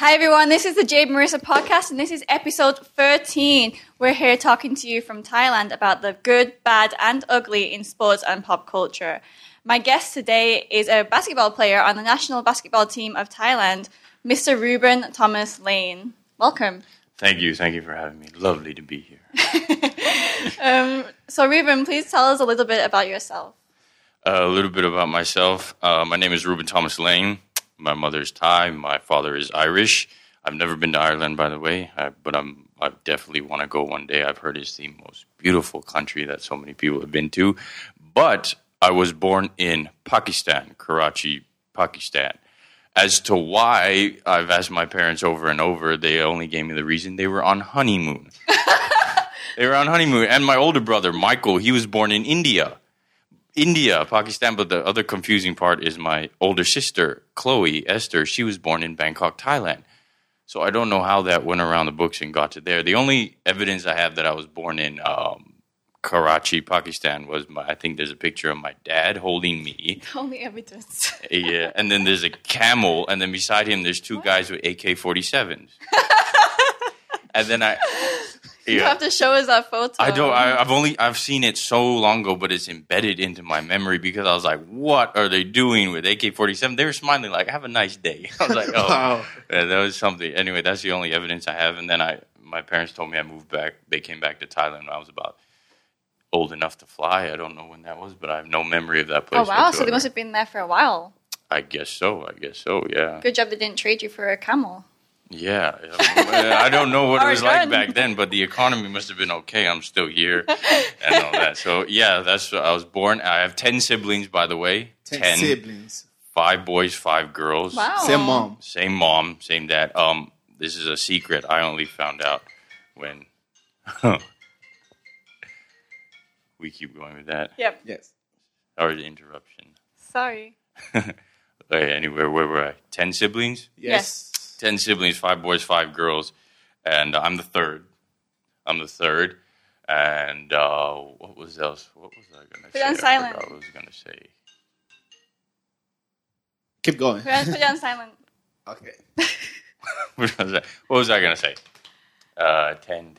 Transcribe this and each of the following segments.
Hi everyone, this is the Jade Marissa podcast and this is episode 13. We're here talking to you from Thailand about the good, bad and ugly in sports and pop culture. My guest today is a basketball player on the national basketball team of Thailand, Mr. Reuben Thomas Lane. Welcome. Thank you for having me. Lovely to be here. So Reuben, please tell us a little bit about yourself. A little bit about myself. My name is Reuben Thomas Lane. My mother's Thai. My father is Irish. I've never been to Ireland, by the way, but I definitely want to go one day. I've heard it's the most beautiful country that so many people have been to. But I was born in Pakistan, Karachi, Pakistan. As to why, I've asked my parents over and over. They only gave me the reason they were on honeymoon. And my older brother, Michael, he was born in India, Pakistan, but the other confusing part is my older sister, Chloe, Esther, she was born in Bangkok, Thailand. So I don't know how that went around the books and got to there. The only evidence I have that I was born in Karachi, Pakistan was I think there's a picture of my dad holding me. Only evidence. Yeah, and then there's a camel, and then beside him there's two guys with AK-47s. And then you have to show us that photo. I don't. I've seen it so long ago, but it's embedded into my memory because I was like, "What are they doing with AK-47?" They were smiling like, "Have a nice day." I was like, "Oh, wow. Yeah, that was something." Anyway, that's the only evidence I have. And then my parents told me I moved back. They came back to Thailand when I was about old enough to fly. I don't know when that was, but I have no memory of that place. Oh wow! Whatsoever. So they must have been there for a while. I guess so. Yeah. Good job they didn't trade you for a camel. Yeah, I don't know what it was like back then, but the economy must have been okay. I'm still here and all that. So, yeah, that's I was born. I have 10 siblings, by the way. 10 siblings. 5 boys, 5 girls. Wow. Same mom, same dad. This is a secret I only found out when we keep going with that. Yep. Yes. Sorry, the interruption. Sorry. Okay, anyway, where were I? 10 siblings? Yes. 10 siblings, 5 boys, 5 girls, and I'm the third, and what was I going to say? Put on silent. I forgot what I was going to say. Keep going. Put on silent. Okay. What was I going to say? 10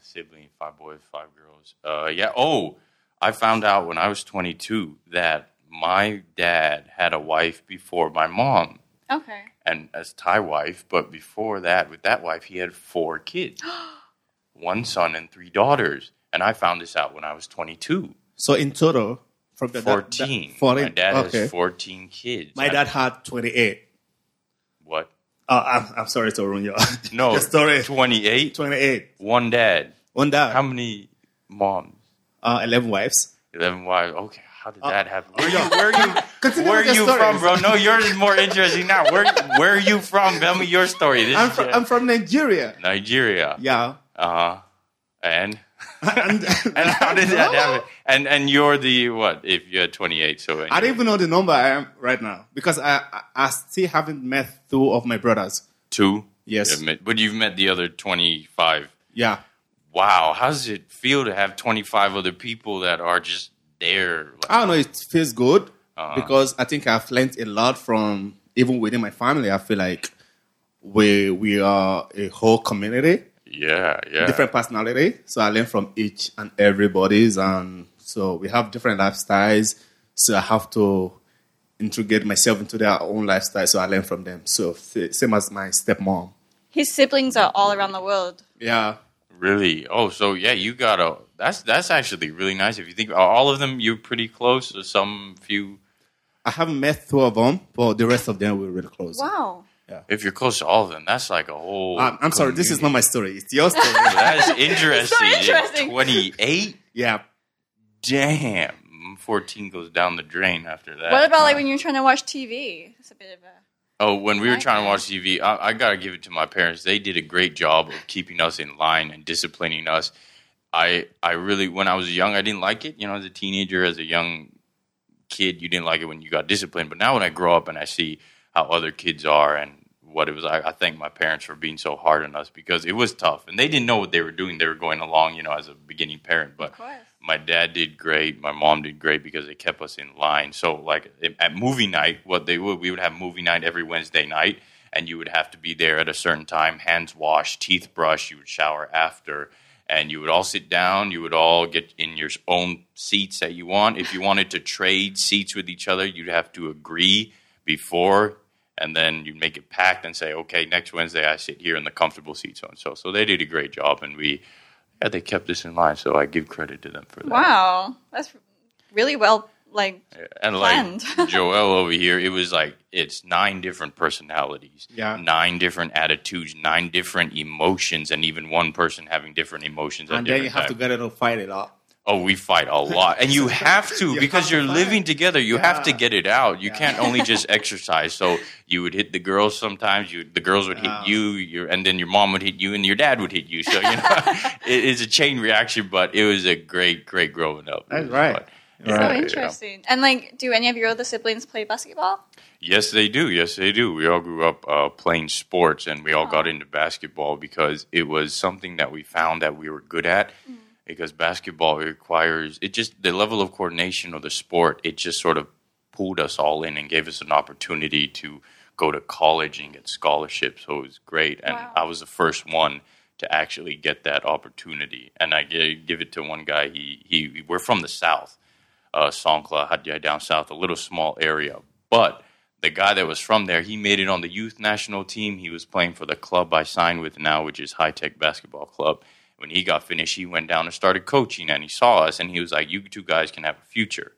siblings, 5 boys, 5 girls. Yeah. Oh, I found out when I was 22 that my dad had a wife before my mom. Okay. And as Thai wife, but before that, with that wife, he had 4 kids. 1 son and 3 daughters. And I found this out when I was 22. So in total, from the 14. My dad has 14 kids. My dad had 28. What? I'm sorry to ruin your no, your story. 28? 28. One dad. How many moms? 11 wives. 11 wives. Okay. How did that happen? Where are you from, bro? No, yours is more interesting now. Where are you from? Tell me your story. I'm from Nigeria. Nigeria. Yeah. Uh-huh. And how did that happen? And you're the what? If you're 28, so anyway. I don't even know the number I am right now because I still haven't met 2 of my brothers. 2? Yes. But you've met the other 25. Yeah. Wow. How does it feel to have 25 other people that are just there? Like, I don't know. It feels good because I think I've learned a lot from even within my family. I feel like we are a whole community. Yeah. Different personality. So I learned from each and everybody's, and so we have different lifestyles. So I have to integrate myself into their own lifestyle. So I learn from them. So same as my stepmom. His siblings are all around the world. Yeah. Really? Oh, so yeah, you got a. That's actually really nice. If you think all of them, you're pretty close. Or some few. I haven't met 2 of them, but the rest of them we're really close. Wow. Yeah. If you're close to all of them, that's like a whole. I'm sorry, this is not my story. It's your story. That's interesting. It's so interesting. 28. Yeah. Damn. 14 goes down the drain after that. What about like when you're trying to watch TV? It's a bit of a. Oh, when we were trying to watch TV, I got to give it to my parents. They did a great job of keeping us in line and disciplining us. I really, when I was young, I didn't like it. You know, as a teenager, as a young kid, you didn't like it when you got disciplined. But now when I grow up and I see how other kids are and what it was, I thank my parents for being so hard on us because it was tough. And they didn't know what they were doing. They were going along, you know, as a beginning parent. But my dad did great. My mom did great because they kept us in line. So, like, at movie night, we would have movie night every Wednesday night. and you would have to be there at a certain time, hands washed, teeth brushed, you would shower after, and you would all sit down, you would all get in your own seats that you want. If you wanted to trade seats with each other, you'd have to agree before, and then you'd make it packed and say, okay, next Wednesday I sit here in the comfortable seat so-and-so. So they did a great job, and they kept this in line, so I give credit to them for that. Wow, that's really well planned. Like Joel over here, it was like it's 9 different personalities, 9 different attitudes, 9 different emotions, and even one person having different emotions. And then you have to get it and fight it out. Oh, we fight a lot. And you have to because you're living together. You have to get it out. You can't only just exercise. So you would hit the girls sometimes. The girls would hit you, and then your mom would hit you, and your dad would hit you. So, it is a chain reaction, but it was a great, great growing up. That's right. Fun. So interesting. Yeah. And, do any of your other siblings play basketball? Yes, they do. We all grew up playing sports, and we all got into basketball because it was something that we found that we were good at. Mm. Because basketball requires – the level of coordination of the sport, it just sort of pulled us all in and gave us an opportunity to go to college and get scholarships. So it was great. And I was the first one to actually get that opportunity. And I give it to one guy. He we're from the South. Songkhla, Hatyai down south, a little small area. But the guy that was from there, he made it on the youth national team. He was playing for the club I signed with now, which is High Tech Basketball Club. When he got finished, he went down and started coaching, and he saw us, and he was like, you two guys can have a future.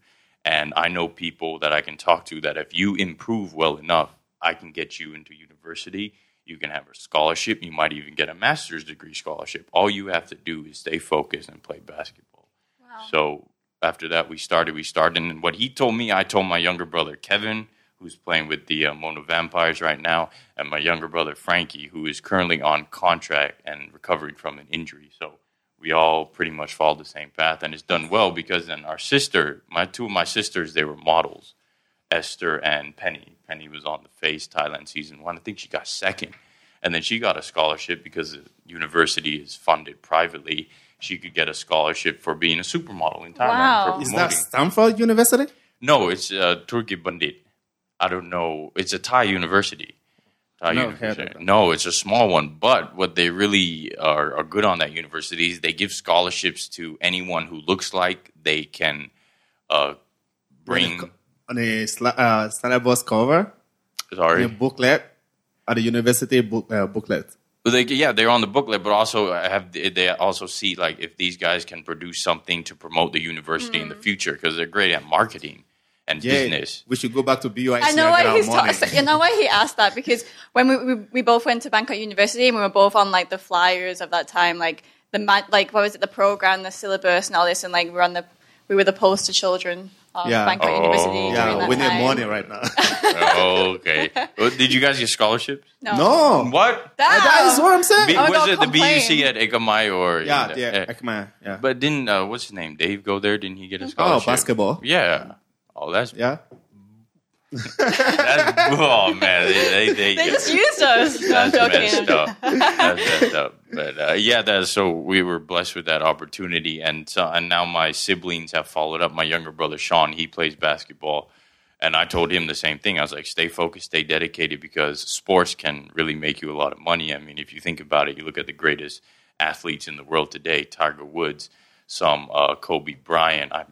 And I know people that I can talk to that if you improve well enough, I can get you into university. You can have a scholarship. You might even get a master's degree scholarship. All you have to do is stay focused and play basketball. Wow. So after that, we started, and what he told me, I told my younger brother, Kevin, who's playing with the Mono Vampires right now, and my younger brother, Frankie, who is currently on contract and recovering from an injury. So we all pretty much followed the same path, and it's done well because then our sister, two of my sisters, they were models, Esther and Penny. Penny was on the Face Thailand season 1. I think she got second, and then she got a scholarship because the university is funded privately. She could get a scholarship for being a supermodel in Thailand. Wow. Is that Stanford University? No, it's Turki Bandit. I don't know. It's a Thai university. No, it's a small one. But what they really are good on that university is they give scholarships to anyone who looks like they can bring. On a syllabus cover? Sorry? On a booklet? At the university booklet? They're on the booklet, but also they also see if these guys can produce something to promote the university in the future because they're great at marketing and business. We should go back to BYC. I know why he's you know why he asked that, because when we both went to Bangkok University and we were both on the flyers of that time, the program, the syllabus, and all this, and we were the poster children. Bangkok University. Yeah, we need money right now. Okay. Well, did you guys get scholarships? No. What? That is what I'm saying. Was it complain. The BUC at Ekamai or? Yeah, Ekamai. Yeah. But didn't what's his name? Dave go there? Didn't he get a scholarship? Oh, basketball. Yeah. Oh, that's oh man, they just used us. That's messed up. But so we were blessed with that opportunity, and now my siblings have followed up. My younger brother Sean, he plays basketball, and I told him the same thing. I was like, stay focused, stay dedicated, because sports can really make you a lot of money. I mean, if you think about it, you look at the greatest athletes in the world today: Tiger Woods, some Kobe Bryant. I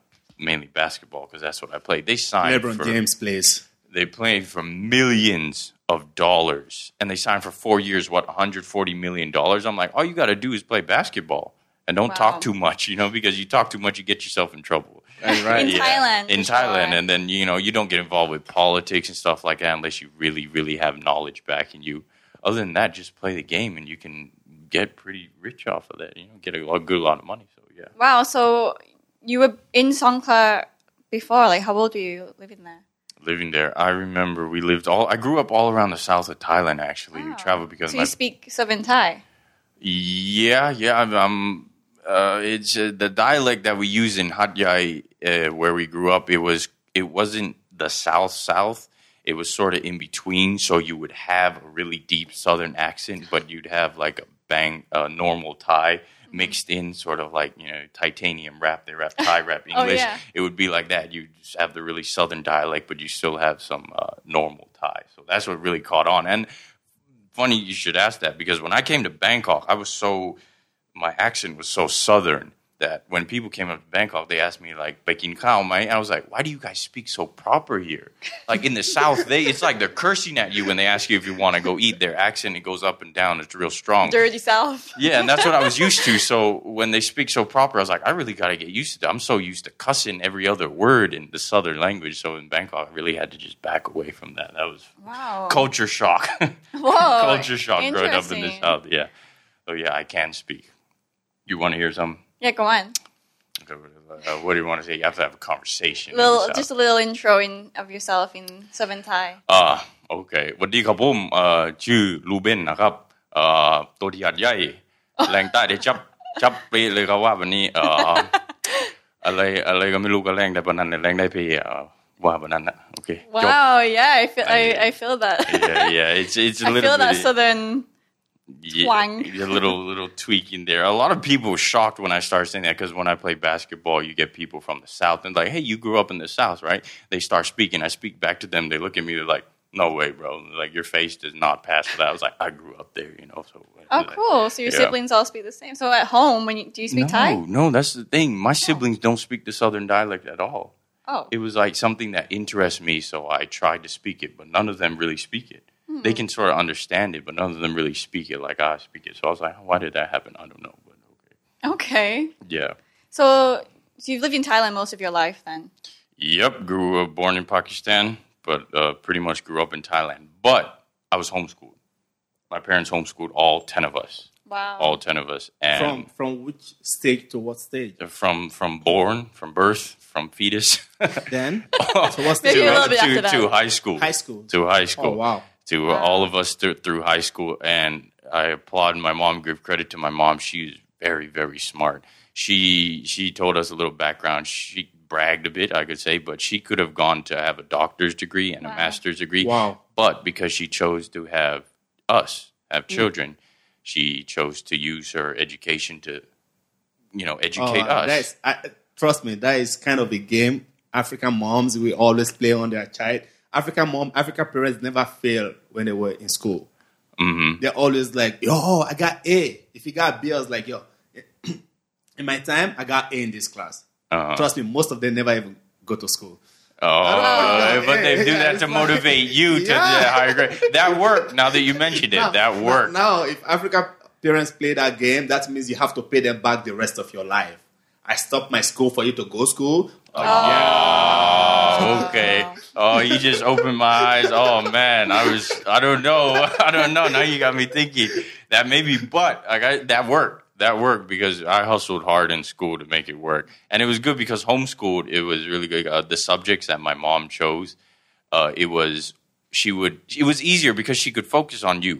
mainly basketball because that's what I played. They signed LeBron James plays. They played for millions of dollars, and they signed for 4 years, $140 million. I'm like, all you got to do is play basketball and don't talk too much, because you talk too much, you get yourself in trouble. Right. In Thailand. And then, you don't get involved with politics and stuff like that unless you really, really have knowledge backing you. Other than that, just play the game, and you can get pretty rich off of that, get a good lot of money. So, yeah. Wow. So you were in Songkhla before. How old were you living there? Living there, I remember we lived I grew up all around the south of Thailand, actually. Wow. We traveled because you speak Southern Thai? Yeah. It's the dialect that we use in Hatyai, where we grew up, it wasn't the south. It was sort of in between, so you would have a really deep Southern accent, but you'd have normal Thai mixed in, sort of titanium wrap. They wrap Thai wrap English. It would be like that. You just have the really Southern dialect, but you still have some normal Thai. So that's what really caught on. And funny you should ask that, because when I came to Bangkok, I was so, my accent was so southern that when people came up to Bangkok, they asked me, like, "Baking khao, mate?" And I was like, "Why do you guys speak so proper here?" Like, in the South, it's like they're cursing at you when they ask you if you want to go eat. Their accent, it goes up and down. It's real strong. Dirty South. Yeah, and that's what I was used to. So when they speak so proper, I was like, I really got to get used to that. I'm so used to cussing every other word in the Southern language. So in Bangkok, I really had to just back away from that. That was culture shock. Whoa. Culture shock growing up in the South, yeah. So, yeah, I can speak. You want to hear something? Yeah, go on. Okay, what do you want to say? You have to have a conversation. Just a little intro of yourself in Southern Thai. Okay. สวัสดีครับผมชื่อรูเบนนะครับตัวที่หัดใหญ่แรงใต้ได้จับเปเลยครับว่าวันนี้อะไรก็ไม่รู้ก็แรงได้ปานนั้นแรงได้เปว่าปานนั้นน่ะโอเค Wow, yeah, I feel that. Yeah, it's a little bit. I feel that Southern twang. Yeah, a little tweak in there. A lot of people were shocked when I started saying that, because when I play basketball, you get people from the South and like, "Hey, you grew up in the South, right?" They start speaking. I speak back to them. They look at me. They're like, "No way, bro! Like your face does not pass for that." I was like, "I grew up there, you know." So cool. So your siblings all speak the same. So at home, do you speak Thai? No, that's the thing. My siblings don't speak the Southern dialect at all. Oh, it was like something that interests me, so I tried to speak it, but none of them really speak it. They can sort of understand it, but none of them really speak it like I speak it. So I was like, why did that happen? I don't know. But okay. Yeah. So you've lived in Thailand most of your life then? Yep. Grew up, born in Pakistan, but pretty much grew up in Thailand. But I was homeschooled. My parents homeschooled all 10 of us. Wow. All 10 of us. And from which stage to what stage? From birth, from fetus. Then? So what's the to high school. Oh, wow. To all of us through high school, and I applaud my mom, give credit to my mom. She's very, very smart. She told us a little background. She bragged a bit, I could say, but she could have gone to have a doctor's degree and a master's degree. Wow. But because she chose to have us have children, she chose to use her education to, educate us. Trust me, that is kind of a game African moms will always play on their child. African parents never fail when they were in school. Mm-hmm. They're always like, yo, I got A. If you got B, I was like, yo, in my time, I got A in this class. Uh-huh. Trust me, most of them never even go to school. Oh, but they do that to motivate you to the higher grade. That worked, now that you mentioned it. That worked. Now, if African parents play that game, that means you have to pay them back the rest of your life. I stopped my school for you to go school. Okay. Oh, you just opened my eyes. Oh, man. I don't know. Now you got me thinking that maybe, but that worked. That worked because I hustled hard in school to make it work. And it was good because homeschooled, it was really good. The subjects that my mom chose, it was easier because she could focus on you.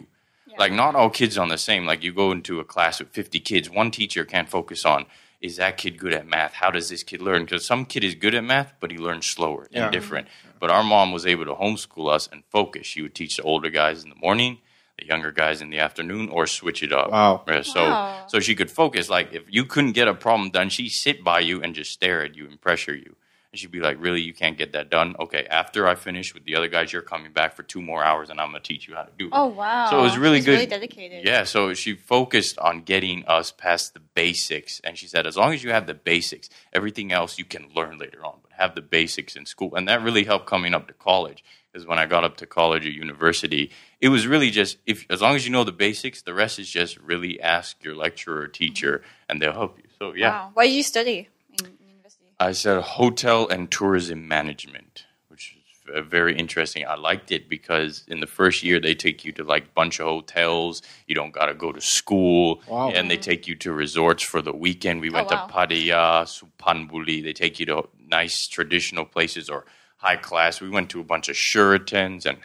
Yeah. Like, not all kids on the same. Like, you go into a class with 50 kids. One teacher can't focus on, is that kid good at math? How does this kid learn? Because some kid is good at math, but he learns slower and different. But our mom was able to homeschool us and focus. She would teach the older guys in the morning, the younger guys in the afternoon, or switch it up. Wow. Yeah, so she could focus. Like, if you couldn't get a problem done, she'd sit by you and just stare at you and pressure you. And she'd be like, really, you can't get that done? Okay, after I finish with the other guys, you're coming back for 2 more hours, and I'm going to teach you how to do it. Oh, wow. So it was really good. Really dedicated. Yeah, so she focused on getting us past the basics. And she said, as long as you have the basics, everything else you can learn later on. But have the basics in school. And that really helped coming up to college. Because when I got up to college or university, it was really just, as long as you know the basics, the rest is just really ask your lecturer or teacher, and they'll help you. So, yeah. Wow. What did you study in university? I said hotel and tourism management, which is very interesting. I liked it because in the first year, they take you to like a bunch of hotels. You don't got to go to school. Wow. And they take you to resorts for the weekend. We went to Pattaya, Supanbuli. They take you to nice traditional places or high class. We went to a bunch of Sheratons and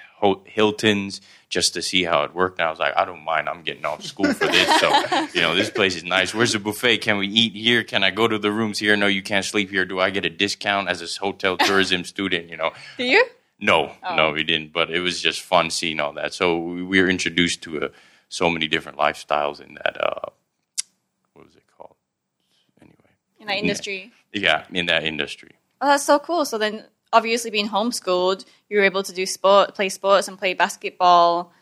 Hiltons just to see how it worked. And I was like, I don't mind. I'm getting off school for this. So, this place is nice. Where's the buffet? Can we eat here? Can I go to the rooms here? No, you can't sleep here. Do I get a discount as a hotel tourism student? Do you? No. Oh. No, we didn't. But it was just fun seeing all that. So we were introduced to so many different lifestyles in that. What was it called? Anyway. In that industry. Yeah, in that industry. Oh, that's so cool. So then, obviously, being homeschooled, you were able to play sports and play basketball.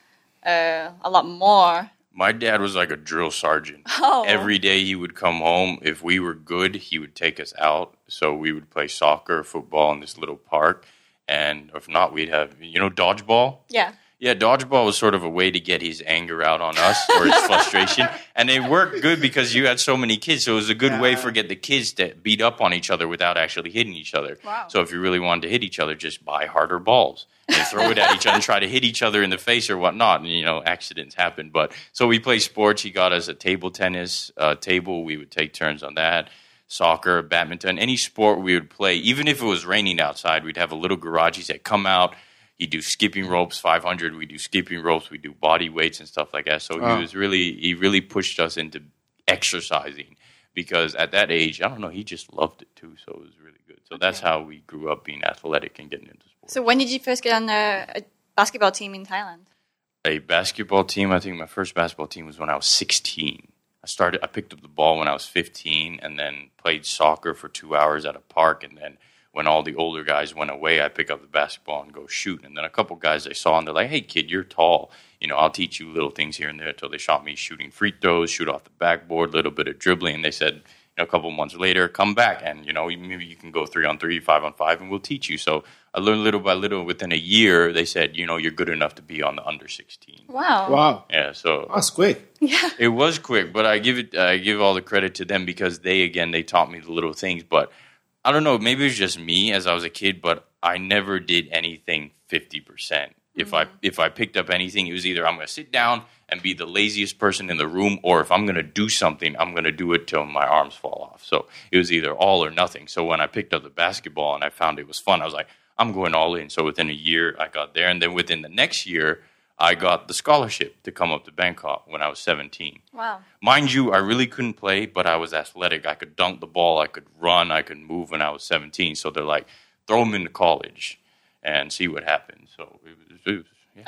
a lot more. My dad was like a drill sergeant. Oh. Every day he would come home. If we were good, he would take us out. So we would play soccer, football in this little park. And if not, we'd have, you know, dodgeball? Yeah. Yeah, dodgeball was sort of a way to get his anger out on us or his frustration. And it worked good because you had so many kids. So it was a good way for get the kids to beat up on each other without actually hitting each other. Wow. So if you really wanted to hit each other, just buy harder balls and throw it at each other and try to hit each other in the face or whatnot. And, you know, accidents happen. But so we played sports. He got us a table tennis table. We would take turns on that. Soccer, badminton, any sport we would play. Even if it was raining outside, we'd have a little garage. He said, come out. He'd do skipping ropes, 500. We do skipping ropes. We do body weights and stuff like that. So he really pushed us into exercising because at that age, I don't know, he just loved it too. So it was really good. So that's how we grew up being athletic and getting into sports. So when did you first get on a basketball team in Thailand? A basketball team? I think my first basketball team was when I was 16. I picked up the ball when I was 15 and then played soccer for 2 hours at a park and then when all the older guys went away, I pick up the basketball and go shoot. And then a couple guys I saw, and they're like, hey, kid, you're tall. You know, I'll teach you little things here and there until they shot me shooting free throws, shoot off the backboard, little bit of dribbling. And they said, you know, a couple months later, come back, and, you know, maybe you can go 3-on-3, 5-on-5, and we'll teach you. So I learned little by little. Within a year, they said, you know, you're good enough to be on the under-16. Wow. Yeah, so. That's quick. Yeah. It was quick, but I give all the credit to them because they taught me the little things, but I don't know, maybe it was just me as I was a kid, but I never did anything 50%. Mm-hmm. If I picked up anything, it was either I'm going to sit down and be the laziest person in the room, or if I'm going to do something, I'm going to do it till my arms fall off. So it was either all or nothing. So when I picked up the basketball and I found it was fun, I was like, I'm going all in. So within a year, I got there. And then within the next year, I got the scholarship to come up to Bangkok when I was 17. Wow. Mind you, I really couldn't play, but I was athletic. I could dunk the ball. I could run. I could move when I was 17. So they're like, throw him into college and see what happens. So it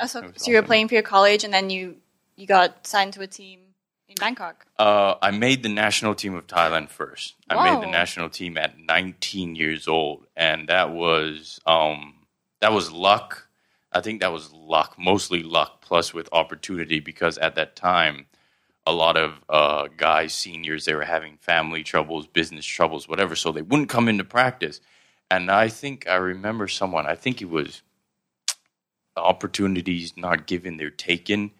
was awesome. You were playing for your college, and then you got signed to a team in Bangkok. I made the national team of Thailand first. Wow. I made the national team at 19 years old, and that was luck. I think that was luck, mostly luck, plus with opportunity, because at that time, a lot of guys, seniors, they were having family troubles, business troubles, whatever, so they wouldn't come into practice. And I think I remember someone, I think it was opportunities not given, they're taken.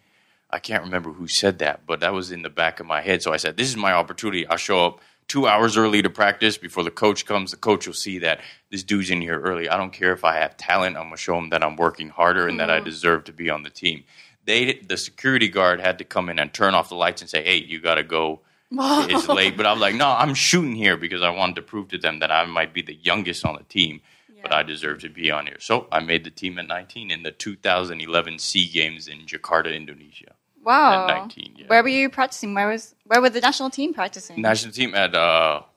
I can't remember who said that, but that was in the back of my head. So I said, this is my opportunity. I'll show up 2 hours early to practice before the coach comes. The coach will see that this dude's in here early. I don't care if I have talent. I'm going to show him that I'm working harder and that I deserve to be on the team. The security guard had to come in and turn off the lights and say, hey, you got to go. It's late. But I'm like, no, I'm shooting here because I wanted to prove to them that I might be the youngest on the team, but I deserve to be on here. So I made the team at 19 in the 2011 SEA Games in Jakarta, Indonesia. Wow. At 19, yeah. Where were you practicing? Where were the national team practicing? National team at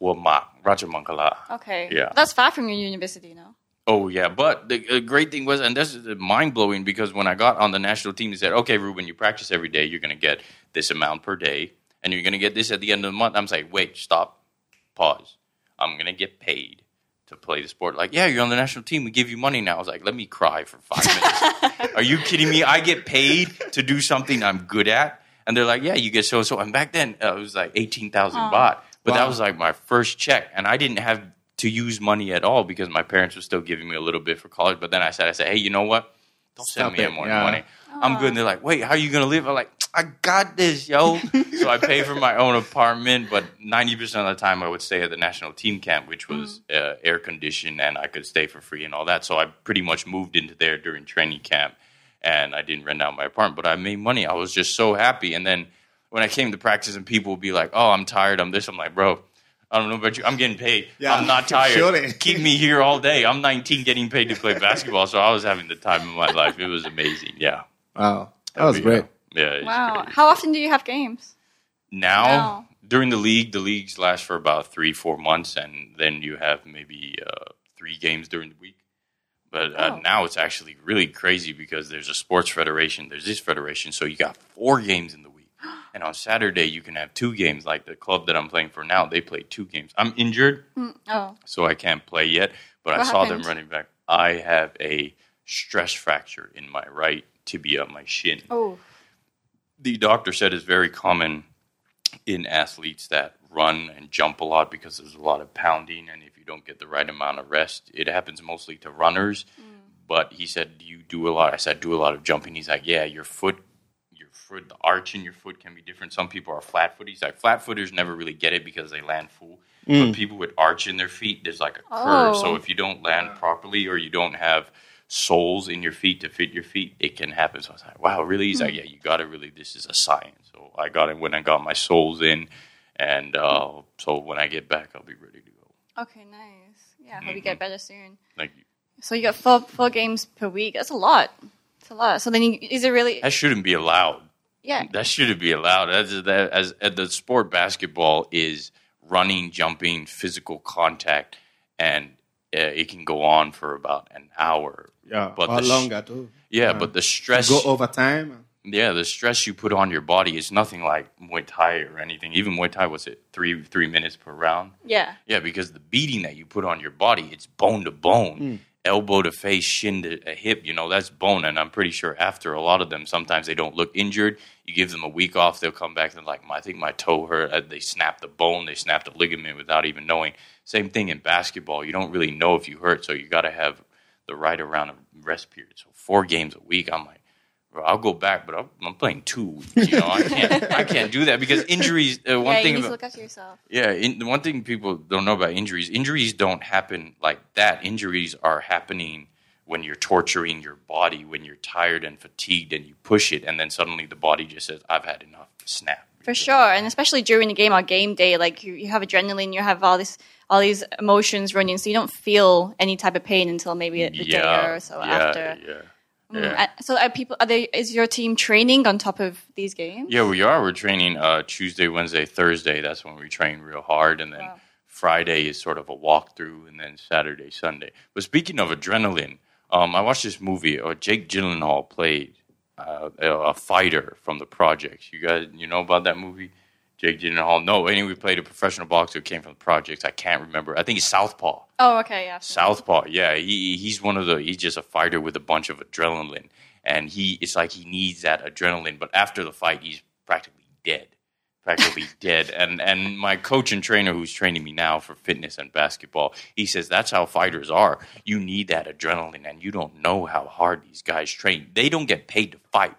Womak, Rajamangkala. Okay. Yeah. That's far from your university, no? Oh, yeah. But the great thing was, and this is mind-blowing, because when I got on the national team, they said, okay, Reuben, you practice every day. You're going to get this amount per day, and you're going to get this at the end of the month. I'm saying, wait, stop, pause. I'm going to get paid to play the sport. Like, yeah, you're on the national team. We give you money now. I was like, let me cry for 5 minutes. Are you kidding me? I get paid to do something I'm good at? And they're like, yeah, you get so-and-so. And back then, it was like 18,000 baht. But that was like my first check. And I didn't have to use money at all because my parents were still giving me a little bit for college. But then I said, hey, you know what? Don't send me any more money. I'm good. And they're like, wait, how are you going to live? I'm like, I got this, yo. So I paid for my own apartment, but 90% of the time I would stay at the national team camp, which was air-conditioned, and I could stay for free and all that. So I pretty much moved into there during training camp, and I didn't rent out my apartment, but I made money. I was just so happy. And then when I came to practice and people would be like, oh, I'm tired, I'm this. I'm like, bro, I don't know about you. I'm getting paid. Yeah, I'm not tired. Surely. Keep me here all day. I'm 19 getting paid to play basketball, so I was having the time of my life. It was amazing, yeah. Wow, that was great. Yeah. Wow. How often do you have games? Now, during the league, the leagues last for about 3-4 months, and then you have maybe 3 games during the week. But now it's actually really crazy because there's a sports federation, there's this federation, so you got 4 games in the week. And on Saturday, you can have 2 games. Like the club that I'm playing for now, they play 2 games. I'm injured, so I can't play yet, but I saw them running back. I have a stress fracture in my right tibia, my shin. Oh. the doctor said is very common in athletes that run and jump a lot because there's a lot of pounding, and if you don't get the right amount of rest, it happens mostly to runners. But he said, do you do a lot? I said, do a lot of jumping. He's like, yeah, your foot, the arch in your foot can be different. Some people are flat footed. He's like, flat footers never really get it because they land full. But people with arch in their feet, there's like a curve. So if you don't land properly or you don't have soles in your feet to fit your feet, it can happen. So I was like, wow, really? He's like, yeah, you got to really, this is a science. So I got it when I got my soles in. And so when I get back, I'll be ready to go. Okay, nice. Yeah, I hope you get better soon. Thank you. So you got four games per week. That's a lot. It's a lot. So then is it really? That shouldn't be allowed. Yeah. That shouldn't be allowed. As the sport basketball is running, jumping, physical contact, and it can go on for about an hour. Yeah, but or longer too. Yeah, but the stress. Go over time. Yeah, the stress you put on your body is nothing like Muay Thai or anything. Even Muay Thai, was it three minutes per round? Yeah. Yeah, because the beating that you put on your body, it's bone to bone. Elbow to face, shin to a hip, that's bone. And I'm pretty sure after a lot of them, sometimes they don't look injured. You give them a week off, they'll come back and like, I think my toe hurt. They snap the bone, they snap the ligament without even knowing. Same thing in basketball. You don't really know if you hurt, so you got to have the right amount of rest period. So 4 games a week, I'm like, I'll go back, but I'm playing 2. I can't do that because injuries. You need to look after yourself. Yeah, one thing people don't know about injuries. Injuries don't happen like that. Injuries are happening when you're torturing your body, when you're tired and fatigued, and you push it, and then suddenly the body just says, "I've had enough." Snap. For sure, and especially during the game, our game day, like you have adrenaline, you have all these emotions running, so you don't feel any type of pain until maybe a day or so after. Yeah. Yeah. So is your team training on top of these games? Yeah, we are. We're training Tuesday, Wednesday, Thursday. That's when we train real hard. And then Friday is sort of a walkthrough, and then Saturday, Sunday. But speaking of adrenaline, I watched this movie. Jake Gyllenhaal played a fighter from The Projects. You guys, know about that movie? Jake Gyllenhaal. No, anyway, played a professional boxer who came from The Projects. I can't remember. I think he's Southpaw. Oh, okay, yeah. Southpaw, yeah. He's just a fighter with a bunch of adrenaline. And it's like he needs that adrenaline. But after the fight, he's practically dead. And my coach and trainer who's training me now for fitness and basketball, he says that's how fighters are. You need that adrenaline, and you don't know how hard these guys train. They don't get paid to fight.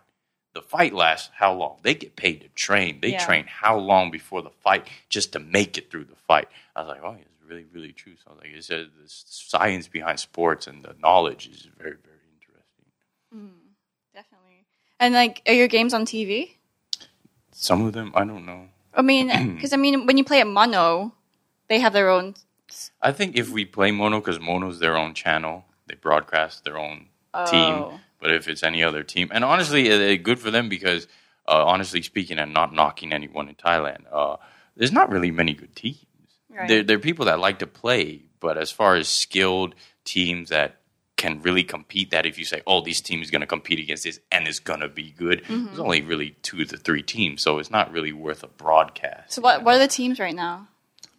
The fight lasts how long? They get paid to train. They train how long before the fight just to make it through the fight. I was like, oh, it's really, really true. So I was like, it's the science behind sports and the knowledge is very, very interesting. Definitely. And are your games on TV? Some of them, I don't know. I mean, when you play at Mono, they have their own. I think if we play Mono, because Mono's their own channel, they broadcast their own team. But if it's any other team, and honestly, good for them because, honestly speaking, and not knocking anyone in Thailand, there's not really many good teams. Right. There are people that like to play, but as far as skilled teams that can really compete, that if you say, oh, this team is going to compete against this and it's going to be good, there's only really 2 to 3 teams, so it's not really worth a broadcast. So what are the teams right now?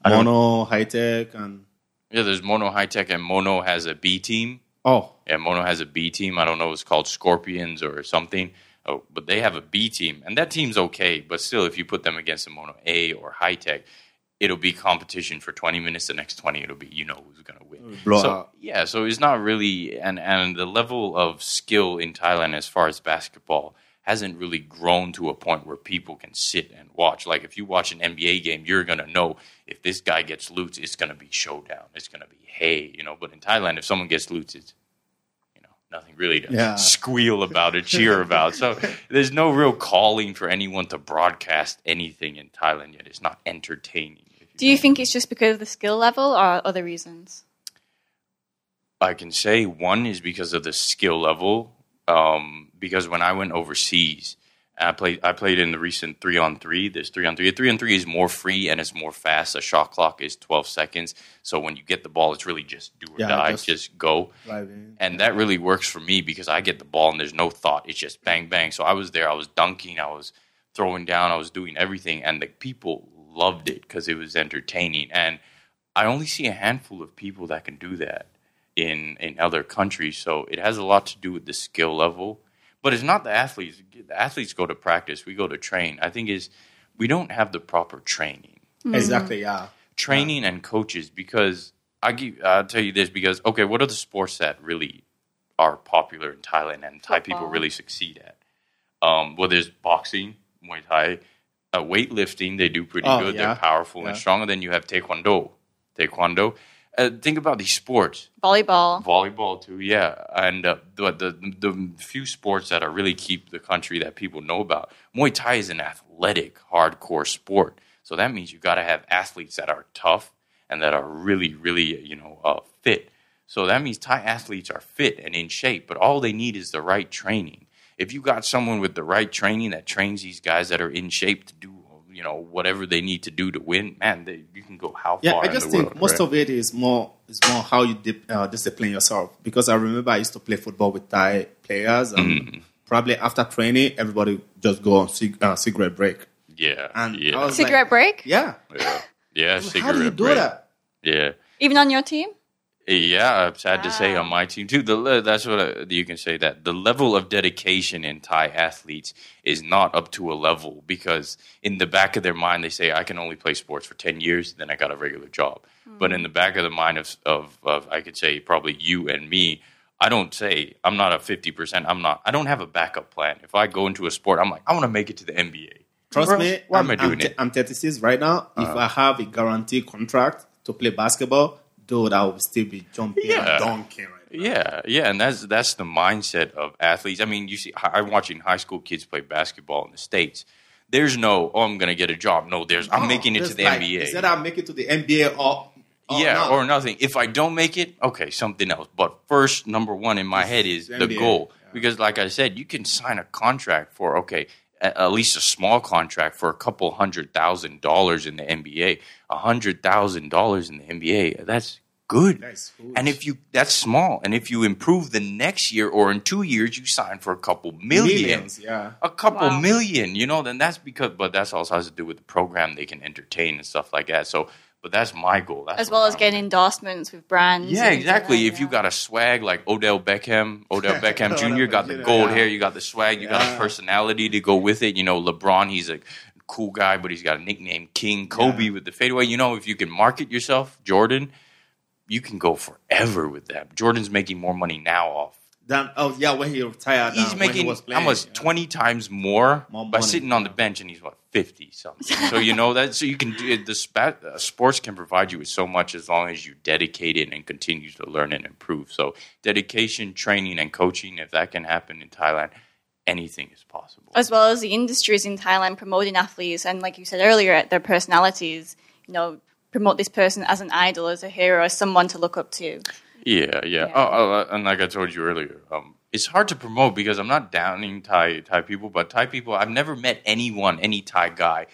Mono, High Tech, and... Yeah, there's Mono, High Tech, and Mono has a B team. Oh. Yeah, Mono has a B team. I don't know if it's called Scorpions or something. Oh, but they have a B team. And that team's okay. But still, if you put them against a Mono A or High Tech, it'll be competition for 20 minutes. The next 20, it'll be who's going to win. So, yeah, so it's not really... And the level of skill in Thailand as far as basketball hasn't really grown to a point where people can sit and watch. Like, if you watch an NBA game, you're going to know if this guy gets loots, it's going to be showdown. It's going to be hay. But in Thailand, if someone gets loots, it's... nothing really to squeal about or cheer about. So there's no real calling for anyone to broadcast anything in Thailand yet. It's not entertaining. Do you think it's just because of the skill level or other reasons? I can say one is because of the skill level. Because when I went overseas, I played in the recent 3-on-3. There's 3-on-3. 3-on-3 is more free and it's more fast. A shot clock is 12 seconds. So when you get the ball, it's really just do or die, just go. And that really works for me because I get the ball and there's no thought. It's just bang, bang. So I was there. I was dunking. I was throwing down. I was doing everything. And the people loved it because it was entertaining. And I only see a handful of people that can do that in other countries. So it has a lot to do with the skill level. But it's not the athletes. The athletes go to practice. We go to train. I think is we don't have the proper training. Mm-hmm. Exactly, yeah. Training and coaches, because I'll tell you this, because, okay, what are the sports that really are popular in Thailand and Thai people really succeed at? Well, there's boxing, Muay Thai, weightlifting, they do pretty good. Yeah. They're powerful and strong. And then you have Taekwondo. Think about these sports. Volleyball. Volleyball, too, yeah. And the few sports that are really keep the country that people know about. Muay Thai is an athletic, hardcore sport. So that means you got to have athletes that are tough and that are really, really, fit. So that means Thai athletes are fit and in shape, but all they need is the right training. If you got someone with the right training that trains these guys that are in shape to do, whatever they need to do to win, man, you can go how far in the world. Yeah, I just think most of it is more how you discipline yourself. Because I remember I used to play football with Thai players, and probably after training, everybody just go on cigarette break. Yeah. And cigarette break? Yeah. Yeah, cigarette break. How do you do that? Yeah. Even on your team? Yeah, I'm sad to say on my team, too. That's what you can say that. The level of dedication in Thai athletes is not up to a level because in the back of their mind, they say, I can only play sports for 10 years, then I got a regular job. Mm. But in the back of the mind of I could say, probably you and me, I don't say I'm not a 50%. I don't have a backup plan. If I go into a sport, I'm like, I want to make it to the NBA. Trust me, I'm 36 right now. If I have a guaranteed contract to play basketball, dude, I would still be jumping and dunking right now. Yeah, and that's the mindset of athletes. I mean, you see, I'm watching high school kids play basketball in the States. There's no, I'm going to get a job. No, I'm making it to the NBA. Instead, I'll make it to the NBA or nothing. If I don't make it, okay, something else. But first, number one in my head is the goal. Yeah. Because like I said, you can sign a contract for, at least a small contract for a couple $100,000 in the NBA. $100,000 in the NBA, that's good. Nice. And that's small. And if you improve the next year or in 2 years, you sign for a couple million. A couple million, then that's but that's also has to do with the program they can entertain and stuff like that. So, but that's my goal. That's as well as getting endorsements with brands. Yeah, exactly. If you got a swag like Odell Beckham Jr. got the gold hair, you got the swag, you got a personality to go with it. LeBron, he's a cool guy, but he's got a nickname, King Kobe with the fadeaway. If you can market yourself, Jordan, you can go forever with that. Jordan's making more money now off. When he retired, he's making he was playing, almost 20 times more by sitting on the bench, and he's what 50 something. So you can do it. Sports can provide you with so much as long as you dedicate it and continue to learn and improve. So dedication, training, and coaching—if that can happen in Thailand, anything is possible. As well as the industries in Thailand promoting athletes, and like you said earlier, their personalities. Promote this person as an idol, as a hero, as someone to look up to. Yeah. And like I told you earlier, it's hard to promote because I'm not downing Thai people, but Thai people, I've never met any Thai guy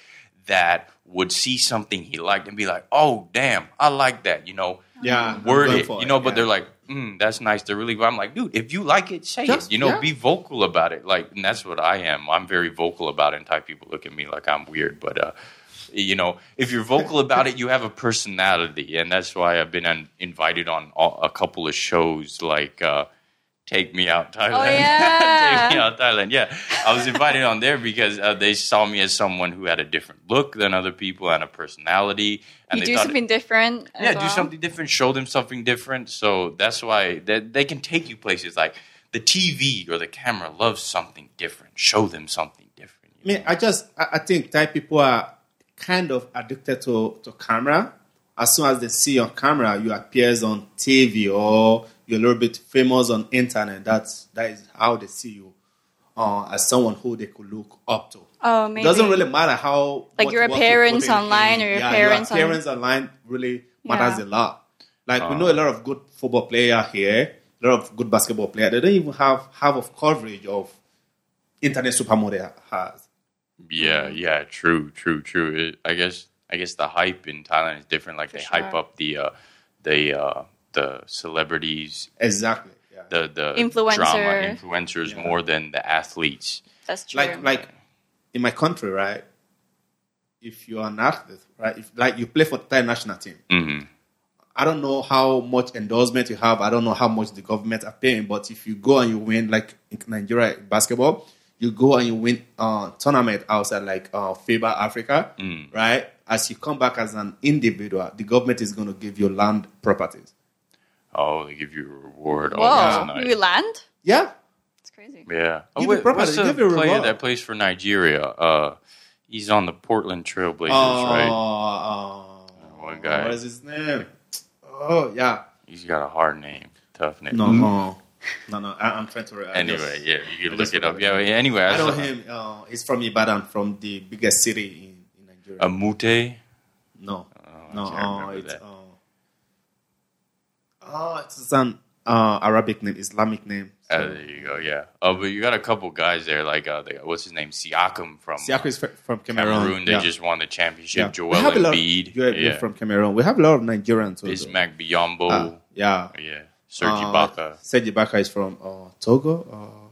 that would see something he liked and be like, oh, damn, I like that, word it, but they're like, that's nice. They're really good. I'm like, dude, if you like it, say it, be vocal about it. Like, and that's what I am. I'm very vocal about it, and Thai people look at me like I'm weird, but, if you're vocal about it, you have a personality. And that's why I've been invited on a couple of shows like Take Me Out Thailand. Oh, yeah. Take Me Out Thailand. Yeah. I was invited on there because they saw me as someone who had a different look than other people and a personality. And they do something different. Yeah, do something different. Show them something different. So that's why they can take you places like the TV or the camera loves something different. Show them something different. I think Thai people are kind of addicted to camera. As soon as they see your camera, you appears on TV or you're a little bit famous on internet. That is how they see you as someone who they could look up to. Oh, maybe. It doesn't really matter how your appearance online or your appearance online really matters a lot. We know a lot of good football player here, a lot of good basketball player. They don't even have half of coverage of internet supermodel has. Yeah, true. I guess the hype in Thailand is different. Like hype up the celebrities, exactly. Yeah. The influencers more than the athletes. That's true. Like in my country, right? If you are an athlete, right? If you play for the Thai national team, I don't know how much endorsement you have. I don't know how much the government are paying. But if you go and you win, like in Nigeria basketball, you go and you win tournament outside, like FIBA Africa, right? As you come back as an individual, the government is going to give you land properties. Oh, they give you a reward. Whoa, nice. You land? Yeah. It's crazy. Yeah. Oh, wait, what's the player that plays for Nigeria? He's on the Portland Trail Blazers, right? One guy. What is his name? Oh, yeah. He's got a hard name. Tough name. No. I'm trying to... Anyway, yeah, you can look it up. Yeah, anyway. I know him. He's from Ibadan, from the biggest city in Nigeria. Amute? No. It's an Arabic name, Islamic name. So. There you go, yeah. Oh, but you got a couple guys there, like, what's his name? Siakam from... Siakam is from Cameroon. They just won the championship. Yeah. Joel Embiid. From Cameroon. We have a lot of Nigerians. Bismack Biyombo. Yeah. Serge Ibaka. Serge Ibaka is from Togo?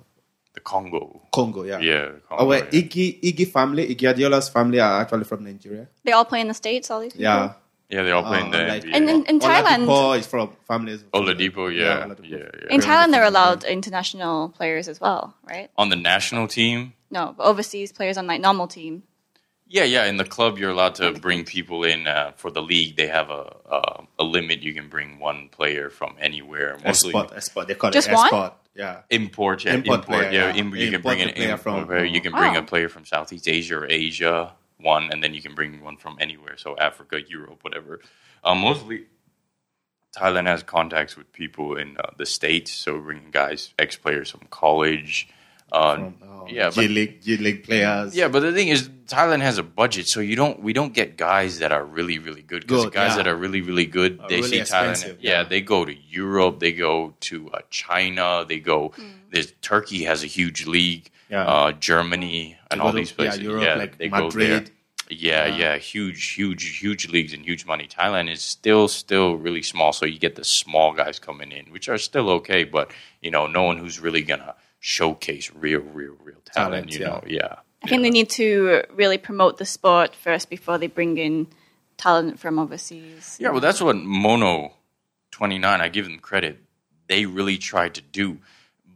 The Congo. Congo. Congo, Iggy family, Iggy Adiola's family are actually from Nigeria. They all play in the States, all these people? Yeah. Yeah, they all play in the NBA. And in Thailand... Oladipo is from families... Oladipo, yeah. In Thailand, they're allowed international players as well, right? On the national team? No, but overseas players on, like, normal team. Yeah. In the club, you're allowed to bring people in. For the league, they have a limit. You can bring one player from anywhere. Mostly export. They call it export. Just one? Yeah. Import player, yeah. You can bring a player from Southeast Asia or Asia. One, and then you can bring one from anywhere, so Africa, Europe, whatever. Mostly, Thailand has contacts with people in the States, so bringing guys, ex-players from college, G-League players. Yeah, but the thing is, Thailand has a budget, so we don't get guys that are really, really good. Because guys that are really, really good, they really see Thailand. Yeah, they go to Europe, they go to China, they go. Turkey has a huge league. Yeah. Germany and all these places. Yeah, Europe, like they Madrid. Go there. Yeah, huge leagues and huge money. Thailand is still really small, so you get the small guys coming in, which are still okay, but no one who's really gonna showcase real talent. I think they need to really promote the sport first before they bring in talent from overseas. Yeah, well, that's what Mono 29. I give them credit; they really tried to do.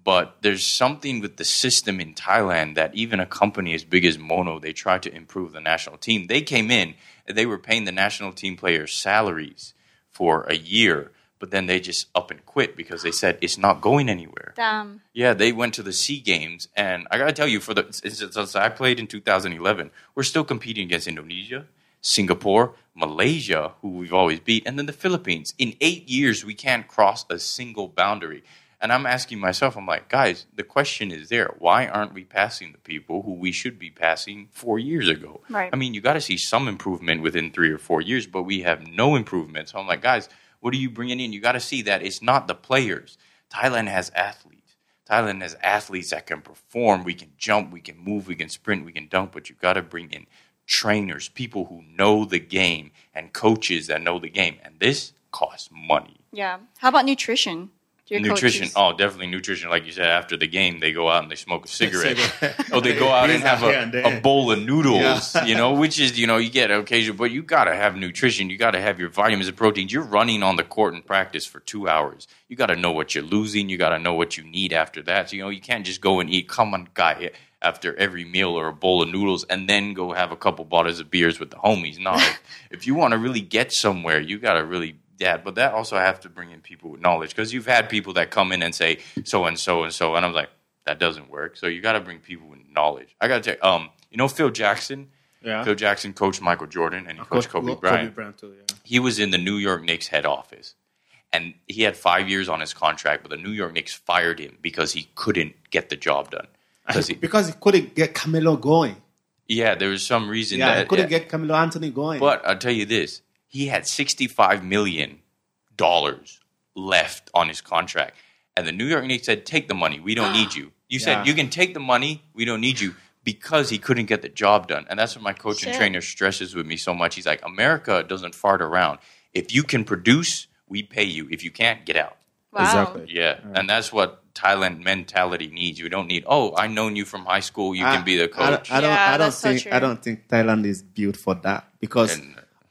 But there's something with the system in Thailand that even a company as big as Mono, they tried to improve the national team. They came in, and they were paying the national team players salaries for a year, but then they just up and quit because they said it's not going anywhere. Damn. Yeah, they went to the SEA Games, and I got to tell you, since I played in 2011, we're still competing against Indonesia, Singapore, Malaysia, who we've always beat, and then the Philippines. In 8 years, we can't cross a single boundary. And I'm asking myself, I'm like, guys, the question is there. Why aren't we passing the people who we should be passing 4 years ago? Right. I mean, you got to see some improvement within 3 or 4 years, but we have no improvement. So I'm like, guys, what are you bringing in? You got to see that it's not the players. Thailand has athletes. Thailand has athletes that can perform. We can jump, we can move, we can sprint, we can dunk, but you got to bring in trainers, people who know the game, and coaches that know the game. And this costs money. Yeah. How about nutrition? Nutrition, coaches. Oh, definitely nutrition. Like you said, after the game, they go out and they smoke a cigarette. They go out and have a bowl of noodles, which is, you get occasional. But you got to have nutrition. You got to have your vitamins and proteins. You're running on the court in practice for 2 hours. You got to know what you're losing. You got to know what you need after that. So, you can't just go and eat kamankaya after every meal or a bowl of noodles and then go have a couple bottles of beers with the homies. No, if you want to really get somewhere, you got to really... Yeah, but that also I have to bring in people with knowledge because you've had people that come in and say so and so and so, and I'm like, that doesn't work. So you got to bring people with knowledge. I got to tell Phil Jackson. Yeah. Phil Jackson coached Michael Jordan and he coached Kobe Bryant. Kobe Bryant too, yeah. He was in the New York Knicks head office, and he had 5 years on his contract, but the New York Knicks fired him because he couldn't get the job done because he couldn't get Carmelo going. Yeah, there was some reason that he couldn't get Carmelo Anthony going. But I'll tell you this. He had $65 million left on his contract. And the New York Knicks said, take the money. We don't need you. You said, you can take the money. We don't need you because he couldn't get the job done. And that's what my coach and trainer stresses with me so much. He's like, America doesn't fart around. If you can produce, we pay you. If you can't, get out. Wow. Exactly. Yeah. And that's what Thailand mentality needs. You don't need, I've known you from high school. You can be the coach. I don't think Thailand is built for that because...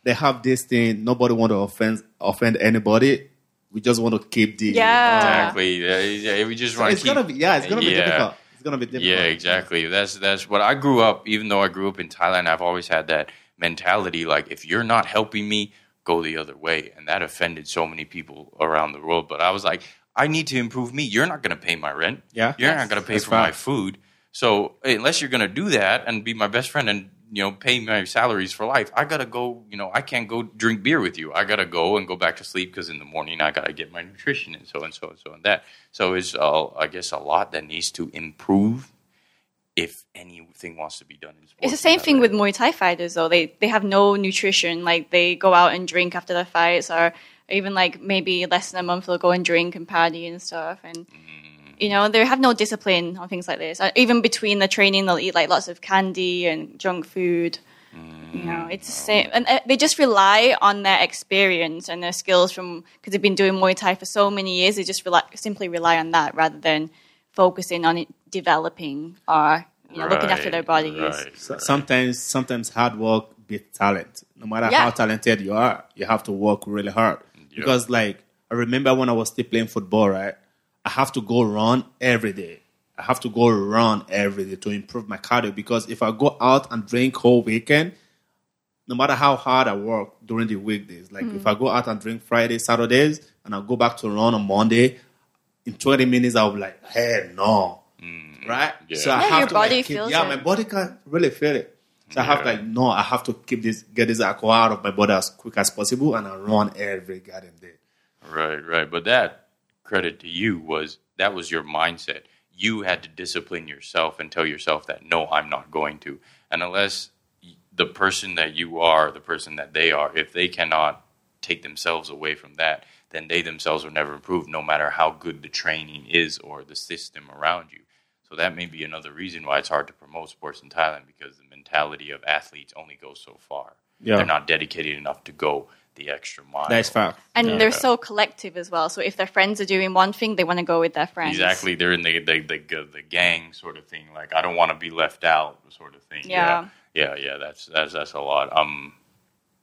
they have this thing, nobody want to offend anybody. We just want to keep the... Yeah, exactly. We just want to keep... It's going to be difficult. It's going to be difficult. Yeah, exactly. That's what I grew up, even though I grew up in Thailand, I've always had that mentality, like, if you're not helping me, go the other way. And that offended so many people around the world. But I was like, I need to improve me. You're not going to pay my rent. Yeah. You're not going to pay for my food. So unless you're going to do that and be my best friend and, you know, pay my salaries for life, I got to go, you know, I can't go drink beer with you. I got to go and go back to sleep because in the morning I got to get my nutrition and so and so and so and that. So it's, I guess, a lot that needs to improve if anything wants to be done in sports. It's the same thing with Muay Thai fighters, though. They have no nutrition. Like, they go out and drink after their fights, or even, like, maybe less than a month they'll go and drink and party and stuff. And, you know, they have no discipline on things like this. Even between the training, they'll eat, like, lots of candy and junk food. You know, it's the same. And they just rely on their experience and their skills from, because they've been doing Muay Thai for so many years, they just simply rely on that rather than focusing on it developing or looking after their bodies. Sometimes hard work beats talent. No matter how talented you are, you have to work really hard. Yep. Because, like, I remember when I was still playing football, right? I have to go run every day. To improve my cardio, because if I go out and drink whole weekend, no matter how hard I work during the weekdays, like if I go out and drink Fridays, Saturdays, and I go back to run on Monday, in 20 minutes, I'll be like, hey, no. Right? Yeah. So I have to, like, keep, feels it. My body can really feel it. So I have to, like, no, I have to keep this, get this alcohol out of my body as quick as possible, and I run every goddamn day. Right. But that, credit to you, was that was your mindset. You had to discipline yourself and tell yourself that, no, I'm not going to. And unless the person that you are, the person that they are, if they cannot take themselves away from that, then they themselves will never improve, no matter how good the training is or the system around you. So that may be another reason why it's hard to promote sports in Thailand, because the mentality of athletes only goes so far. Yeah. They're not dedicated enough to go the extra mile. That's fact. And they're so collective as well. So if their friends are doing one thing, they want to go with their friends. Exactly. They're in the gang sort of thing. Like, I don't want to be left out sort of thing. Yeah. That's a lot.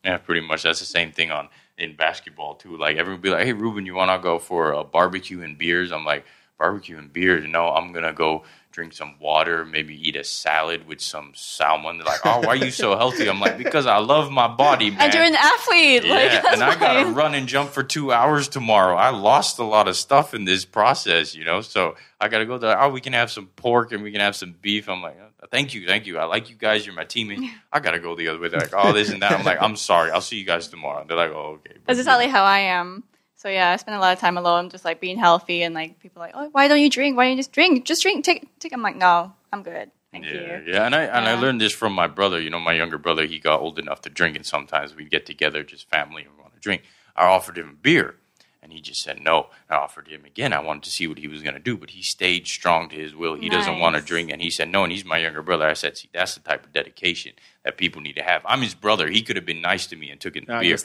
Yeah, pretty much. That's the same thing in basketball too. Like, everyone be like, hey, Reuben, you want to go for a barbecue and beers? I'm like, barbecue and beers? No, I'm going to go drink some water, maybe eat a salad with some salmon. They're like, oh, why are you so healthy? I'm like, because I love my body, man. And you're an athlete. Yeah, like, and I got to run and jump for 2 hours tomorrow. I lost a lot of stuff in this process, you know, so I got to go there. Oh, we can have some pork and we can have some beef. I'm like, oh, thank you. I like you guys. You're my teammate. I got to go the other way. They're like, oh, this and that. I'm like, I'm sorry. I'll see you guys tomorrow. They're like, oh, okay. That's exactly how I am. So, yeah, I spend a lot of time alone just, like, being healthy, and, like, people are like, oh, why don't you drink? Why don't you just drink? Just drink. Take. I'm like, no, I'm good. Thank you. Yeah, and I learned this from my brother. You know, my younger brother, he got old enough to drink, and sometimes we'd get together, just family, and we want to drink. I offered him a beer, and he just said no. I offered him again. I wanted to see what he was going to do, but he stayed strong to his will. He doesn't want to drink, and he said no, and he's my younger brother. I said, see, that's the type of dedication that people need to have. I'm his brother. He could have been nice to me and took it beer.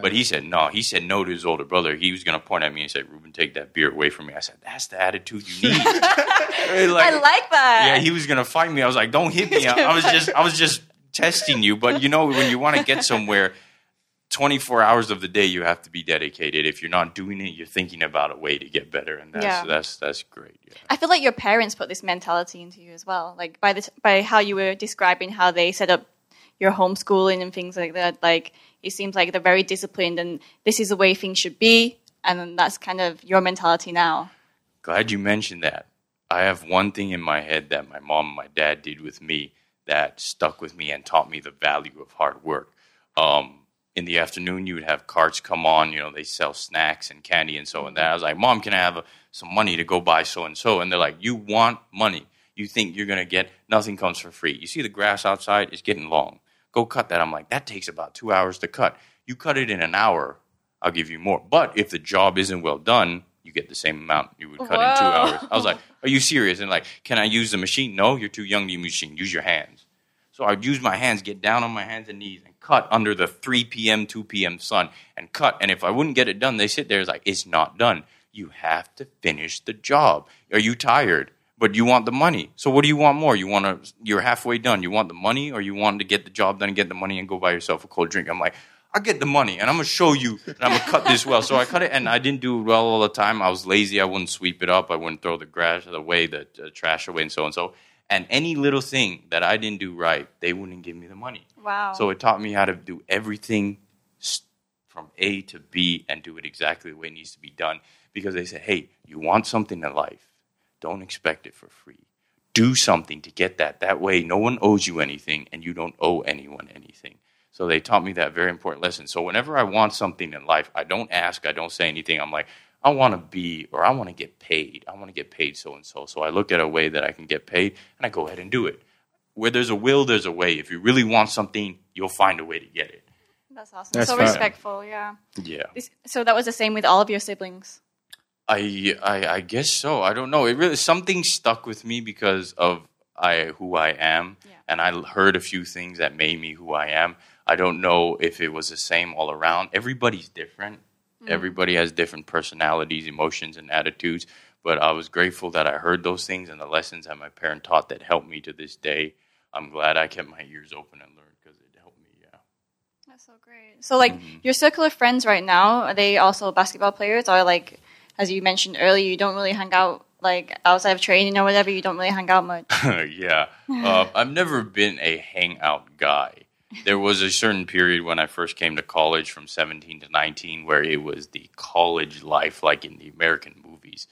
But he said no. He said no to his older brother. He was going to point at me and say, Reuben, take that beer away from me. I said, that's the attitude you need. Like, I like that. Yeah, he was going to fight me. I was like, don't hit me. I was just testing you. But, you know, when you want to get somewhere, 24 hours of the day, you have to be dedicated. If you're not doing it, you're thinking about a way to get better, and that's great. Yeah. I feel like your parents put this mentality into you as well. Like, by how you were describing how they set up your homeschooling and things like that, like, it seems like they're very disciplined, and this is the way things should be, and that's kind of your mentality now. Glad you mentioned that. I have one thing in my head that my mom and my dad did with me that stuck with me and taught me the value of hard work. In the afternoon, you would have carts come on. You know, they sell snacks and candy and so and that. I was like, Mom, can I have some money to go buy so and so? And they're like, you want money. You think you're going to get nothing comes for free. You see the grass outside? It's getting long. Go cut that. I'm like, that takes about 2 hours to cut. You cut it in an hour, I'll give you more. But if the job isn't well done, you get the same amount you would cut in 2 hours. I was like, are you serious? And like, can I use the machine? No, you're too young to use machine. Use your hands. So I'd use my hands, get down on my hands and knees, and cut under the 3 p.m., 2 p.m. sun and cut. And if I wouldn't get it done, they sit there, it's like, it's not done. You have to finish the job. Are you tired? But you want the money. So what do you want more? You're halfway done. You want the money, or you want to get the job done and get the money and go buy yourself a cold drink? I'm like, I'll get the money and I'm going to show you and I'm going to cut this well. So I cut it and I didn't do well all the time. I was lazy. I wouldn't sweep it up. I wouldn't throw the grass away, the trash away and so and so. And any little thing that I didn't do right, they wouldn't give me the money. Wow. So it taught me how to do everything from A to B and do it exactly the way it needs to be done. Because they said, hey, you want something in life. Don't expect it for free. Do something to get that. That way, no one owes you anything and you don't owe anyone anything. So they taught me that very important lesson. So whenever I want something in life, I don't ask, I don't say anything. I'm like, I want to be, or I want to get paid. I want to get paid so-and-so. So I look at a way that I can get paid, and I go ahead and do it. Where there's a will, there's a way. If you really want something, you'll find a way to get it. That's awesome. That's so fun. Respectful, yeah. Yeah. So that was the same with all of your siblings? I guess so. I don't know. It really, something stuck with me because of who I am, yeah. And I heard a few things that made me who I am. I don't know if it was the same all around. Everybody's different. Mm-hmm. Everybody has different personalities, emotions, and attitudes. But I was grateful that I heard those things and the lessons that my parents taught that helped me to this day. I'm glad I kept my ears open and learned because it helped me, yeah. That's so great. So, like, mm-hmm. Your circle of friends right now, are they also basketball players? Or, like, as you mentioned earlier, you don't really hang out, like, outside of training or whatever. You don't really hang out much. Yeah. I've never been a hangout guy. There was a certain period when I first came to college from 17 to 19 where it was the college life like in the American movies.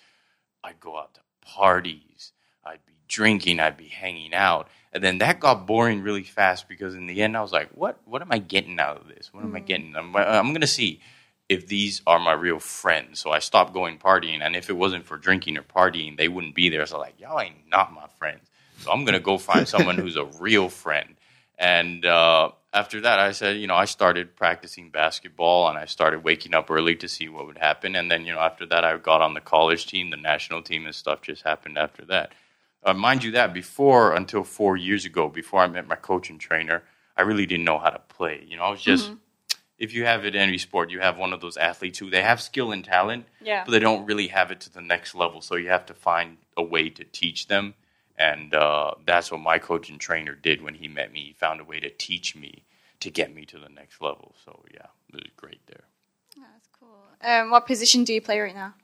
I'd go out to parties. I'd be drinking. I'd be hanging out. And then that got boring really fast because in the end I was like, what am I getting out of this? What am I getting? I'm going to see if these are my real friends. So I stopped going partying. And if it wasn't for drinking or partying, they wouldn't be there. So like, y'all ain't not my friends. So I'm going to go find someone who's a real friend. And after that, I said, I started practicing basketball and I started waking up early to see what would happen. And then, after that, I got on the college team, the national team, and stuff just happened after that. Mind you that until 4 years ago, before I met my coach and trainer, I really didn't know how to play. I was just, if you have it in any sport, you have one of those athletes who they have skill and talent, yeah. But they don't really have it to the next level. So you have to find a way to teach them. And that's what my coach and trainer did when he met me. He found a way to teach me to get me to the next level. So, yeah, it was great there. That's cool. What position do you play right now?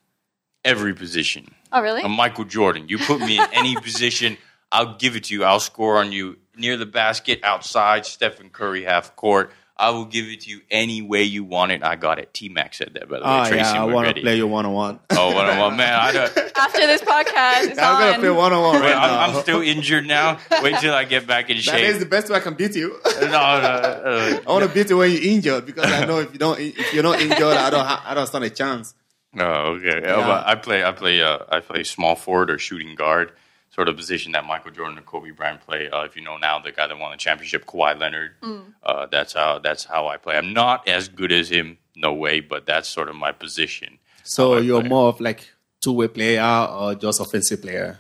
Every position. Oh, really? I'm Michael Jordan. You put me in any position, I'll give it to you. I'll score on you near the basket, outside, Stephen Curry, half court. I will give it to you any way you want it. I got it. T-Mac said that, by the way. Oh, Tracy, yeah, I want to play your one-on-one. Oh, one-on-one. Man, I don't... After this podcast, it's I'm going to play one-on-one right now. I'm still injured now. Wait till I get back in shape. That is the best way I can beat you. No. I want to beat you when you're injured because I know if you're not injured, I don't stand a chance. Oh, okay. Yeah. But I play small forward or shooting guard, sort of position that Michael Jordan and Kobe Bryant play. If you know now, the guy that won the championship, Kawhi Leonard, that's how I play. I'm not as good as him, no way, but that's sort of my position. So you're more of like two-way player or just offensive player?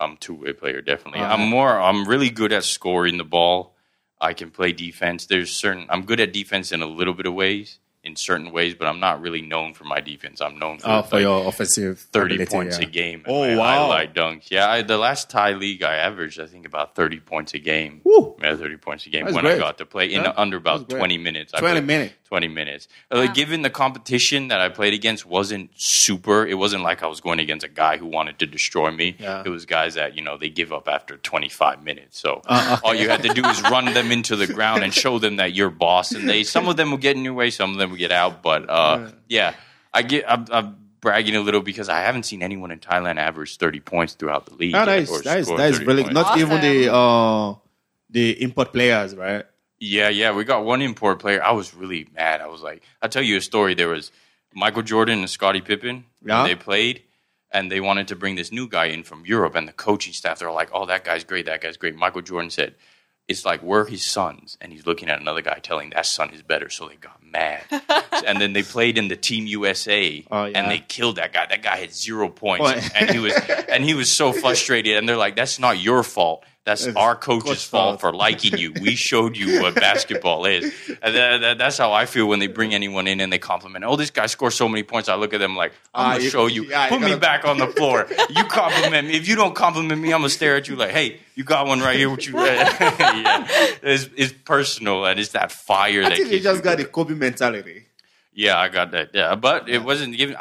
I'm two-way player, definitely. I'm really good at scoring the ball. I can play defense. I'm good at defense in a little bit of ways. In certain ways, but I'm not really known for my defense. I'm known for your offensive 30 points a game. And highlight dunks. Yeah, the last Thai league I averaged, I think, about 30 points a game. Woo! Yeah, 30 points a game when I got to play in under about 20 minutes. 20 minutes. Wow. Given the competition that I played against wasn't super. It wasn't like I was going against a guy who wanted to destroy me. Yeah. It was guys that, they give up after 25 minutes. So all you had to do is run them into the ground and show them that you're boss. And some of them will get in your way, some of them will get out. But I'm bragging a little because I haven't seen anyone in Thailand average 30 points throughout the league. Oh, that is really points. Not awesome. Even the import players, right? Yeah. We got one import player. I was really mad. I was like, I'll tell you a story. There was Michael Jordan and Scottie Pippen. Yeah. They played, and they wanted to bring this new guy in from Europe, and the coaching staff, they're like, oh, that guy's great. That guy's great. Michael Jordan said, it's like, we're his sons. And he's looking at another guy telling that son is better. So they got mad. And then they played in the Team USA, and they killed that guy. That guy had 0 points, and he was so frustrated. And they're like, "That's not your fault. That's our coach's fault for liking you. We showed you what basketball is." And that's how I feel when they bring anyone in and they compliment, "Oh, this guy scored so many points." I look at them like, "I'm going to show you. Put me back on the floor. You compliment me. If you don't compliment me, I'm going to stare at you like, hey, you got one right here. What you read." Yeah. It's personal, and it's that fire that keeps you. You just got the Kobe mentality. Yeah, I got that. Yeah, but it wasn't given.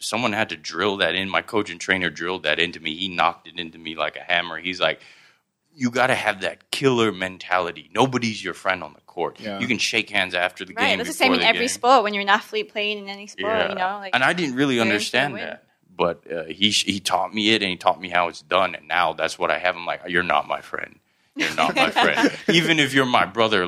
Someone had to drill that in. My coach and trainer drilled that into me. He knocked it into me like a hammer. He's like, "You got to have that killer mentality. Nobody's your friend on the court. Yeah. You can shake hands after the game." Right, that's the same in every sport. When you're an athlete playing in any sport, you know. Like, and I didn't really understand that, but he taught me it, and he taught me how it's done. And now that's what I have. I'm like, "You're not my friend. You're not my friend. Even if you're my brother,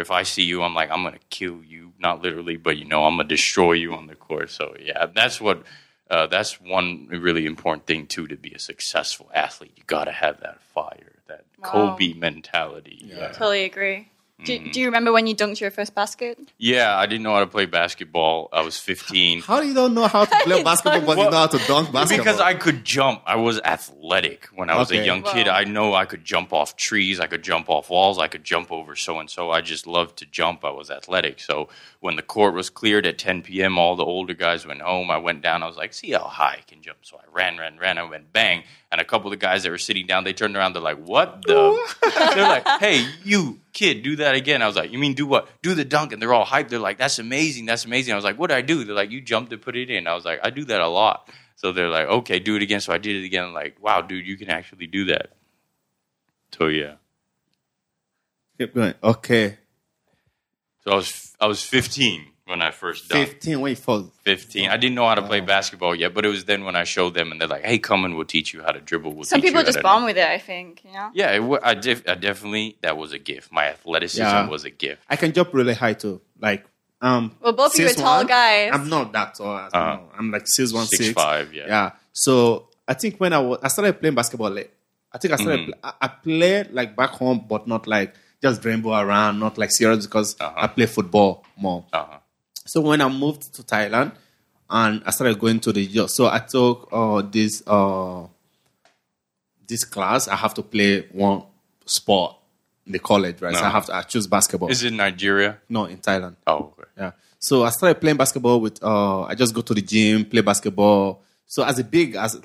if I see you, I'm like, I'm gonna kill you. Not literally, but I'm gonna destroy you on the court." So yeah, that's what. That's one really important thing too to be a successful athlete. You got to have that fire, that Kobe mentality. Yeah. Yeah. Totally agree. Do you remember when you dunked your first basket? Yeah, I didn't know how to play basketball. I was 15. How do you don't know how to play basketball but you know how to dunk basketball? Because I could jump. I was athletic when I was a young kid. I know I could jump off trees. I could jump off walls. I could jump over so-and-so. I just loved to jump. I was athletic. So when the court was cleared at 10 p.m., all the older guys went home. I went down. I was like, "See how high I can jump." So I ran. I went bang. And a couple of the guys that were sitting down, they turned around. They're like, "What the?" They're like, "Hey, you kid, do that again." I was like, "You mean do what?" "Do the dunk." And they're all hyped. They're like, That's amazing. I was like, "What did I do?" They're like, "You jumped and put it in." I was like, "I do that a lot." So they're like, "Okay, do it again." So I did it again. I'm like, "Wow, dude, you can actually do that." So, yeah. Keep going. Okay. So I was 15 when I first dunked. 15, wait, for 15. I didn't know how to play basketball yet, but it was then when I showed them, and they're like, "Hey, come and we'll teach you how to dribble." Some people just bomb with it, I think, you know? Yeah, I definitely, that was a gift. My athleticism was a gift. I can jump really high, too. Like, well, both of you are tall guys. I'm not that tall. I'm like 6'1", 6'5", yeah. Yeah, so I think when I started playing basketball late. I think I started, I played like back home, but not like just rainbow around, not like serious because I play football more. Uh-huh. So when I moved to Thailand and I started going to the so I took this class. I have to play one sport in the college, right? No. So I choose basketball. Is it Nigeria? No, in Thailand. Oh, okay. Yeah. So I started playing basketball with I just go to the gym, play basketball. So and the team was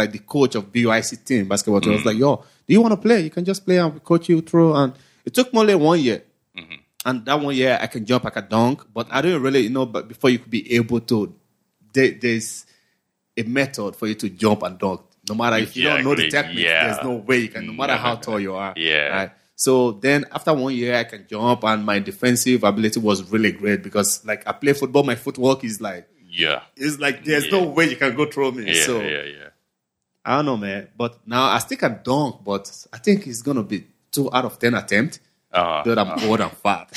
like the coach of BYC team basketball. So I was like, "Yo, do you want to play? You can just play and we coach you through." And it took more like 1 year. Mm-hmm. And that 1 year, I can jump, I can dunk, but I don't really, but before you could be able to, there's a method for you to jump and dunk. No matter if you don't know the technique, there's no way you can, no matter how tall you are. Yeah. Right? So then after 1 year, I can jump, and my defensive ability was really great because, like, I play football, my footwork is like, it's like there's no way you can go through me. Yeah, so, I don't know, man. But now I still can dunk, but I think it's going to be 2 out of 10 attempts. Dude, I'm bored and fat.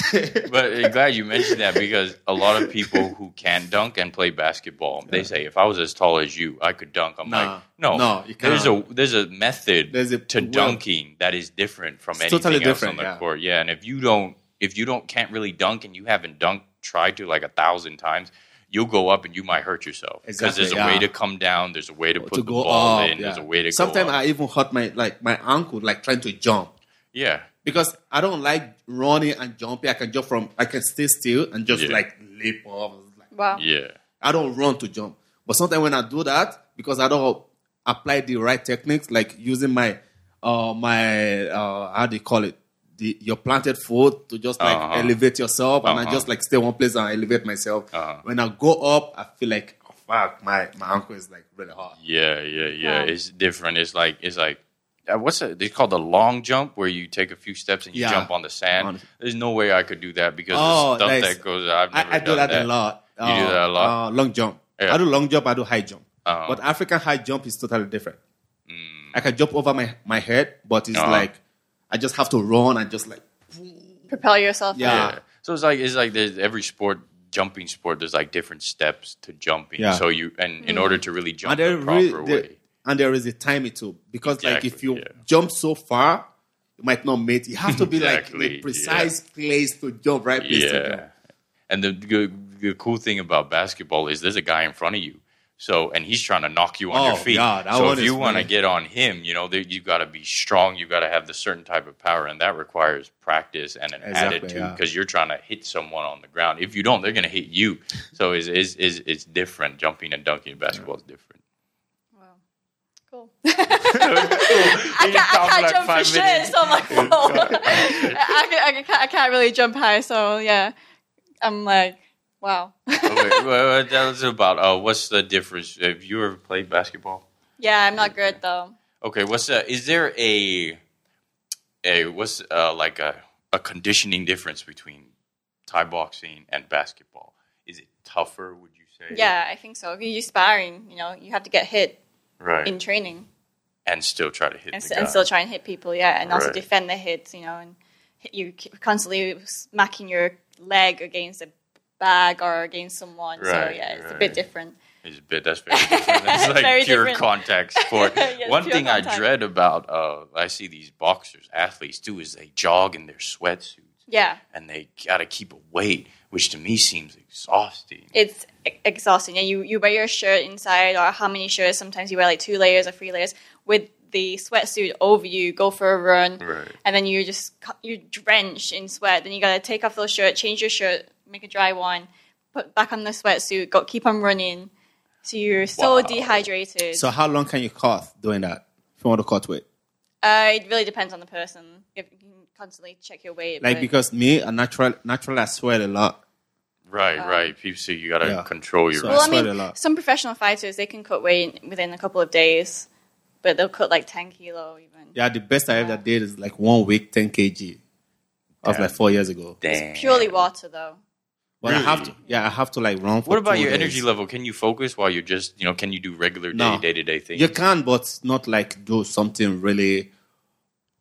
But I'm glad you mentioned that because a lot of people who can dunk and play basketball, they say, "If I was as tall as you, I could dunk." I'm like, no, you can't. There's a method to dunking that is different from anything totally else on the court. Yeah, and if you can't really dunk and you haven't tried to like 1,000 times, you'll go up and you might hurt yourself. Because there's a way to come down, there's a way to put the ball in, there's a way to go up. I even hurt my ankle like trying to jump. Yeah. Because I don't like running and jumping. I can stay still and just like leap off. Like, wow. Yeah. I don't run to jump. But sometimes when I do that, because I don't apply the right techniques, like using my, how do you call it? Your planted foot to just like elevate yourself. And I just like stay one place and elevate myself. When I go up, I feel like, oh, fuck, my ankle is like really hard. Yeah. Wow. It's different. It's like, what's it? They call the long jump where you take a few steps and you jump on the sand. Honestly. There's no way I could do that because the stuff that goes. I've never I do done that a lot. You do that a lot. Long jump. Yeah. I do long jump. I do high jump. But African high jump is totally different. I can jump over my head, but it's like I just have to run and just like propel yourself. Yeah. So it's like there's every sport. Jumping sport, there's like different steps to jumping. Yeah. So you in order to really jump the proper way. And there is a time too, because like if you jump so far, it might not mate. You have to be like in a precise place to jump, right place to jump. And the cool thing about basketball is there's a guy in front of you. So, and he's trying to knock you on your feet. God, so if you want to get on him, you know, you've got to be strong. You've got to have the certain type of power. And that requires practice and an attitude because you're trying to hit someone on the ground. If you don't, they're going to hit you. So it's different. Jumping and dunking in basketball is different. Wow. Cool. I can't jump for shit. So I'm like, whoa. I can't really jump high. So, yeah. I'm like, wow. That was about, what's the difference? Have you ever played basketball? Yeah, I'm not good though. Okay, is there a conditioning difference between Thai boxing and basketball? Is it tougher, would you say? Yeah, I think so. You're sparring, you have to get hit in training. And still try to hit people, yeah. And also defend the hits, and you constantly smacking your leg against a bag or against someone, so yeah, it's a bit different. That's very different. It's like pure contact sport. One thing I dread about, I see these boxers, athletes do is they jog in their sweatsuits. Yeah, and they gotta keep a weight, which to me seems exhausting. It's exhausting, and you wear your shirt inside, or how many shirts? Sometimes you wear like 2 layers or 3 layers with the sweatsuit over you, go for a run, and then you're drenched in sweat. Then you gotta take off those shirt, change your shirt, make a dry one, put back on the sweatsuit, keep on running. So you're so dehydrated. So how long can you cough doing that? If you want to cough weight, it really depends on the person. If you can constantly check your weight, because me, a natural, I sweat a lot. Right. People say you gotta control your. I sweat a lot. Some professional fighters, they can cut weight within a couple of days. But they'll cut like 10 kilo even. Yeah, the best I ever did is like 1 week, 10 kg. That was like 4 years ago. Damn. It's purely water though. But really? I have to like run for. What about your energy level? Can you focus while you're just, can you do regular day-to-day things? You can, but not like do something really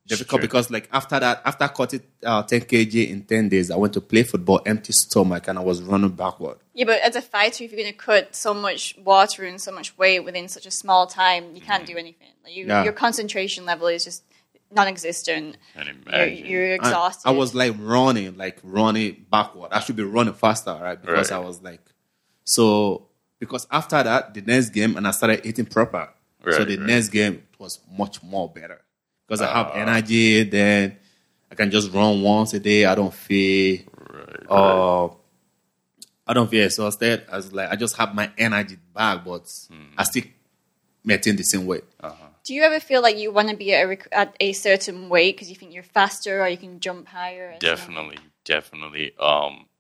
difficult because like after that, after I cut it 10 kg in 10 days, I went to play football, empty stomach, and I was running backward. Yeah, but as a fighter, if you're going to cut so much water and so much weight within such a small time, you can't do anything. Like your concentration level is just non-existent. You're exhausted. I was like running backward. I should be running faster, right? Because I was like... So, because after that, the next game, and I started eating proper. So the next game was much more better. Because I have energy, then I can just run once a day. I don't feel... I don't feel exhausted. I was like, I just have my energy back, but I still maintain the same weight. Uh-huh. Do you ever feel like you want to be at a certain weight because you think you're faster or you can jump higher? Definitely.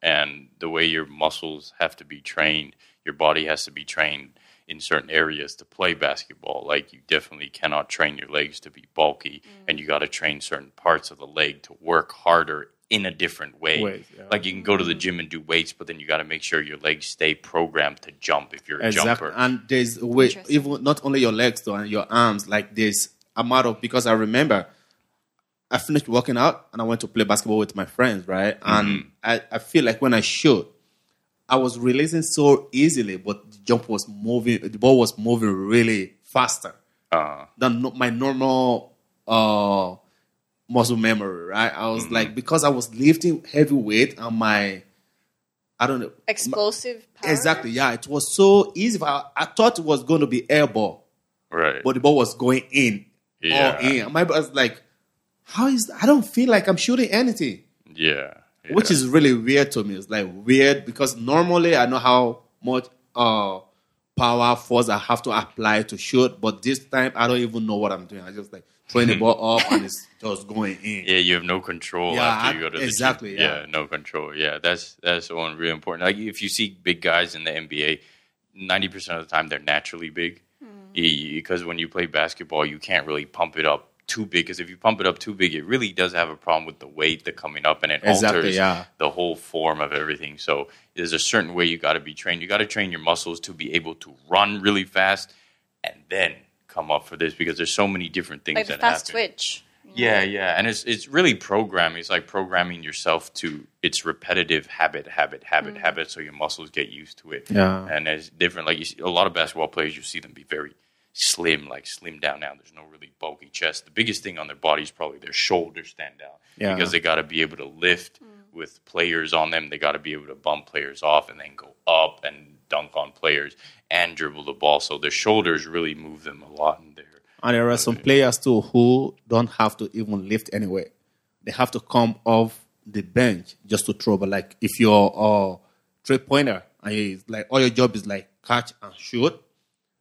And the way your muscles have to be trained, your body has to be trained in certain areas to play basketball. Like you definitely cannot train your legs to be bulky, and you got to train certain parts of the leg to work harder in a different way. Like you can go to the gym and do weights, but then you got to make sure your legs stay programmed to jump if you're a jumper. And there's a way, even not only your legs though, and your arms, like this amount of, because I remember I finished working out and I went to play basketball with my friends, right? And I feel like when I shoot, I was releasing so easily, but the ball was moving really faster than my normal muscle memory, right? I was like, because I was lifting heavy weight and my, I don't know. Explosive power? Exactly, yeah. It was so easy. I thought it was going to be air ball. Right. But the ball was going in. Yeah. All in. And my brother's like, I don't feel like I'm shooting anything. Yeah. Which is really weird to me. It's like weird because normally I know how much power, force I have to apply to shoot. But this time I don't even know what I'm doing. I just like, throwing the ball up and it's just going in. Yeah, you have no control after you go to the gym. Exactly. Yeah, no control. Yeah, that's one really important. Like if you see big guys in the NBA, 90% of the time they're naturally big because when you play basketball, you can't really pump it up too big because if you pump it up too big, it really does have a problem with the weight that's coming up and it alters the whole form of everything. So there's a certain way you got to be trained. You got to train your muscles to be able to run really fast and then come up for this because there's so many different things that happen. Like fast twitch. Yeah. And it's really programming. It's like programming yourself to its repetitive habit, so your muscles get used to it. Yeah. And it's different. Like you see, a lot of basketball players, you see them be very slim, like slim down now. There's no really bulky chest. The biggest thing on their body is probably their shoulders stand out because they got to be able to lift with players on them. They got to be able to bump players off and then go up and dunk on players and dribble the ball. So their shoulders really move them a lot in there. And there are some players too who don't have to even lift anyway. They have to come off the bench just to throw. But like if you're a three-pointer and like all your job is like catch and shoot,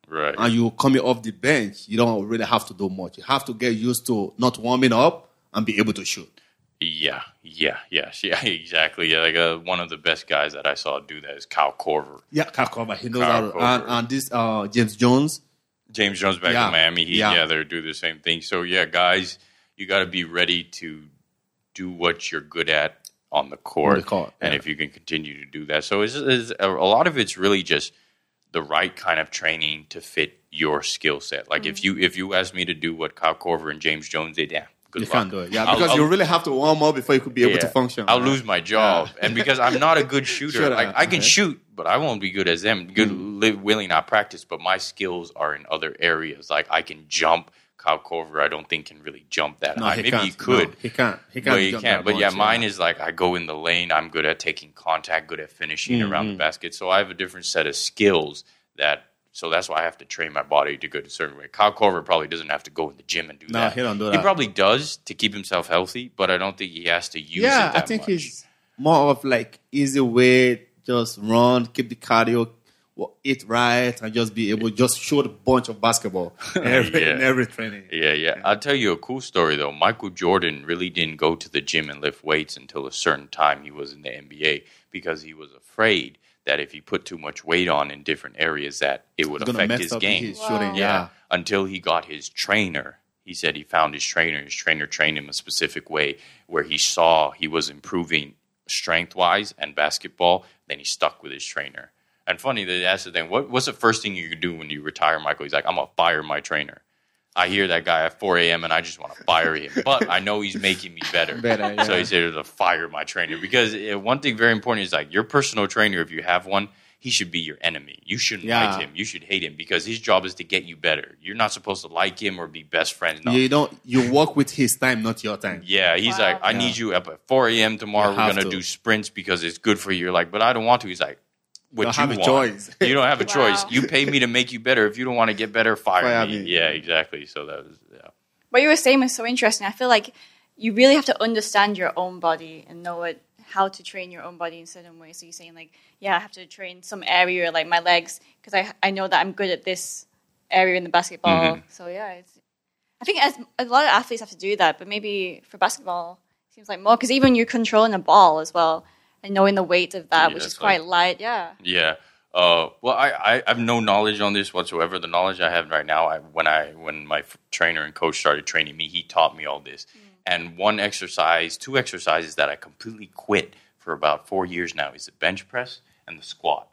right? And you coming off the bench, you don't really have to do much. You have to get used to not warming up and be able to shoot. Yeah, exactly. Yeah, like one of the best guys that I saw do that is Kyle Corver. Yeah, Kyle Corver. He knows how to. And this James Jones back in Miami. They do the same thing. So, yeah, guys, you got to be ready to do what you're good at on the court. And if you can continue to do that. So it's a lot of it's really just the right kind of training to fit your skill set. Like if you ask me to do what Kyle Corver and James Jones did, you can't do it. Yeah, because I'll, you really have to warm up before you could be able to function. I'll lose my job. And because I'm not a good shooter, I can shoot, but I won't be good as them. I practice, but my skills are in other areas. Like I can jump. Kyle Corver, I don't think, can really jump that high. Maybe he could. No, he can't. He can't. But mine is like I go in the lane. I'm good at taking contact, good at finishing around the basket. So I have a different set of skills So that's why I have to train my body to go to a certain way. Kyle Corver probably doesn't have to go in the gym and do that. No, he don't do that. He probably does to keep himself healthy, but I don't think he has to use it that much. I think it's more of like easy way, just run, keep the cardio, eat right, and just be able to just shoot a bunch of basketball in every training. Yeah. I'll tell you a cool story, though. Michael Jordan really didn't go to the gym and lift weights until a certain time he was in the NBA because he was afraid that if he put too much weight on in different areas, that it would affect his game. Until he got his trainer. He said he found his trainer. His trainer trained him a specific way where he saw he was improving strength-wise and basketball. Then he stuck with his trainer. And funny, they asked him, what's the first thing you can do when you retire, Michael? He's like, I'm going to fire my trainer. I hear that guy at 4 a.m. and I just want to fire him. But I know he's making me better. So he said to fire my trainer. Because one thing very important is like your personal trainer, if you have one, he should be your enemy. You shouldn't like him. You should hate him because his job is to get you better. You're not supposed to like him or be best friends. No. You work with his time, not your time. Yeah, he's like, I need you up at 4 a.m. tomorrow. We're going to do sprints because it's good for you. You're like, but I don't want to. He's like, you don't have a choice. You pay me to make you better. If you don't want to get better, fire me. Yeah, exactly. So that was what you were saying was so interesting. I feel like you really have to understand your own body and know how to train your own body in certain ways. So you're saying like, I have to train some area like my legs because I know that I'm good at this area in the basketball. So I think a lot of athletes have to do that, but maybe for basketball it seems like more because even you're controlling a ball as well. And knowing the weight of that, which is quite light, Yeah. Well, I have no knowledge on this whatsoever. The knowledge I have right now, when my trainer and coach started training me, he taught me all this. And two exercises that I completely quit for about 4 years now is the bench press and the squat.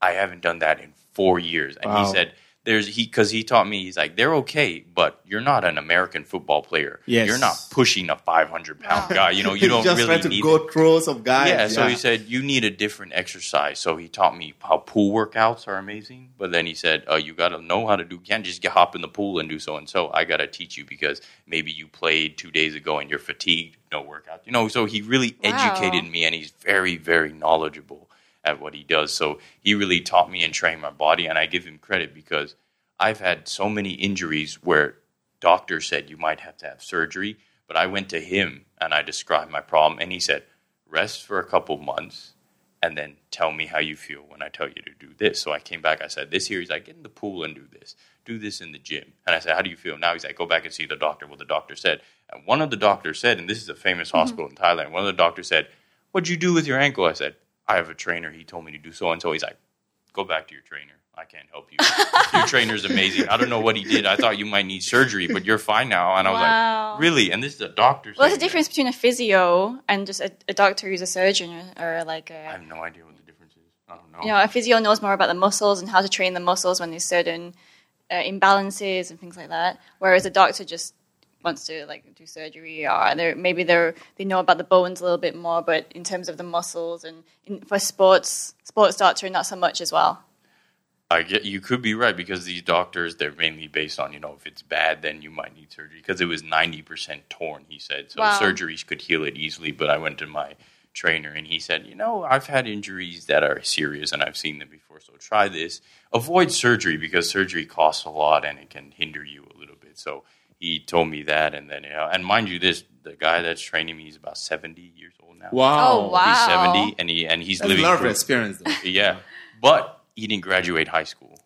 I haven't done that in 4 years. And he said, because he taught me, he's like, they're okay, but you're not an American football player. Yes. You're not pushing a 500-pound guy. You don't really need to go throw some guys. Yeah, so he said, you need a different exercise. So he taught me how pool workouts are amazing. But then he said, you got to know how to do. You can't just hop in the pool and do so-and-so. I got to teach you because maybe you played 2 days ago and you're fatigued, no workout. So he really educated me, and he's very, very knowledgeable at what he does. So he really taught me and trained my body, and I give him credit because I've had so many injuries where doctors said you might have to have surgery, but I went to him and I described my problem, and he said, rest for a couple months and then tell me how you feel when I tell you to do this. So I came back, I said, this here. He's like, get in the pool and do this in the gym. And I said, how do you feel now? He's like, go back and see the doctor. Well, the doctor said, and one of the doctors said, and this is a famous hospital in Thailand, one of the doctors said, what'd you do with your ankle? I said, I have a trainer. He told me to do so and so. He's like, go back to your trainer. I can't help you. Your trainer's amazing. I don't know what he did. I thought you might need surgery, but you're fine now. And I was like, really? And this is a doctor. What's the difference between a physio and just a doctor who's a surgeon or like a... I have no idea what the difference is. I don't know. A physio knows more about the muscles and how to train the muscles when there's certain imbalances and things like that. Whereas a doctor just wants to like do surgery, or they know about the bones a little bit more, but in terms of the muscles and for sports doctor, not so much as well. I get you could be right, because these doctors, they're mainly based on, you know, if it's bad, then you might need surgery, because it was 90% torn, he said. So wow. Surgeries could heal it easily. But I went to my trainer and he said, you know, I've had injuries that are serious and I've seen them before. So try this. Avoid surgery, because surgery costs a lot and it can hinder you a little bit. So he told me that. And then, you know, and mind you, this, the guy that's training me, he's about 70 years old now. Wow. Oh, wow. He's 70 and he's that's living a lot of experience. Though. Yeah. But he didn't graduate high school.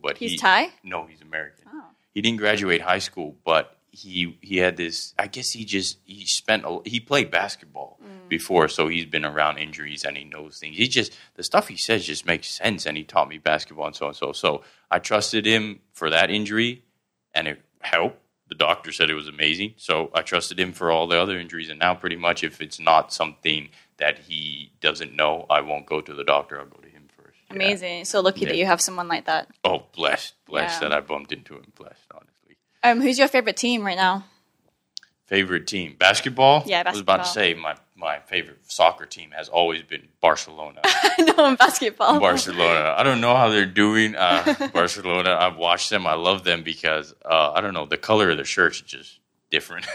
But he's Thai? No, he's American. Oh. He didn't graduate high school, but he had this. I guess he played basketball before, so he's been around injuries and he knows things. He just the stuff he says just makes sense, and he taught me basketball and so on and so. So I trusted him for that injury, and it helped. The doctor said it was amazing, so I trusted him for all the other injuries. And now, pretty much, if it's not something that he doesn't know, I won't go to the doctor. I'll go to him. Yeah. Amazing. So lucky that you have someone like that. Oh, blessed that I bumped into him. Blessed, honestly. Who's your favorite team right now? Favorite team? Basketball? Yeah, basketball. I was about to say my favorite soccer team has always been Barcelona. No, in basketball. Barcelona. I don't know how they're doing. Barcelona. I've watched them. I love them because, I don't know, the color of their shirts is just different.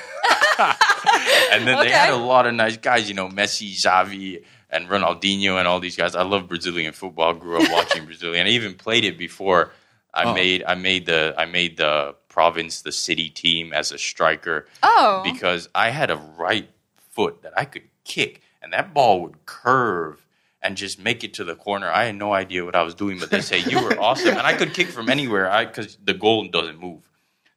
And then they had a lot of nice guys, you know, Messi, Xavi, and Ronaldinho and all these guys. I love Brazilian football. I grew up watching Brazilian. I even played it before. I made the province, the city team as a striker. Oh. Because I had a right foot that I could kick, and that ball would curve and just make it to the corner. I had no idea what I was doing, but they say, you were awesome. And I could kick from anywhere because the goal doesn't move.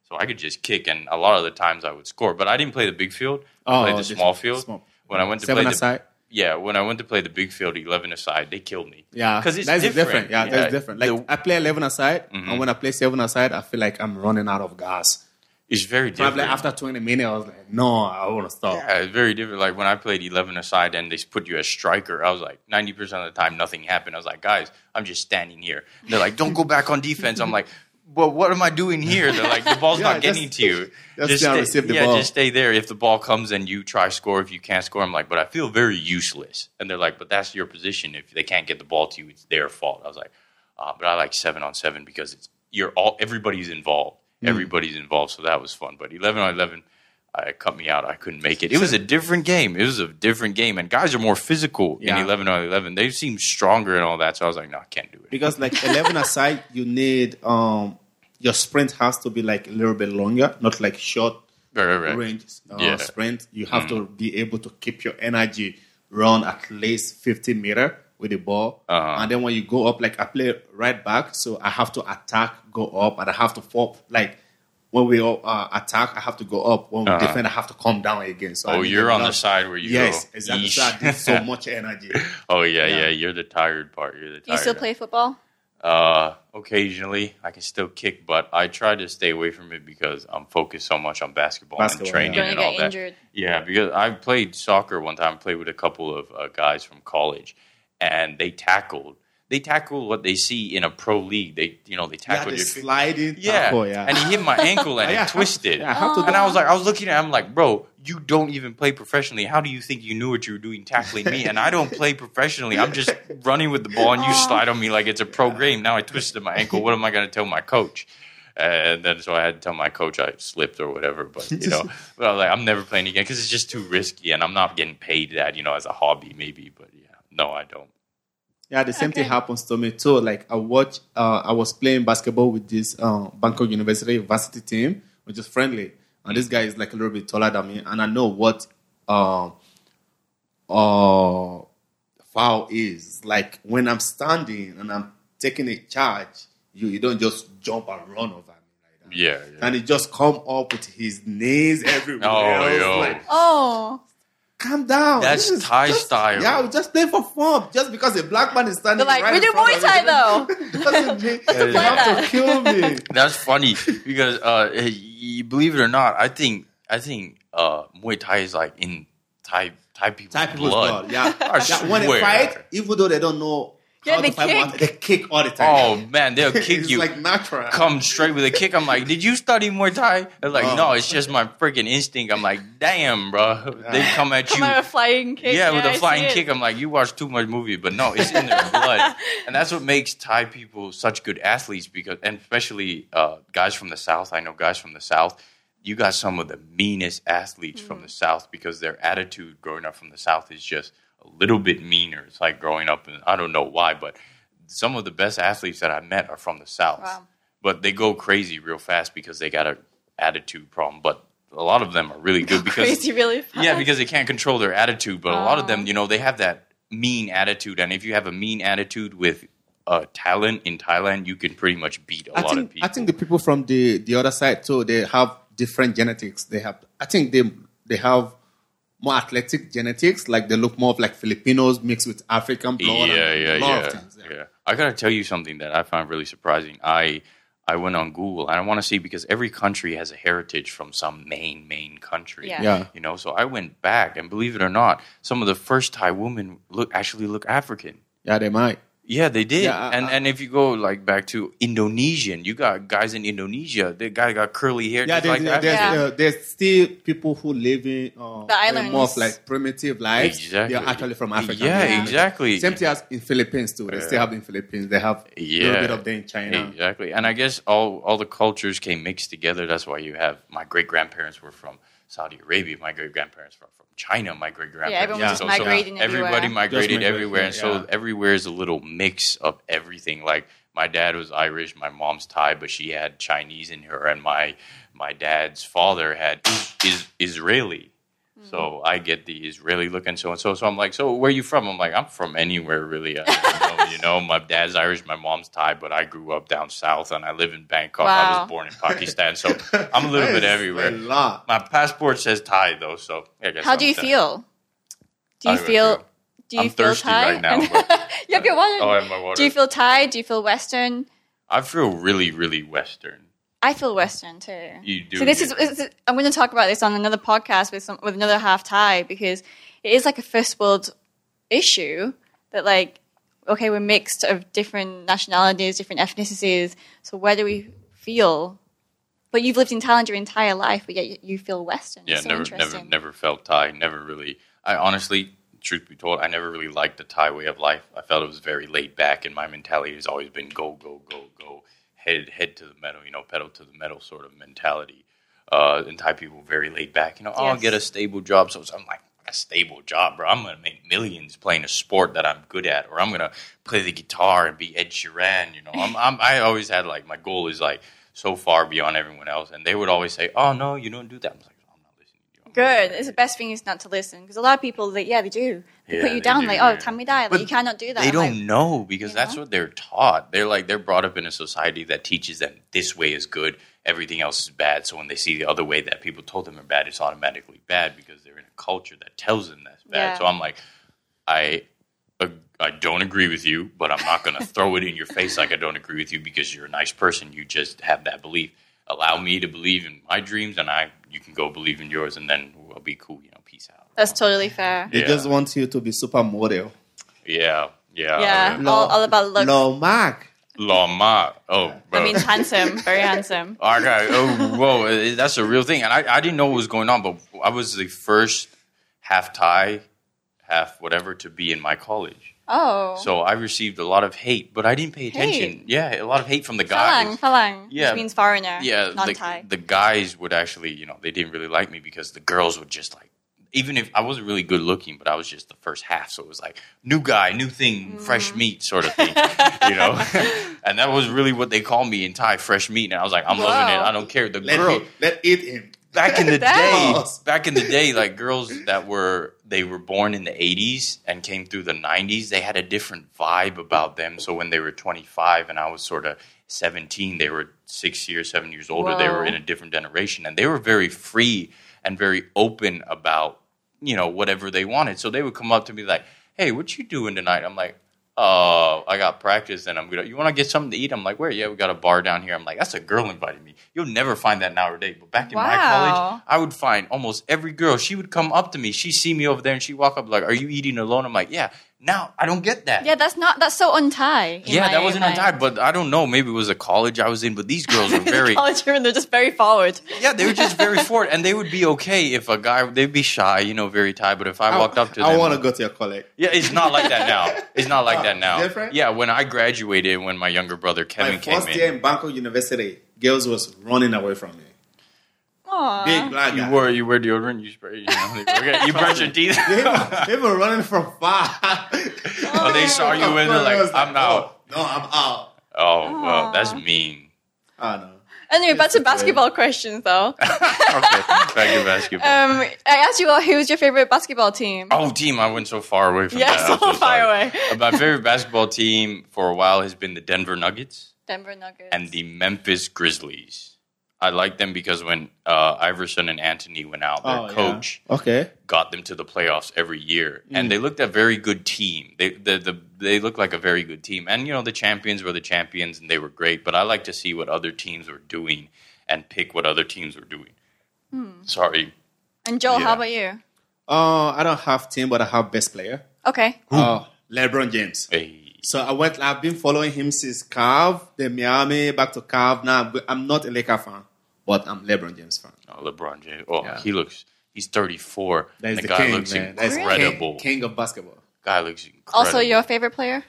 So I could just kick, and a lot of the times I would score. But I didn't play the big field. I played the small field. When I went to play the big field, 11-a-side, they killed me. Yeah, because it's different. Yeah, that's different. Like I play 11-a-side, and when I play 7-a-side, I feel like I'm running out of gas. It's very different. Probably after 20 minutes, I was like, no, I want to stop. Yeah, it's very different. Like when I played 11-a-side and they put you as striker, I was like, 90% of the time, nothing happened. I was like, guys, I'm just standing here. And they're like, don't go back on defense. I'm like, well, what am I doing here? They're like, the ball's not getting to you. Just stay there. If the ball comes and you try score, if you can't score, I'm like, but I feel very useless. And they're like, but that's your position. If they can't get the ball to you, it's their fault. I was like, but I like 7-on-7 because everybody's involved. Everybody's involved, so that was fun. But 11-on-11, cut me out. I couldn't make it. It was a different game. And guys are more physical in 11-on-11. They seem stronger and all that. So I was like, no, I can't do it. Because like 11-a-side, you need your sprint has to be like a little bit longer, not like short range sprint. You have to be able to keep your energy, run at least 50 meter with the ball. Uh-huh. And then when you go up, like I play right back, so I have to attack, go up, and I have to fall like. When we attack, I have to go up. When we defend, I have to come down again. So you're on the side where you go. Yes, exactly. So I did so much energy. You're the tired part. Do you still play football? Occasionally. I can still kick, but I try to stay away from it because I'm focused so much on basketball and training and all that. Injured. Yeah, because I played soccer one time. I played with a couple of guys from college, and they tackled. They tackle what they see in a pro league. They tackle your sliding tackle. Yeah, and he hit my ankle and it twisted. I was looking at him like, bro, you don't even play professionally. How do you think you knew what you were doing tackling me? And I don't play professionally. I'm just running with the ball and you slide on me like it's a pro game. Now I twisted my ankle. What am I going to tell my coach? And then so I had to tell my coach I slipped or whatever. But, you know, but I was like, I'm never playing again because it's just too risky and I'm not getting paid that, you know, as a hobby maybe. But, yeah, no, I don't. Yeah, the same thing happens to me too. Like I was playing basketball with this Bangkok University varsity team, which is friendly. And this guy is like a little bit taller than me, and I know what foul is. Like when I'm standing and I'm taking a charge, you don't just jump and run over me like that. Yeah. And he just come up with his knees everywhere. Calm down. That's Thai style. Yeah, we just play for fun. Just because a black man is standing like, we do Muay Thai though. Doesn't mean you have to kill me. That's funny because believe it or not, I think Muay Thai is like in Thai people's blood. Yeah. When they fight, even though they don't know Yeah, they kick all the time. Oh, man, they'll kick it's you. It's like natural. Come straight with a kick. I'm like, did you study Muay Thai? They're like, no, it's just my freaking instinct. I'm like, damn, bro. They come at you. Come out with a flying kick. Yeah, with a flying kick. I'm like, you watch too much movie. But no, it's in their blood. And that's what makes Thai people such good athletes, because, and especially guys from the South. I know guys from the South. You got some of the meanest athletes from the South, because their attitude growing up from the South is just a little bit meaner. It's like growing up, and I don't know why, but some of the best athletes that I met are from the South. Wow. But they go crazy real fast because they got an attitude problem. But a lot of them are really good because crazy really fast. Yeah, because they can't control their attitude. But a lot of them, you know, they have that mean attitude, and if you have a mean attitude with talent in Thailand, you can pretty much beat a lot of people. I think the people from the other side too, they have different genetics. They have, I think they have more athletic genetics, like they look more of like Filipinos mixed with African blood. Yeah. I gotta tell you something that I found really surprising. I went on Google and I want to see, because every country has a heritage from some main country. Yeah. You know, so I went back, and believe it or not, some of the first Thai women actually look African. Yeah, they might. Yeah, they did. Yeah, and if you go like back to Indonesian, you got guys in Indonesia. The guy got curly hair. Yeah, there's still people who live in the islands, more of like primitive lives. Exactly. They're actually from Africa. Yeah, exactly. Same thing as in Philippines too. They still have in Philippines. They have a little bit of them in China. Exactly. And I guess all the cultures came mixed together. That's why you have, my great grandparents were from Saudi Arabia. My great grandparents were from China. My great grandparents. Yeah, everyone was just migrating everywhere. Everybody migrated everywhere, and so everywhere is a little mix of everything. Like my dad was Irish, my mom's Thai, but she had Chinese in her, and my dad's father had Israeli. Mm-hmm. So I get the Israeli look and so on. So I'm like, so where are you from? I'm like, I'm from anywhere really. I don't know, my dad's Irish, my mom's Thai, but I grew up down south and I live in Bangkok. Wow. I was born in Pakistan, so I'm a little bit everywhere. A lot. My passport says Thai though, so I guess. How do you feel? Do you feel thirsty Thai right now? But, you have your water. Oh, I have my water. Do you feel Thai? Do you feel Western? I feel really, really Western. I feel Western too. You do. So this is I'm going to talk about this on another podcast with another half Thai, because it is like a first world issue that, like, okay, we're mixed of different nationalities, different ethnicities. So where do we feel? But you've lived in Thailand your entire life, but yet you feel Western. Yeah, so never felt Thai. Never really. I honestly, truth be told, I never really liked the Thai way of life. I felt it was very laid back, and my mentality has always been go, go, go, go. Head to the metal, you know, pedal to the metal sort of mentality. And Thai people very laid back. You know, I'll get a stable job. So I'm like, a stable job, bro. I'm going to make millions playing a sport that I'm good at. Or I'm going to play the guitar and be Ed Sheeran, you know. I always had, like, my goal is, like, so far beyond everyone else. And they would always say, oh, no, you don't do that. I was like, I'm not listening to you. Good. It's the best thing is not to listen. Because a lot of people, they do. They put you down, time we die. Like, you cannot do that. They don't know, because that's what they're taught. They're like, they're brought up in a society that teaches them this way is good, everything else is bad. So when they see the other way that people told them are bad, it's automatically bad because they're in a culture that tells them that's bad. Yeah. So I'm like, I don't agree with you, but I'm not going to throw it in your face like I don't agree with you because you're a nice person. You just have that belief. Allow me to believe in my dreams, and you can go believe in yours, and then we'll be cool, you know, peace out. That's totally fair. They just want you to be supermodel. Yeah. Yeah, all about looks. Lomag. Oh, bro. I mean, handsome, very handsome. Okay, oh, whoa, that's a real thing. And I didn't know what was going on, but I was the first half Thai, half whatever to be in my college. Oh. So I received a lot of hate, but I didn't pay attention. Hate. Yeah, a lot of hate from the guys. Falang, which means foreigner, non-Thai. The guys would actually, you know, they didn't really like me because the girls would just like, even if I wasn't really good looking, but I was just the first half. So it was like, new guy, new thing, fresh meat sort of thing, you know? And that was really what they called me in Thai, fresh meat. And I was like, I'm loving it. I don't care. Let it in. Back in the day, like girls that were born in the 80s and came through the 90s, they had a different vibe about them. So when they were 25 and I was sort of 17, they were 7 years older. Whoa. They were in a different generation. And they were very free and very open about, you know, whatever they wanted. So they would come up to me like, hey, what you doing tonight? I'm like, oh, I got practice and I'm good. You want to get something to eat? I'm like, where? Yeah, we got a bar down here. I'm like, that's a girl invited me. You'll never find that nowadays. But back in my college, I would find almost every girl. She would come up to me. She'd see me over there and she'd walk up like, are you eating alone? I'm like, yeah. Now, I don't get that. Yeah, that's so untie. Yeah, that wasn't untie, but I don't know. Maybe it was a college I was in, but these girls were very... college women, they're just very forward. Yeah, they were just very forward, and they would be okay if a guy... They'd be shy, you know, very tight, but if I walked up to them... I want to go to your college. Yeah, it's not like that now. It's not like that now. Different? Yeah, when I graduated, when my younger brother, Kevin, came in... My first year in Bangkok University, girls was running away from me. Aww. Big black guy. You wear deodorant. You spray. You know, okay, you brush your teeth. They were running from far. Oh, they saw you and they're like, "I'm out." No, I'm out. Oh, well, that's mean. I know. Anyway, back to basketball questions, though. Okay, back to basketball. I asked you all, who's your favorite basketball team? Oh, team! I went so far away from that. Yeah, so far away. My favorite basketball team for a while has been the Denver Nuggets. And the Memphis Grizzlies. I like them because when Iverson and Anthony went out, their coach got them to the playoffs every year. Mm. And they looked a very good team. They looked like a very good team. And, you know, the champions were the champions and they were great. But I like to see what other teams were doing and pick what other teams were doing. Mm. Sorry. And Joel, how about you? I don't have team, but I have best player. Okay. LeBron James. Hey. So I've been following him since Cavs, then Miami, back to Cavs. Now I'm not a Laker fan, but I'm LeBron James fan. Oh, LeBron James. Oh, yeah. He's 34. That is the guy king, looks incredible. That's king of basketball. Guy looks incredible. Also, your favorite player?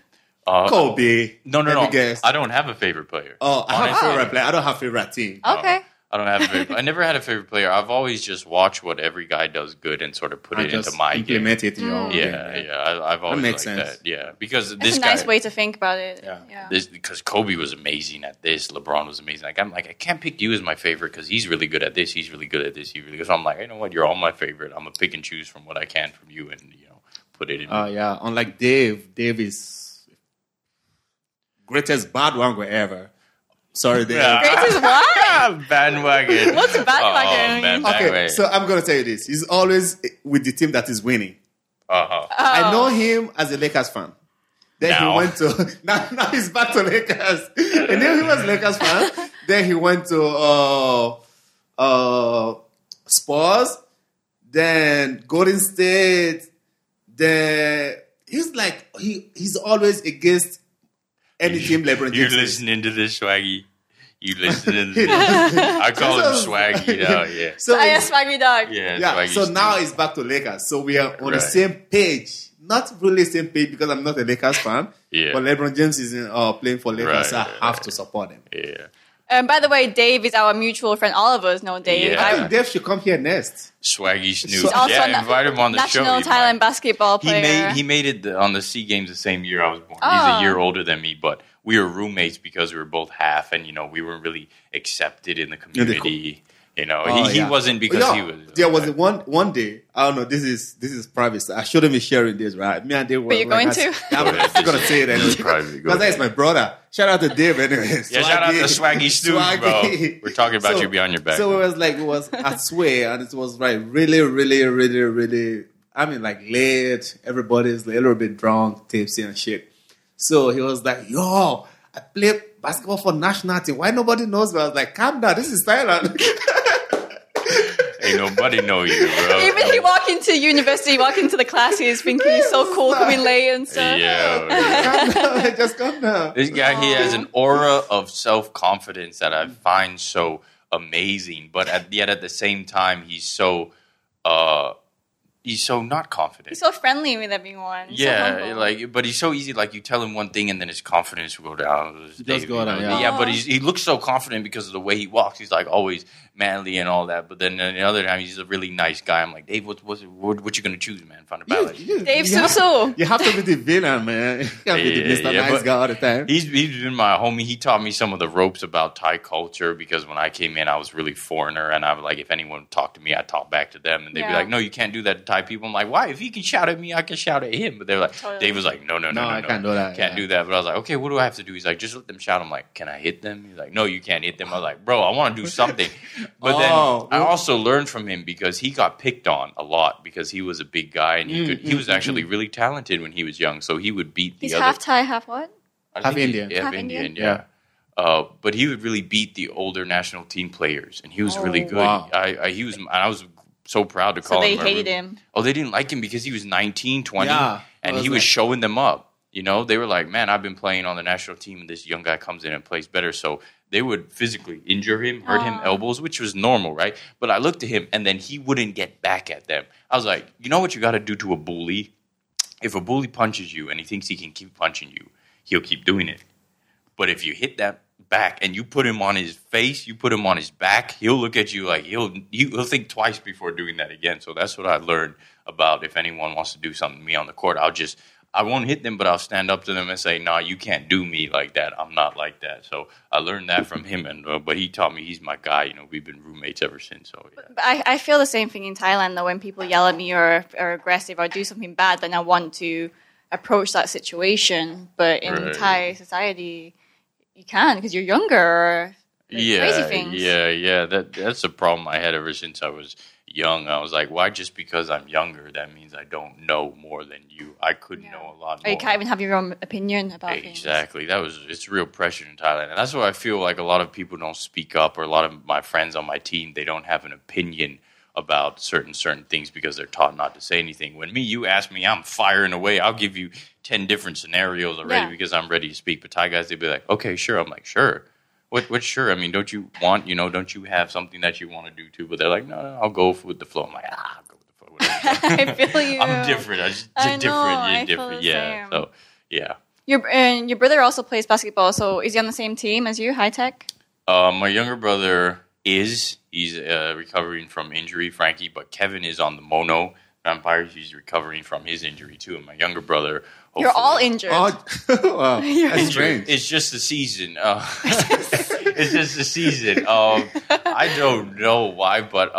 Kobe. No. Guess. I don't have a favorite player. Oh, I have a favorite player. I don't have a favorite team. Okay. I don't have a favorite. I never had a favorite player. I've always just watched what every guy does good and sort of put it into my implement game. Implement it in your own game. Yeah. I've always liked sense. That. Yeah, because that's a nice way to think about it. Yeah. Because Kobe was amazing at this. LeBron was amazing. Like I'm like, I can't pick you as my favorite because he's really good at this. He's really good at this. He really. So I'm like, you know what? You're all my favorite. I'm gonna pick and choose from what I can from you, and you know, put it in. Oh yeah. Unlike Dave, Dave is greatest bandwagon ever. Sorry, Dave. Yeah. Greatest what? Bandwagon. What's bandwagon? Oh, okay, so I'm going to tell you this. He's always with the team that is winning. Uh-huh. Oh. I know him as a Lakers fan. Then he went to... Now he's back to Lakers. And then he was a Lakers fan. Then he went to Spurs. Then Golden State. Then he's like... He's always against... Any team LeBron James. You're listening to this, Swaggy. I call him Swaggy Dog. Yeah. So I am Swaggy Dog. Yeah. Swaggy so now it's back to Lakers. So we are on the same page. Not really the same page because I'm not a Lakers fan. Yeah. But LeBron James is playing for Lakers. Right, so I have to support him. Yeah. By the way, Dave is our mutual friend. All of us know Dave. Yeah. I think Dave should come here next. Swaggy Snoop. So invite him on the show. National Thailand basketball player. He made it on the SEA Games the same year I was born. Oh. He's a year older than me, but we were roommates because we were both half, and you know we weren't really accepted in the community. You know, he wasn't because he was. There was one day. I don't know. This is private. So I shouldn't be sharing this, right? Me and Dave were. But you're going to? I'm just gonna say it anyway. Because that's my brother. Shout out to Dave, anyways. Yeah, shout out to Swaggy Snoop, bro. We're talking about you behind your back. So it was I swear, and it was like really, really, really, really. I mean, like late. Everybody's a little bit drunk, tipsy, and shit. So he was like, "Yo, I play basketball for national team. Why nobody knows?" But I was like, "Calm down. This is Thailand." Ain't nobody know you, bro. Even if you walk into university, walk into the class, he's thinking he's so cool, coming late and stuff. Yeah, just come now. This guy, he has an aura of self-confidence that I find so amazing, but yet at the same time, he's so not confident. He's so friendly with everyone. Yeah, so but he's so easy. Like you tell him one thing, and then his confidence will go down. It does go down. Yeah, but he looks so confident because of the way he walks. He's like always manly and all that. But then on the other time, he's a really nice guy. I'm like, Dave, what you gonna choose, man? Find a balance. Dave, you have to be the villain, man. You can't be the Mr. Nice guy all the time. He's been my homie. He taught me some of the ropes about Thai culture because when I came in, I was really foreigner, and I was like, if anyone talked to me, I talked back to them, and they'd be like, no, you can't do that. People, I'm like, why? If he can shout at me, I can shout at him. But they're like, totally. Dave was like, no, I can't do that. Can't do that. But I was like, okay, what do I have to do? He's like, just let them shout. I'm like, can I hit them? He's like, no, you can't hit them. I was like, bro, I want to do something. But then I also learned from him because he got picked on a lot because he was a big guy and he was actually really talented when he was young. So he would beat the other. He's half Thai, half what? Half Indian. Half Indian, yeah. But he would really beat the older national team players, and he was really good. Wow. I was so proud to call him. So they hated him. Oh, they didn't like him because he was 19, 20, and he was showing them up. You know, they were like, man, I've been playing on the national team, and this young guy comes in and plays better. So they would physically injure him, hurt him, elbows, which was normal, right? But I looked at him, and then he wouldn't get back at them. I was like, you know what you got to do to a bully? If a bully punches you and he thinks he can keep punching you, he'll keep doing it. But if you hit that back and you put him on his face, you put him on his back, he'll look at you like he'll think twice before doing that again. So that's what I learned about if anyone wants to do something to me on the court, I won't hit them, but I'll stand up to them and say, nah, you can't do me like that. I'm not like that. So I learned that from him, and but he taught me he's my guy. You know, we've been roommates ever since. So yeah. I feel the same thing in Thailand, though, when people yell at me or are aggressive or do something bad, then I want to approach that situation. But in Thai society, you can because you're younger. Or crazy things. Yeah. That's the problem I had ever since I was young. I was like, why just because I'm younger, that means I don't know more than you. I could know a lot more. Or you can't even have your own opinion about things. Exactly. It's real pressure in Thailand. And that's why I feel like a lot of people don't speak up, or a lot of my friends on my team, they don't have an opinion about certain things because they're taught not to say anything. When you ask me, I'm firing away. I'll give you 10 different scenarios already because I'm ready to speak. But Thai guys, they'd be like, okay, sure. I'm like, sure. What sure? I mean, don't you have something that you want to do too? But they're like, no, I'll go with the flow. I'm like, I'll go with the flow. I feel you. I'm different. You're different. Yeah. Same. So, yeah. Your brother also plays basketball. So is he on the same team as you, High Tech? My younger brother is. He's recovering from injury, Frankie. But Kevin is on the Mono Vampires. He's recovering from his injury too. And my younger brother... Hopefully. You're all injured. Wow. That's strange. It's just the season. It's just the season. I don't know why, but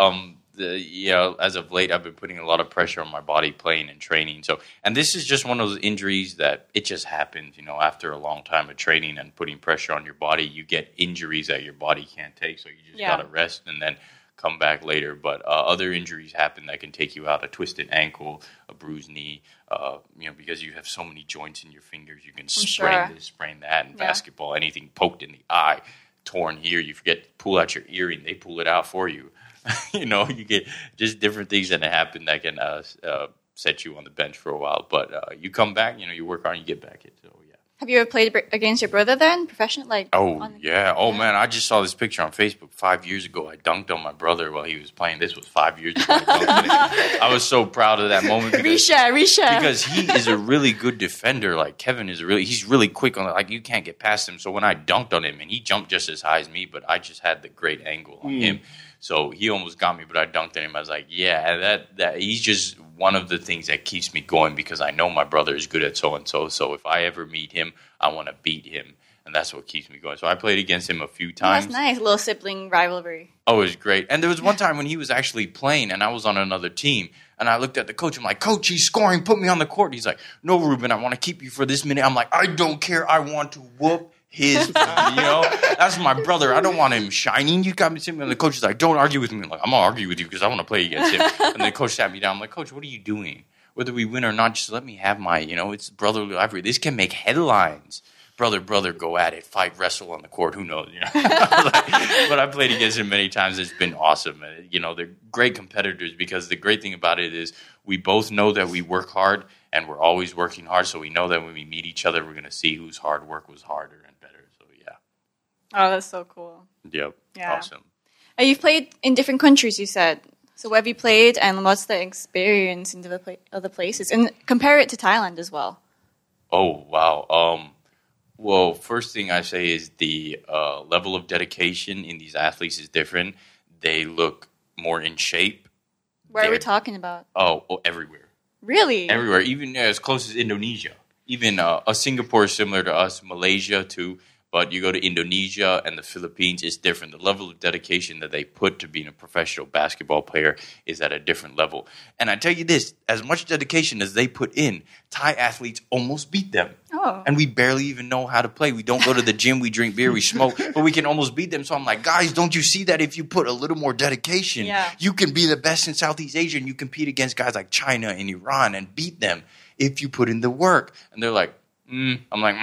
as of late, I've been putting a lot of pressure on my body playing and training. So, and this is just one of those injuries that it just happens. You know, after a long time of training and putting pressure on your body, you get injuries that your body can't take. So you just gotta rest and then come back later. But other injuries happen that can take you out, a twisted ankle, a bruised knee, because you have so many joints in your fingers, you can sprain this, sprain that. In basketball, anything poked in the eye, torn here, you forget to pull out your earring, they pull it out for you. You know, you get just different things that happen that can set you on the bench for a while. But you come back, you work on it, you get back it. So, yeah. Have you ever played against your brother then, professionally? Oh, man, I just saw this picture on Facebook 5 years ago. I dunked on my brother while he was playing. This was 5 years ago. I was so proud of that moment. Because he is a really good defender. Like, Kevin is he's really quick on it. Like, you can't get past him. So when I dunked on him, and he jumped just as high as me, but I just had the great angle on him. So he almost got me, but I dunked on him. I was like, that he's just one of the things that keeps me going because I know my brother is good at so-and-so. So if I ever meet him, I want to beat him. And that's what keeps me going. So I played against him a few times. That's nice. A little sibling rivalry. Oh, it was great. And there was one time when he was actually playing and I was on another team. And I looked at the coach. I'm like, coach, he's scoring. Put me on the court. He's like, no, Reuben, I want to keep you for this minute. I'm like, I don't care. I want to whoop his, that's my brother. I don't want him shining. You got me. And the coach is like, don't argue with me. I'm like, I'm going to argue with you because I want to play against him. And the coach sat me down. I'm like, coach, what are you doing? Whether we win or not, just let me have my, it's brotherly rivalry. This can make headlines. Brother, go at it, fight, wrestle on the court. Who knows? But I played against him many times. It's been awesome. They're great competitors because the great thing about it is we both know that we work hard and we're always working hard. So we know that when we meet each other, we're going to see whose hard work was harder and better. So, yeah. Oh, that's so cool. Yep. Yeah. Awesome. You've played in different countries, you said. So where have you played and what's the experience in other places? And compare it to Thailand as well. Oh, wow. Well, first thing I say is the level of dedication in these athletes is different. They look more in shape. Where are we talking about? Oh, everywhere. Really? Everywhere, even as close as Indonesia. Even Singapore is similar to us, Malaysia too. But you go to Indonesia and the Philippines, it's different. The level of dedication that they put to being a professional basketball player is at a different level. And I tell you this, as much dedication as they put in, Thai athletes almost beat them. Oh. And we barely even know how to play. We don't go to the gym. We drink beer. We smoke. But we can almost beat them. So I'm like, guys, don't you see that if you put a little more dedication, you can be the best in Southeast Asia and you compete against guys like China and Iran and beat them if you put in the work. And they're like, I'm like,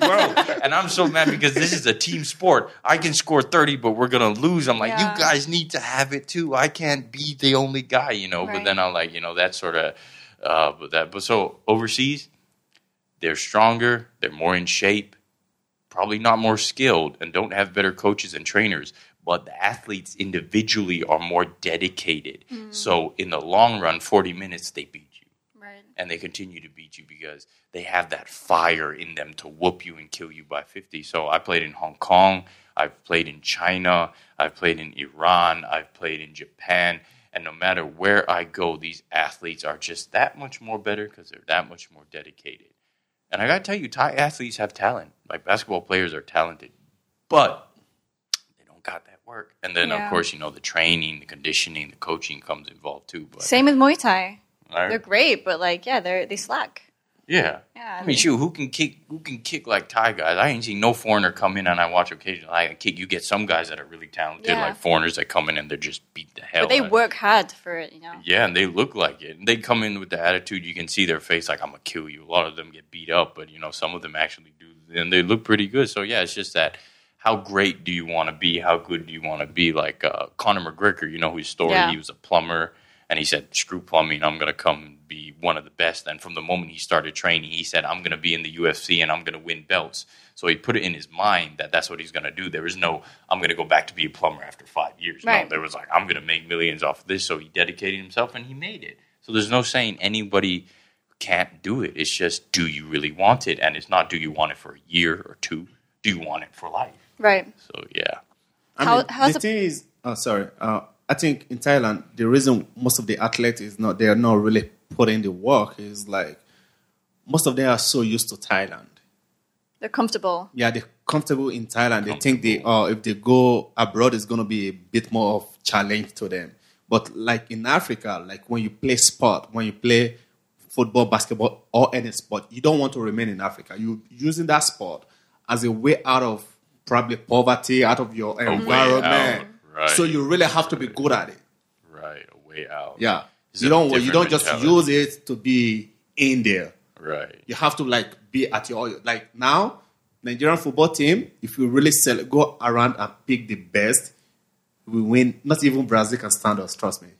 bro. And I'm so mad because this is a team sport. I can score 30, but we're going to lose. I'm like, you guys need to have it too. I can't be the only guy, you know. Right. But then I'm like, you know, that sort of that. But so overseas, they're stronger. They're more in shape. Probably not more skilled and don't have better coaches and trainers. But the athletes individually are more dedicated. Mm. So in the long run, 40 minutes, they beat you. Right. And they continue to beat you because they have that fire in them to whoop you and kill you by 50. So I played in Hong Kong. I've played in China. I've played in Iran. I've played in Japan. And no matter where I go, these athletes are just that much more better because they're that much more dedicated. And I got to tell you, Thai athletes have talent. Like basketball players are talented. But work. And then, of course, you know, the training, the conditioning, the coaching comes involved too. But same with Muay Thai. They're great, but like, they slack. Yeah. I mean, shoot, who can kick like Thai guys? I ain't seen no foreigner come in, and I watch occasionally. I kick. You get some guys that are really talented, like foreigners that come in and they just beat the hell. But they work hard for it, you know. Yeah, and they look like it. And they come in with the attitude. You can see their face, like, I'm gonna kill you. A lot of them get beat up, but you know, some of them actually do, and they look pretty good. So yeah, it's just that. How great do you want to be? How good do you want to be? Like Conor McGregor, you know his story. Yeah. He was a plumber, and he said, screw plumbing. I'm going to come and be one of the best. And from the moment he started training, he said, I'm going to be in the UFC, and I'm going to win belts. So he put it in his mind that that's what he's going to do. There was no, I'm going to go back to be a plumber after 5 years. Right. No, there was like, I'm going to make millions off of this. So he dedicated himself, and he made it. So there's no saying anybody can't do it. It's just, do you really want it? And it's not, do you want it for a year or two? Do you want it for life? Right. So, yeah. I think in Thailand, the reason most of the athletes they are not really putting the work is like most of them are so used to Thailand. They're comfortable. Yeah, they're comfortable in Thailand. They think if they go abroad, it's going to be a bit more of a challenge to them. But like in Africa, like when you play sport, when you play football, basketball, or any sport, you don't want to remain in Africa. You're using that sport as a way out of probably poverty, out of your environment. Right. So you really have to be good at it. Right, a way out. Yeah. You don't just use it to be in there. Right. You have to like be at your like now, Nigerian football team, if you really go around and pick the best, we win. Not even Brazil can stand us, trust me.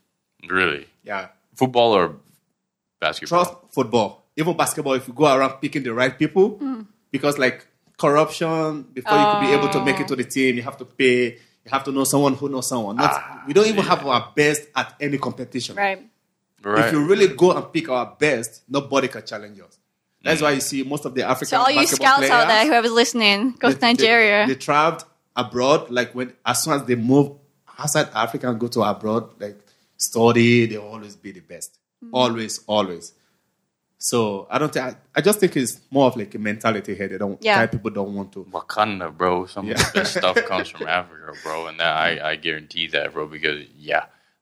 Really? Yeah. Football or basketball? Trust football. Even basketball, if you go around picking the right people, because like corruption, before you could be able to make it to the team, you have to pay, you have to know someone who knows someone. We don't even have our best at any competition. Right. If you really go and pick our best, nobody can challenge us. That's why you see most of the African basketball players. So all you scouts out there, whoever's listening, go to Nigeria. They traveled abroad, like as soon as they move outside Africa and go to abroad, like study, they always be the best. Always. So I just think it's more of like a mentality here. Thai people don't want to. Wakanda, bro. Some of the best stuff comes from Africa, bro. And that, I guarantee that, bro, because,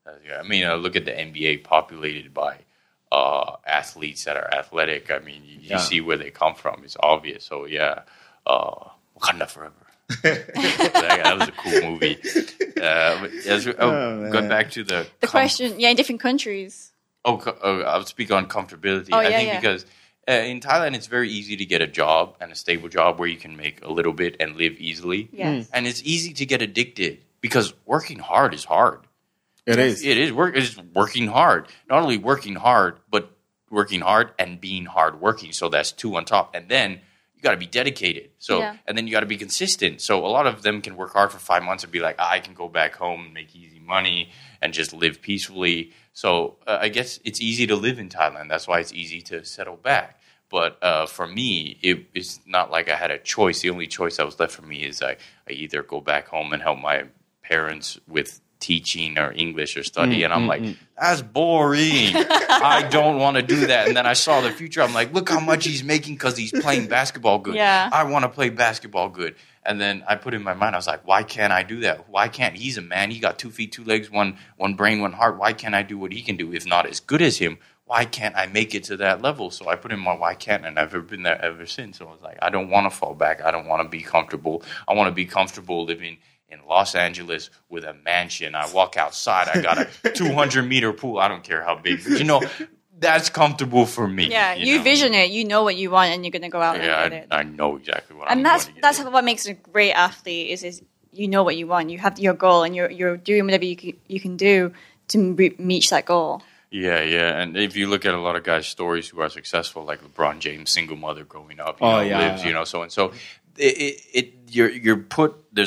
I mean, look at the NBA populated by athletes that are athletic. I mean, you see where they come from. It's obvious. So, Wakanda forever. That was a cool movie. Going back to the question, in different countries. Oh, I'll speak on comfortability. Because in Thailand, it's very easy to get a job and a stable job where you can make a little bit and live easily. Yes. And it's easy to get addicted because working hard is hard. It is. It's working hard. Not only working hard, but working hard and being hardworking. So that's two on top. And then you got to be dedicated. So and then you got to be consistent. So a lot of them can work hard for 5 months and be like, I can go back home and make easy money and just live peacefully. So I guess it's easy to live in Thailand. That's why it's easy to settle back. But for me, it's not like I had a choice. The only choice that was left for me is I either go back home and help my parents with teaching or English or study. And I'm like, that's boring. I don't want to do that. And then I saw the future. I'm like, look how much he's making because he's playing basketball good. Yeah. I want to play basketball good. And then I put in my mind, I was like, why can't I do that? Why can't he's a man? He got 2 feet, 2 legs, one brain, one heart. Why can't I do what he can do? If not as good as him, why can't I make it to that level? So I put in my why can't, and I've been there ever since. So I was like, I don't want to fall back. I don't want to be comfortable. I want to be comfortable living in Los Angeles with a mansion. I walk outside. I got a 200-meter pool. I don't care how big. But, you know, that's comfortable for me. Yeah, you know? Vision it. You know what you want, and you're gonna go out and get it. I know exactly what. And that's what makes a great athlete is you know what you want. You have your goal, and you're doing whatever you can do to reach that goal. Yeah, and if you look at a lot of guys' stories who are successful, like LeBron James, single mother growing up, so and so. There's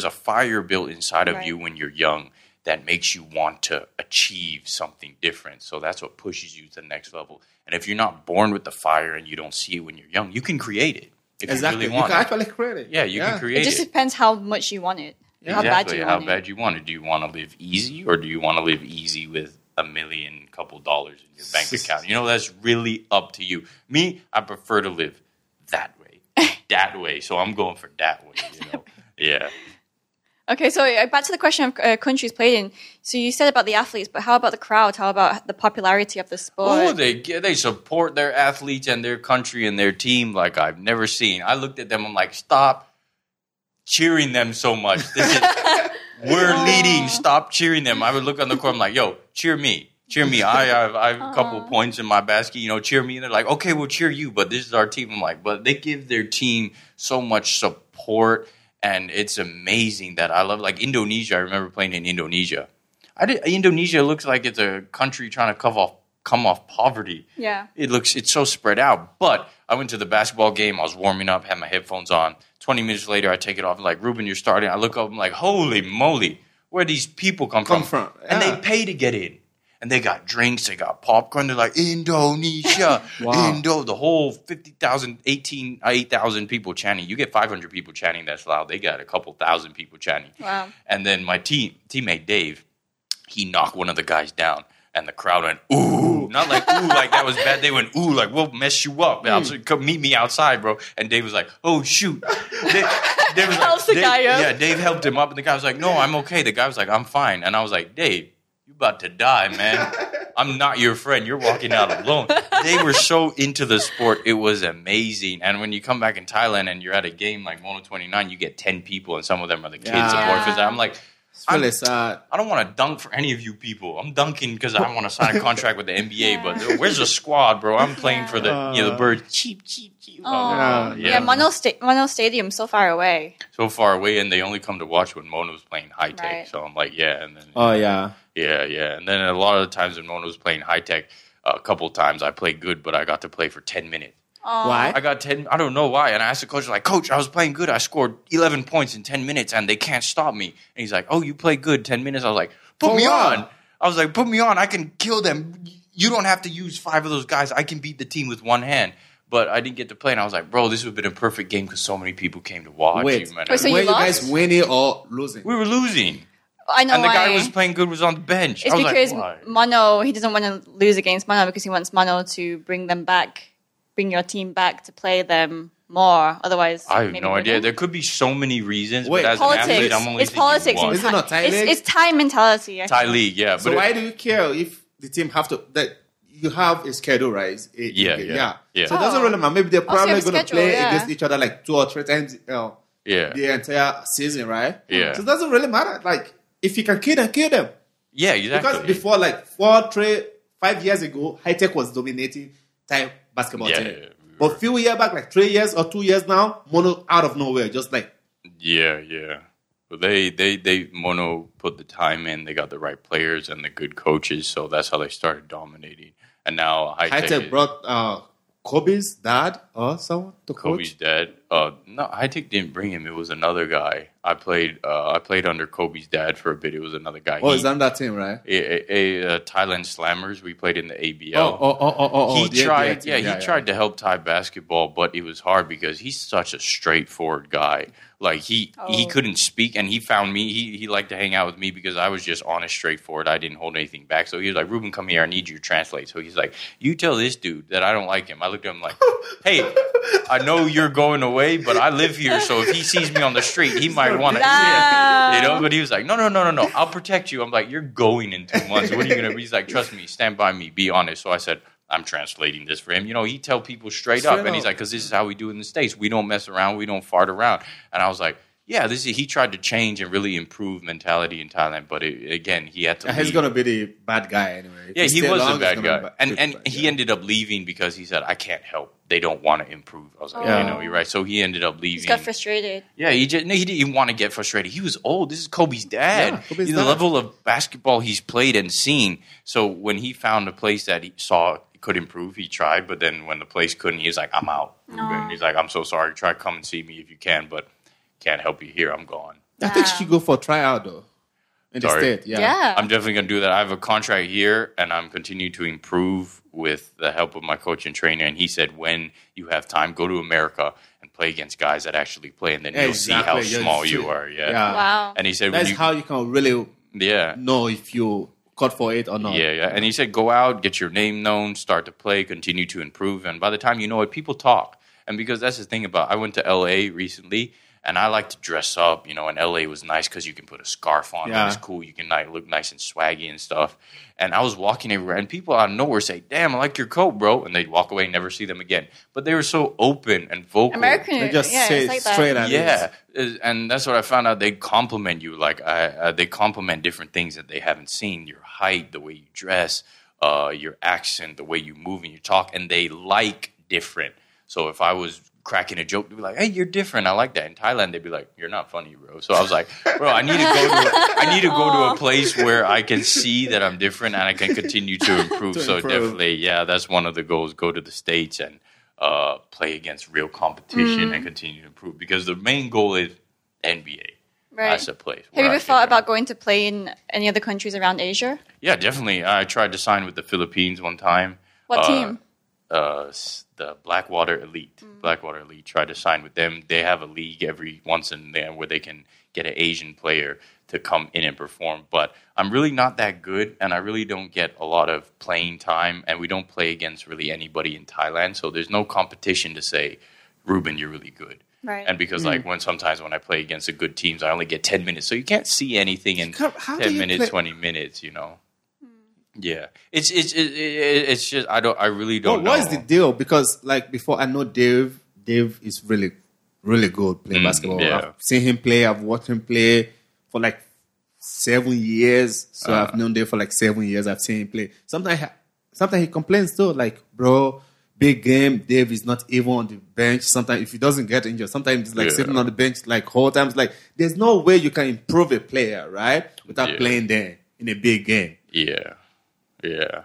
a fire built inside of you when you're young that makes you want to achieve something different. So that's what pushes you to the next level. And if you're not born with the fire and you don't see it when you're young, you can create it. If you really want it, you can actually create it. Yeah, you can create it. It just depends how much you want it. Yeah. How bad you want it. Do you want to live easy, or do you want to live easy with $1 million, couple dollars in your bank account? That's really up to you. Me, I prefer to live that way. So I'm going for that way. Yeah. Okay, so back to the question of countries played in. So you said about the athletes, but how about the crowd? How about the popularity of the sport? Oh, they support their athletes and their country and their team like I've never seen. I looked at them, I'm like, stop cheering them so much. We're leading. Stop cheering them. I would look on the court, I'm like, yo, cheer me. Cheer me. I have a couple points in my basket, cheer me. And they're like, okay, we'll cheer you, but this is our team. I'm like, but they give their team so much support, and it's amazing that I love, like, Indonesia. I remember playing in Indonesia. Indonesia looks like it's a country trying to come off poverty. Yeah. It's so spread out. But I went to the basketball game. I was warming up, had my headphones on. 20 minutes later, I take it off. I'm like, Reuben, you're starting. I look up, I'm like, holy moly, where these people come from? Yeah. And they pay to get in. And they got drinks, they got popcorn. They're like, Indonesia, wow. The whole 50,000, 8,000 people chanting. You get 500 people chanting, that's loud. They got a couple thousand people chanting. Wow. And then my teammate, Dave, he knocked one of the guys down. And the crowd went, ooh. Not like, ooh, like that was bad. They went, ooh, like we'll mess you up. I was like, come meet me outside, bro. And Dave was like, oh, shoot. Dave was like, Dave helped the guy up. Yeah, Dave helped him up. And the guy was like, no, I'm okay. The guy was like, I'm fine. And I was like, Dave, about to die, man. I'm not your friend. You're walking out alone. They were so into the sport. It was amazing. And when you come back in Thailand and you're at a game like Mono 29, you get 10 people, and some of them are the kids of orphans. I'm like, it's really sad. I don't want to dunk for any of you people. I'm dunking because I want to sign a contract with the NBA, but where's the squad, bro? I'm playing for the birds. Cheap. Mono Stadium, so far away. So far away, and they only come to watch when Mono's playing high tech. Right. So I'm like, And then a lot of the times when Mono's playing high tech, a couple times I played good, but I got to play for 10 minutes. Why? I got 10. I don't know why. And I asked the coach, like, Coach, I was playing good. I scored 11 points in 10 minutes, and they can't stop me. And he's like, oh, you played good 10 minutes. I was like, put me on. I was like, put me on. I can kill them. You don't have to use 5 of those guys. I can beat the team with one hand. But I didn't get to play, and I was like, bro, this would have been a perfect game because so many people came to watch. Wait, so you guys winning or losing? We were losing. I know. And the guy who was playing good was on the bench. It's because like, Mono, he doesn't want to lose against Mono because he wants Mono to bring your team back to play them more. Otherwise, I have no idea. There could be so many reasons. Wait, but as politics. An athlete, I'm only thinking politics. One. Is it not Thai league? It's Thai mentality. Thai league, yeah. But so why do you care if the team have to? You have a schedule, right? Yeah. So it doesn't really matter. Maybe they're probably going to play against each other like 2 or 3 times the entire season, right? Yeah. So it doesn't really matter. Like, if you can kill them. Yeah, exactly. Because before, like, 4, 3, 5 years ago, high-tech was dominating Thai basketball team. Yeah. But a few years back, like 3 years or 2 years now, Mono out of nowhere, just like... Yeah. But Mono put the time in. They got the right players and the good coaches, so that's how they started dominating. And now High Tech brought Kobe's dad or someone to coach? Kobe's dad. No, High Tech didn't bring him. It was another guy. I played under Kobe's dad for a bit. It was another guy. Oh, he's on that team, right? Thailand Slammers. We played in the ABL. He tried to help Thai basketball, but it was hard because he's such a straightforward guy. Like, he couldn't speak, and he found me. He liked to hang out with me because I was just honest, straightforward. I didn't hold anything back. So he was like, Reuben, come here. I need you to translate. So he's like, you tell this dude that I don't like him. I looked at him like, hey, I know you're going away, but I live here. So if he sees me on the street, he might want to see it. But he was like, no. I'll protect you. I'm like, you're going in 2 months. What are you going to be? He's like, trust me. Stand by me. Be honest. So I said, I'm translating this for him. He tell people straight up. And he's like, because this is how we do in the States. We don't mess around. We don't fart around. And I was like, Yeah, he tried to change and really improve mentality in Thailand, but again, he had to leave. He's going to be the bad guy anyway. Yeah, he was a bad guy. And he ended up leaving because he said, I can't help. They don't want to improve. I was like, you know, you're right. So he ended up leaving. He got frustrated. Yeah, he didn't even want to get frustrated. He was old. This is Kobe's dad. Yeah, Kobe's the level of basketball he's played and seen. So when he found a place that he saw could improve, he tried. But then when the place couldn't, he was like, I'm out. And he's like, I'm so sorry. Try to come and see me if you can, but can't help you here. I'm gone. I think she should go for a tryout, though. Instead, yeah. I'm definitely going to do that. I have a contract here, and I'm continuing to improve with the help of my coach and trainer. And he said, when you have time, go to America and play against guys that actually play, and then you'll see how small you are. Yeah. Wow. And he said, that's how you can really know if you cut for it or not. Yeah. And he said, go out, get your name known, start to play, continue to improve. And by the time you know it, people talk. And because that's the thing about I went to L.A. recently. And I like to dress up, you know, and LA was nice because you can put a scarf on. Yeah. It's cool. You can look nice and swaggy and stuff. And I was walking everywhere, and people out of nowhere say, damn, I like your coat, bro. And they'd walk away and never see them again. But they were so open and vocal. American, they just say it straight at you. Yeah, and that's what I found out. They compliment you. Like, they compliment different things that they haven't seen. Your height, the way you dress, your accent, the way you move and you talk. And they like different. So if I was cracking a joke, they'd be like, hey, you're different. I like that. In Thailand, they'd be like, you're not funny, bro. So I was like, bro, I need to go to a place where I can see that I'm different and I can continue to improve. Definitely, that's one of the goals. Go to the States and play against real competition and continue to improve. Because the main goal is NBA. Right. That's a place. Have you ever thought about going to play in any other countries around Asia? Yeah, definitely. I tried to sign with the Philippines one time. What team? The Blackwater Elite. Blackwater Elite, tried to sign with them. They have a league every once in there where they can get an Asian player to come in and perform. But I'm really not that good, and I really don't get a lot of playing time, and we don't play against really anybody in Thailand. So there's no competition to say, Reuben, you're really good. Right. And because sometimes when I play against the good teams, I only get 10 minutes. So you can't see anything in 10 minutes, 20 minutes, you know. Yeah, it's just I really don't know. What's the deal? Because like before, I know Dave. Dave is really, really good playing basketball. Yeah. I've seen him play. I've watched him play for like 7 years. So I've known Dave for like 7 years. I've seen him play. Sometimes he complains too. Like, bro, big game. Dave is not even on the bench. Sometimes if he doesn't get injured, sometimes he's like sitting on the bench like whole times. Like, there's no way you can improve a player right without playing there in a big game. Yeah. Yeah.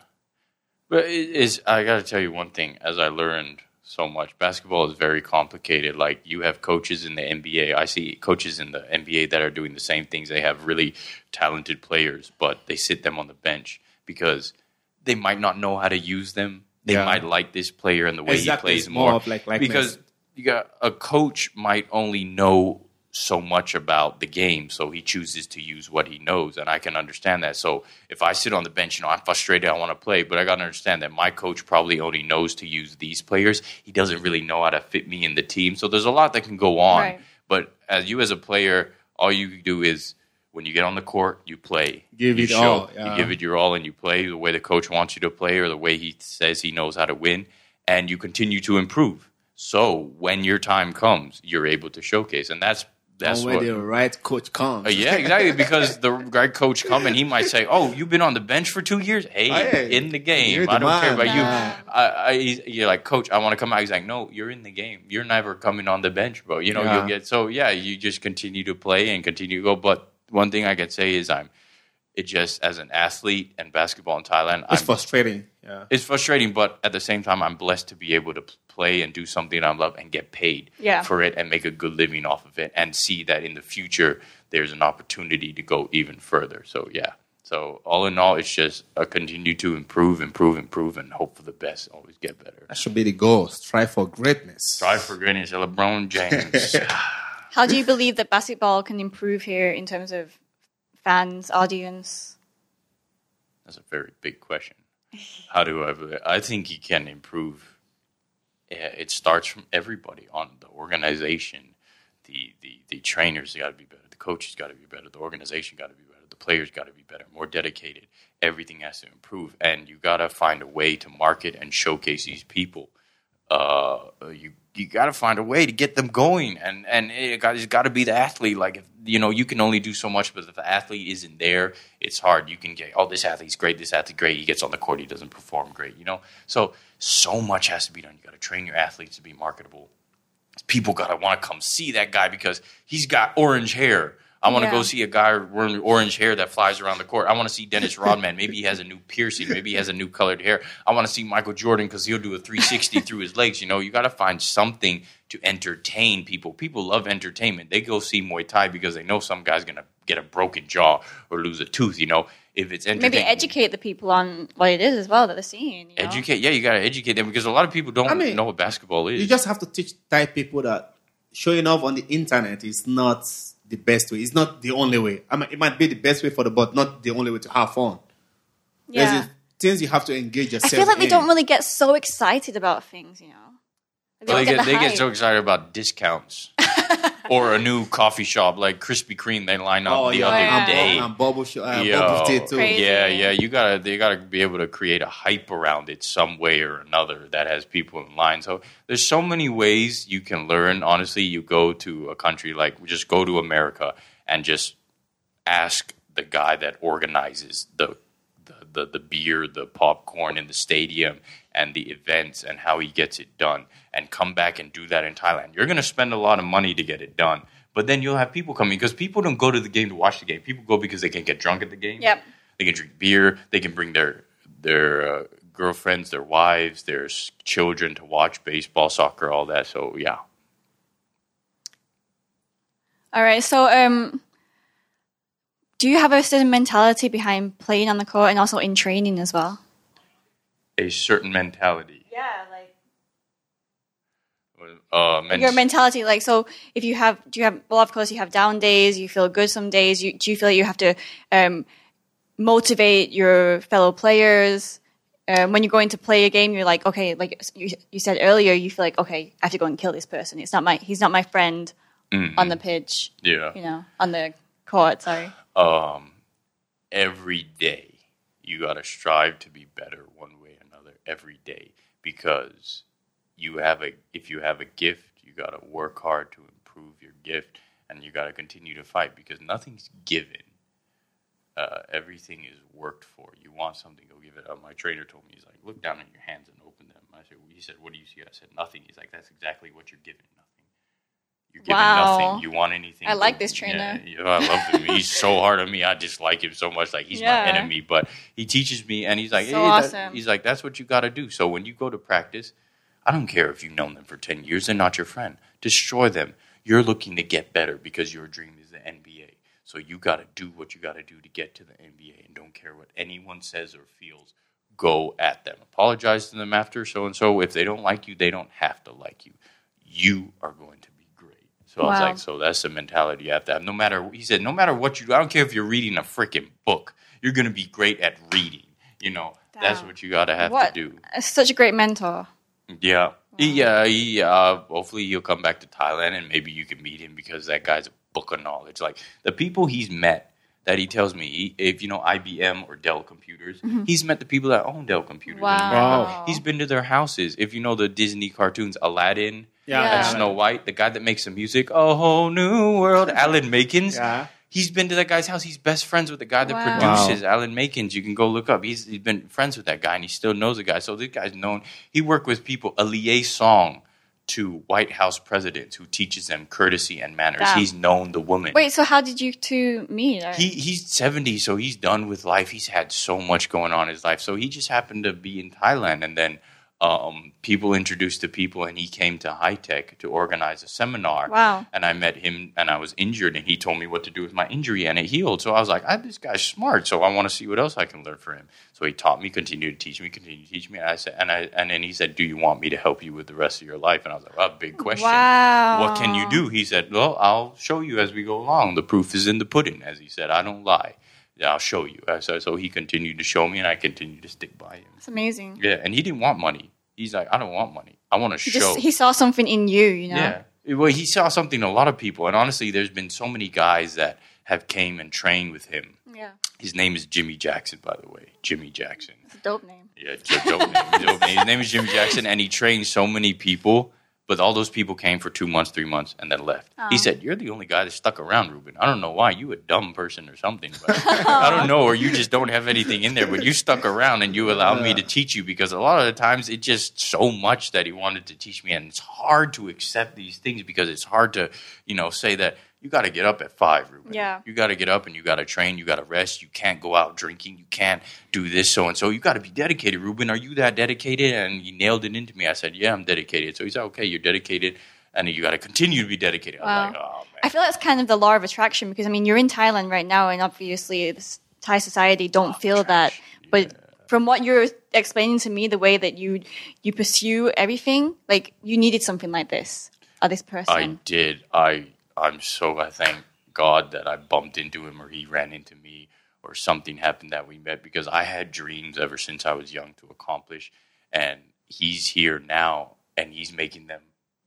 But I got to tell you one thing, as I learned so much, basketball is very complicated. Like, you have coaches in the NBA. I see coaches in the NBA that are doing the same things. They have really talented players, but they sit them on the bench because they might not know how to use them. They might like this player and the way he plays more. Because a coach might only know so much about the game, so he chooses to use what he knows, and I can understand that. So if I sit on the bench, I'm frustrated, I want to play, but I got to understand that my coach probably only knows to use these players. He doesn't really know how to fit me in the team. So there's a lot that can go on. Right. But as a player, all you do is when you get on the court, you play. You give it your all and you play the way the coach wants you to play or the way he says he knows how to win, and you continue to improve. So when your time comes, you're able to showcase, and that's when the right coach comes. Yeah, exactly. Because the right coach comes and he might say, oh, you've been on the bench for 2 years? Hey, in the game. I don't care about you. You're like, coach, I want to come out. He's like, no, you're in the game. You're never coming on the bench, bro. You know, you'll get. So, you just continue to play and continue to go. But one thing I can say is as an athlete and basketball in Thailand. It's frustrating. Yeah. It's frustrating, but at the same time, I'm blessed to be able to play and do something I love and get paid for it and make a good living off of it and see that in the future there's an opportunity to go even further. So, So, all in all, it's just continue to improve, and hope for the best, always get better. That should be the goal. Strive for greatness. LeBron James. How do you believe that basketball can improve here in terms of fans, audience? That's a very big question. I think he can improve. It starts from everybody on the organization. The trainers got to be better. The coaches got to be better. The organization got to be better. The players got to be better, more dedicated. Everything has to improve, and you got to find a way to market and showcase these people. You you got to find a way to get them going, and it's got to be the athlete. Like, if, you know, you can only do so much, but if the athlete isn't there, it's hard. You can get, oh, this athlete's great. He gets on the court, he doesn't perform great, you know. So much has to be done. You got to train your athletes to be marketable. People got to want to come see that guy because he's got orange hair. I want to go see a guy wearing orange hair that flies around the court. I want to see Dennis Rodman. Maybe he has a new piercing. Maybe he has a new colored hair. I want to see Michael Jordan because he'll do a 360 through his legs. You know, you got to find something to entertain people. People love entertainment. They go see Muay Thai because they know some guy's going to get a broken jaw or lose a tooth, you know. If it's entertaining. Maybe educate the people on what it is as well that they're seeing. You know? Educate. Yeah, you got to educate them because a lot of people don't know what basketball is. You just have to teach Thai people that showing off on the internet is not – the best way. It's not the only way. I mean, it might be the best way for the, but not the only way to have fun. Yeah. There's things you have to engage yourself in. I feel like they don't really get so excited about things, you know. They get so excited about discounts or a new coffee shop like Krispy Kreme. They line up other day. And bubble potato. Yeah. They gotta be able to create a hype around it some way or another that has people in line. So there's so many ways you can learn. Honestly, you go to a country like just go to America and just ask the guy that organizes the beer, the popcorn in the stadium, and the events and how he gets it done, and come back and do that in Thailand. You're going to spend a lot of money to get it done, but then you'll have people coming because people don't go to the game to watch the game. People go because they can get drunk at the game. Yep. They can drink beer. They can bring their girlfriends, their wives, their children to watch baseball, soccer, all that. So, yeah. All right. So, do you have a certain mentality behind playing on the court and also in training as well? A certain mentality. Yeah, like your mentality. Like, so if you have, well, of course, you have down days. You feel good some days. Do you feel like you have to motivate your fellow players when you're going to play a game? You're like, okay, like you said earlier, you feel like, okay, I have to go and kill this person. He's not my friend on the pitch. Yeah, you know, on the court. Sorry. Every day, you gotta strive to be better one way or another every day, because if you have a gift, you gotta work hard to improve your gift, and you gotta continue to fight because nothing's given. Everything is worked for. You want something, go give it up. My trainer told me, he's like, look down at your hands and open them. I said, well, he said, what do you see? I said, nothing. He's like, that's exactly what you're given. Nothing. You're giving nothing. You want anything. I like this trainer. Yeah, I love him. He's so hard on me. I just like him so much. Like, he's my enemy. But he teaches me, and he's like, so awesome. He's like, that's what you got to do. So when you go to practice, I don't care if you've known them for 10 years. They're not your friend. Destroy them. You're looking to get better because your dream is the NBA. So you got to do what you got to do to get to the NBA, and don't care what anyone says or feels. Go at them. Apologize to them after so-and-so. If they don't like you, they don't have to like you. You are going to. So I was like, so that's the mentality you have to have. He said, no matter what you do, I don't care if you're reading a freaking book. You're going to be great at reading. You know, that's what you got to have to do. Such a great mentor. Yeah. Wow. Hopefully he'll come back to Thailand and maybe you can meet him because that guy's a book of knowledge. Like the people he's met that he tells me, if you know IBM or Dell computers, he's met the people that own Dell computers. Wow. He's been to their houses. If you know the Disney cartoons, Aladdin. Yeah. And Snow White, the guy that makes the music, A Whole New World, Alan Makins. Yeah. He's been to that guy's house. He's best friends with the guy that produces Alan Makins. You can go look up. He's been friends with that guy, and he still knows the guy. So this guy's known. He worked with people, a liaison to White House presidents who teaches them courtesy and manners. Damn. He's known the woman. Wait, so how did you two meet? He's 70, so he's done with life. He's had so much going on in his life. So he just happened to be in Thailand, and then people introduced to people, and he came to High Tech to organize a seminar. Wow. And I met him, and I was injured, and he told me what to do with my injury, and it healed. So I was like, this guy's smart, so I want to see what else I can learn from him. So he taught me, continued to teach me. And I said, and then he said, do you want me to help you with the rest of your life? And I was like, well, big question. Wow. What can you do? He said, well, I'll show you as we go along. The proof is in the pudding, as he said. I don't lie. Yeah, I'll show you. So he continued to show me, and I continued to stick by him. That's amazing. Yeah, and he didn't want money. He's like, I don't want money. I want to show. He saw something in you, you know? Yeah. Well, he saw something in a lot of people. And honestly, there's been so many guys that have came and trained with him. Yeah. His name is Jimmy Jackson, by the way. Jimmy Jackson. It's a dope name. Yeah, it's a dope name. His name is Jimmy Jackson, and he trained so many people But all those people came for 2 months, 3 months, and then left. Oh. He said, "You're the only guy that stuck around, Reuben. I don't know why. You a dumb person or something. But I don't know, or you just don't have anything in there. But you stuck around and you allowed me to teach you, because a lot of the times it's just so much that he wanted to teach me, and it's hard to accept these things because it's hard to, you know, say that you got to get up at 5, Reuben. Yeah, you got to get up and you got to train. You got to rest. You can't go out drinking. You can't do this, so and so. You got to be dedicated, Reuben. Are you that dedicated?" And he nailed it into me. I said, "Yeah, I'm dedicated." So he said, "Okay, you're dedicated, and you got to continue to be dedicated." Wow. I'm like, oh, man. I feel that's kind of the law of attraction, because, I mean, you're in Thailand right now, and obviously this Thai society don't feel attraction. That. But from what you're explaining to me, the way that you pursue everything, like, you needed something like this, or this person. I did. I thank God that I bumped into him, or he ran into me, or something happened that we met, because I had dreams ever since I was young to accomplish, and he's here now, and he's making them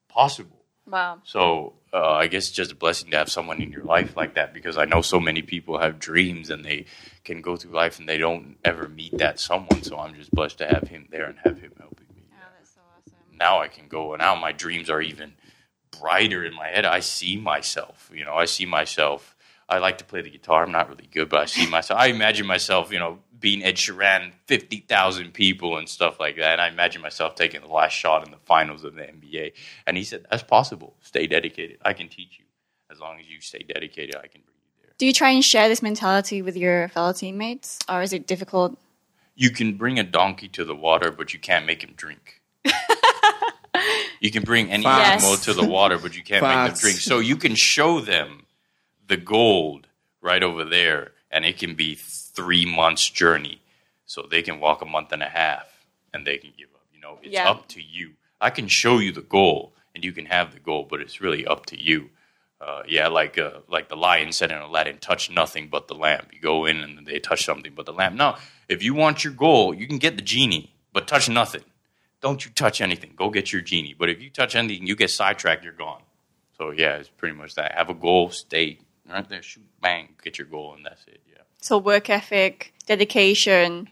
possible. Wow. So I guess it's just a blessing to have someone in your life like that, because I know so many people have dreams and they can go through life and they don't ever meet that someone. So I'm just blessed to have him there and have him helping me. Oh, that's so awesome. Now I can go, and now my dreams are even brighter in my head. I see myself, you know, I see myself. I like to play the guitar. I'm not really good, but I see myself. I imagine myself, you know, being Ed Sheeran, 50,000 people and stuff like that. And I imagine myself taking the last shot in the finals of the NBA. And he said, that's possible. Stay dedicated. I can teach you. As long as you stay dedicated, I can bring you there. Do you try and share this mentality with your fellow teammates, or is it difficult? You can bring a donkey to the water, but you can't make him drink. You can bring any animal to the water, but you can't make them drink. So you can show them the gold right over there, and it can be 3 months' journey. So they can walk a month and a half, and they can give up. You know, it's up to you. I can show you the goal, and you can have the goal, but it's really up to you. Like the lion said in Aladdin, touch nothing but the lamp. You go in, and they touch something but the lamp. Now, if you want your goal, you can get the genie, but touch nothing. Don't you touch anything. Go get your genie. But if you touch anything, you get sidetracked, you're gone. So, yeah, it's pretty much that. Have a goal, stay right there, shoot, bang, get your goal, and that's it, yeah. So work ethic, dedication.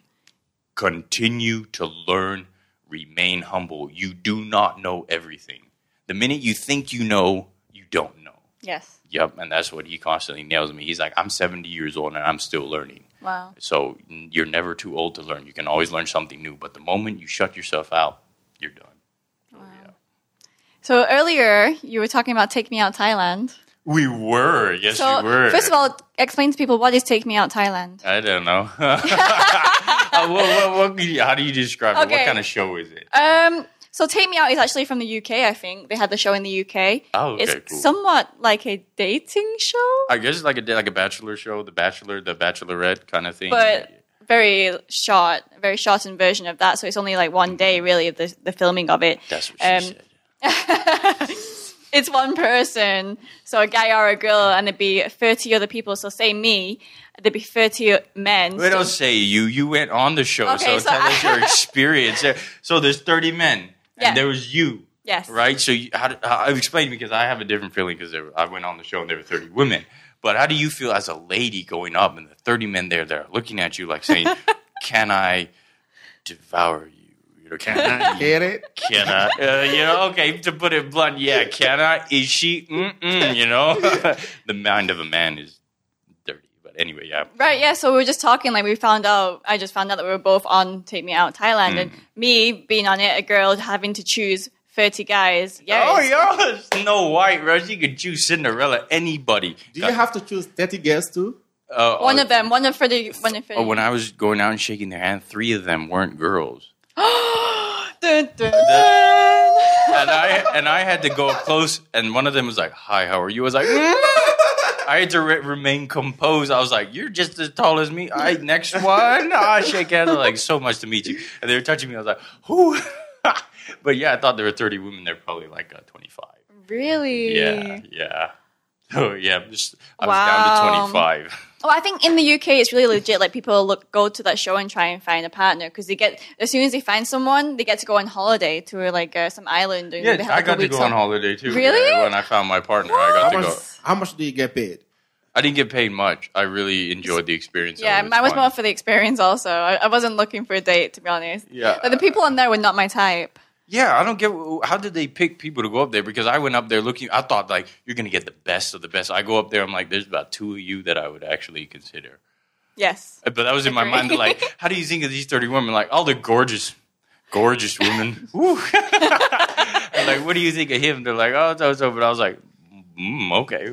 Continue to learn, remain humble. You do not know everything. The minute you think you know, you don't know. Yes. Yep, and that's what he constantly nails me. He's like, I'm 70 years old, and I'm still learning. Wow. So you're never too old to learn. You can always learn something new. But the moment you shut yourself out, you're done. Wow. Yeah. So earlier, you were talking about Take Me Out Thailand. We were. Yes, so, we were. First of all, explain to people, what is Take Me Out Thailand? I don't know. How do you describe it? What kind of show is it? So Take Me Out is actually from the UK, I think. They had the show in the UK. Oh, okay, it's cool. Somewhat like a dating show. I guess it's like a bachelor show, The Bachelor, The Bachelorette kind of thing. But very shortened version of that. So it's only like one day, really, of the filming of it. That's what she said. It's one person, so a guy or a girl, and there'd be 30 other people. So say me, there'd be 30 men. We don't say you. You went on the show, okay, so tell us your experience there. So there's 30 men. Yeah. And there was you. Yes. Right? So how explain, because I have a different feeling, because I went on the show and there were 30 women. But how do you feel as a lady going up and the 30 men there that are looking at you like saying, can I devour you? Can I? Get it? Can I? Okay, to put it blunt, yeah. Can I? Is she? You know? The mind of a man is dirty. But anyway, yeah. Right, yeah. So we were just talking, like, I just found out that we were both on Take Me Out Thailand. And me being on it, a girl having to choose 30 guys. Yes. Oh, yeah. Snow White, right? You could choose Cinderella, anybody. Do you have to choose 30 girls too? One of 30. When I was going out and shaking their hand, 3 of them weren't girls. Dun, dun, dun. And I had to go up close, and one of them was like, "Hi, how are you?" I was like, I had to remain composed. I was like, "You're just as tall as me." Next one, I shake hands. Like, so much to meet you. And they were touching me. I was like, "Who?" But yeah, I thought there were 30 women. They're probably like 25. Really? Yeah. So yeah, I was down to 25. Well, I think in the UK it's really legit. Like, people go to that show and try and find a partner, because they get, as soon as they find someone, they get to go on holiday to like some island. And yeah, I got to go on holiday too. Really? Yeah, when I found my partner, what? How much did you get paid? I didn't get paid much. I really enjoyed the experience. Yeah, mine was more for the experience also. I wasn't looking for a date, to be honest. Yeah, but the people on there were not my type. Yeah, I don't get how did they pick people to go up there? Because I went up there looking. I thought, like, you're going to get the best of the best. I go up there. I'm like, there's about two of you that I would actually consider. Yes. But that was in my mind. Like, how do you think of these 30 women? Like, all the gorgeous women. Woo. Like, what do you think of him? They're like, oh, so. But I was like, okay.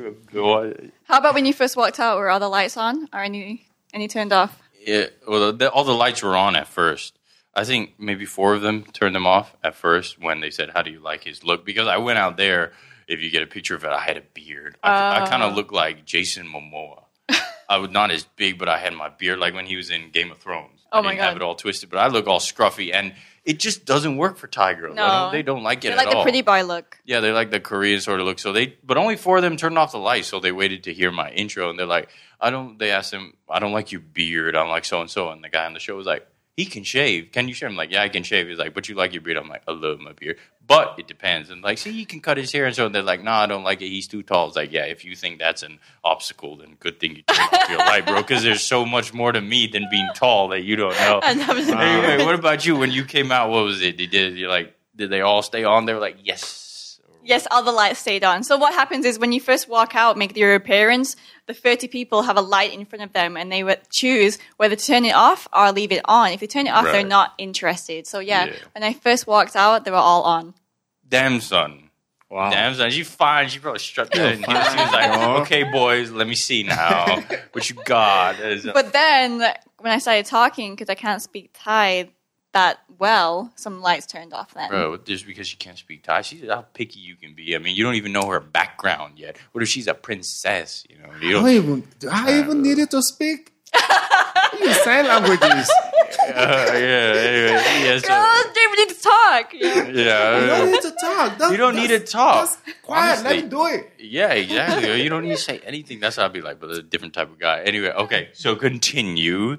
How about when you first walked out? Were all the lights on or any turned off? Yeah, well, all the lights were on at first. I think maybe four of them turned them off at first when they said, how do you like his look? Because I went out there, if you get a picture of it, I had a beard. I kind of looked like Jason Momoa. I was not as big, but I had my beard like when he was in Game of Thrones. I didn't have it all twisted, but I look all scruffy. And it just doesn't work for Thai girls. No. They don't like it at all. They like the pretty boy look. Yeah, they like the Korean sort of look. But only four of them turned off the lights, so they waited to hear my intro. And they're like, they asked him, I don't like your beard. I'm like so-and-so. And the guy on the show was like, he can shave. Can you shave? I'm like, yeah, I can shave. He's like, but you like your beard? I'm like, I love my beard. But it depends. And like, see, you can cut his hair. And so they're like, nah, I don't like it. He's too tall. It's like, yeah, if you think that's an obstacle, then good thing you turned off your light, bro. Because there's so much more to me than being tall that you don't know. Anyway, what about you? When you came out, what was it? Did they all stay on? They were like, yes. Yes, all the lights stayed on. So what happens is when you first walk out, make your appearance, the 30 people have a light in front of them and they would choose whether to turn it off or leave it on. If you turn it off, They're not interested. So, yeah, when I first walked out, they were all on. Damn, son. Wow. Damn, son. She's fine. She probably struck that. She was like, okay, boys, let me see now what you got. But then when I started talking, because I can't speak Thai that well, some lights turned off then. Bro, just because she can't speak Thai, she's how picky you can be. I mean, you don't even know her background yet. What if she's a princess? You know, I even needed to speak. You sign languages. Anyway. Girls, Dave, we need to talk. You don't need to talk. You don't need to talk. Just quiet, honestly, let him do it. Yeah, exactly. You don't need to say anything. That's how I'd be like, but a different type of guy. Anyway, okay, so continue.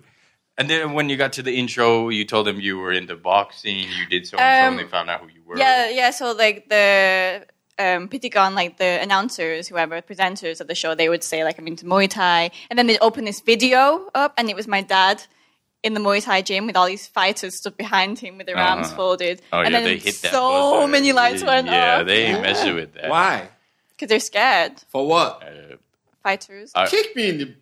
And then when you got to the intro, you told them you were into boxing, you did so-and-so, and they found out who you were. Yeah, so like the Pitagon, like the announcers, whoever, presenters of the show, they would say like, I'm into Muay Thai. And then they'd open this video up, and it was my dad in the Muay Thai gym with all these fighters stood behind him with their arms folded. Oh, and then they hit that. So many lights went off. Yeah, they ain't messing with that. Why? Because they're scared. For what? Fighters. Kick me in the...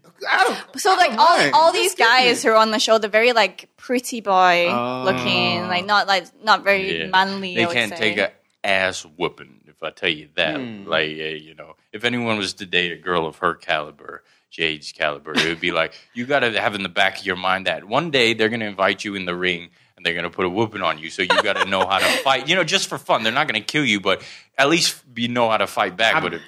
all these guys who are on the show, they're very like pretty boy looking, not very manly. They can't take an ass whooping, if I tell you that. Like, you know, if anyone was to date a girl of her caliber, Jade's caliber, it would be like you got to have in the back of your mind that one day they're going to invite you in the ring. They're going to put a whooping on you, so you got to know how to fight. You know, just for fun. They're not going to kill you, but at least you know how to fight back. Ruben's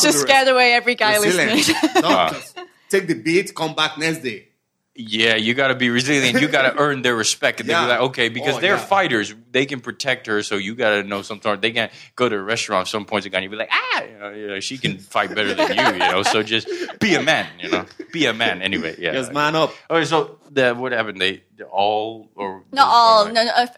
just scared away every guy listening. Just take the beat, come back next day. Yeah, you got to be resilient. You got to earn their respect. And they're like, okay, because they're fighters. They can protect her, so you got to know something. They can go to a restaurant at some point, and you be like, she can fight better than you. So just be a man, Be a man. Anyway, yeah. Just man up. Okay, so what happened? A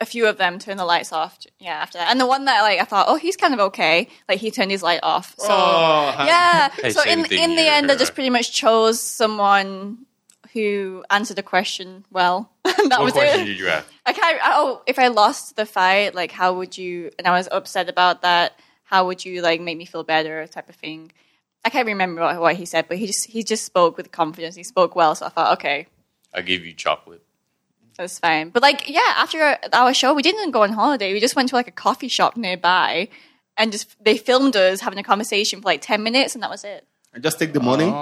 few of them turned the lights off. Yeah, after that. And the one that I thought, he's kind of okay. Like, he turned his light off. So, yeah. So in the end, I just pretty much chose someone who answered a question well. What question did you have? If I lost the fight, like, how would you... And I was upset about that. How would you, like, make me feel better type of thing. I can't remember what he said, but he just spoke with confidence. He spoke well, so I thought, okay. I gave you chocolate. That's fine. But, like, yeah, after our show, we didn't go on holiday. We just went to, like, a coffee shop nearby. And just they filmed us having a conversation for, like, 10 minutes, and that was it. And just take the money?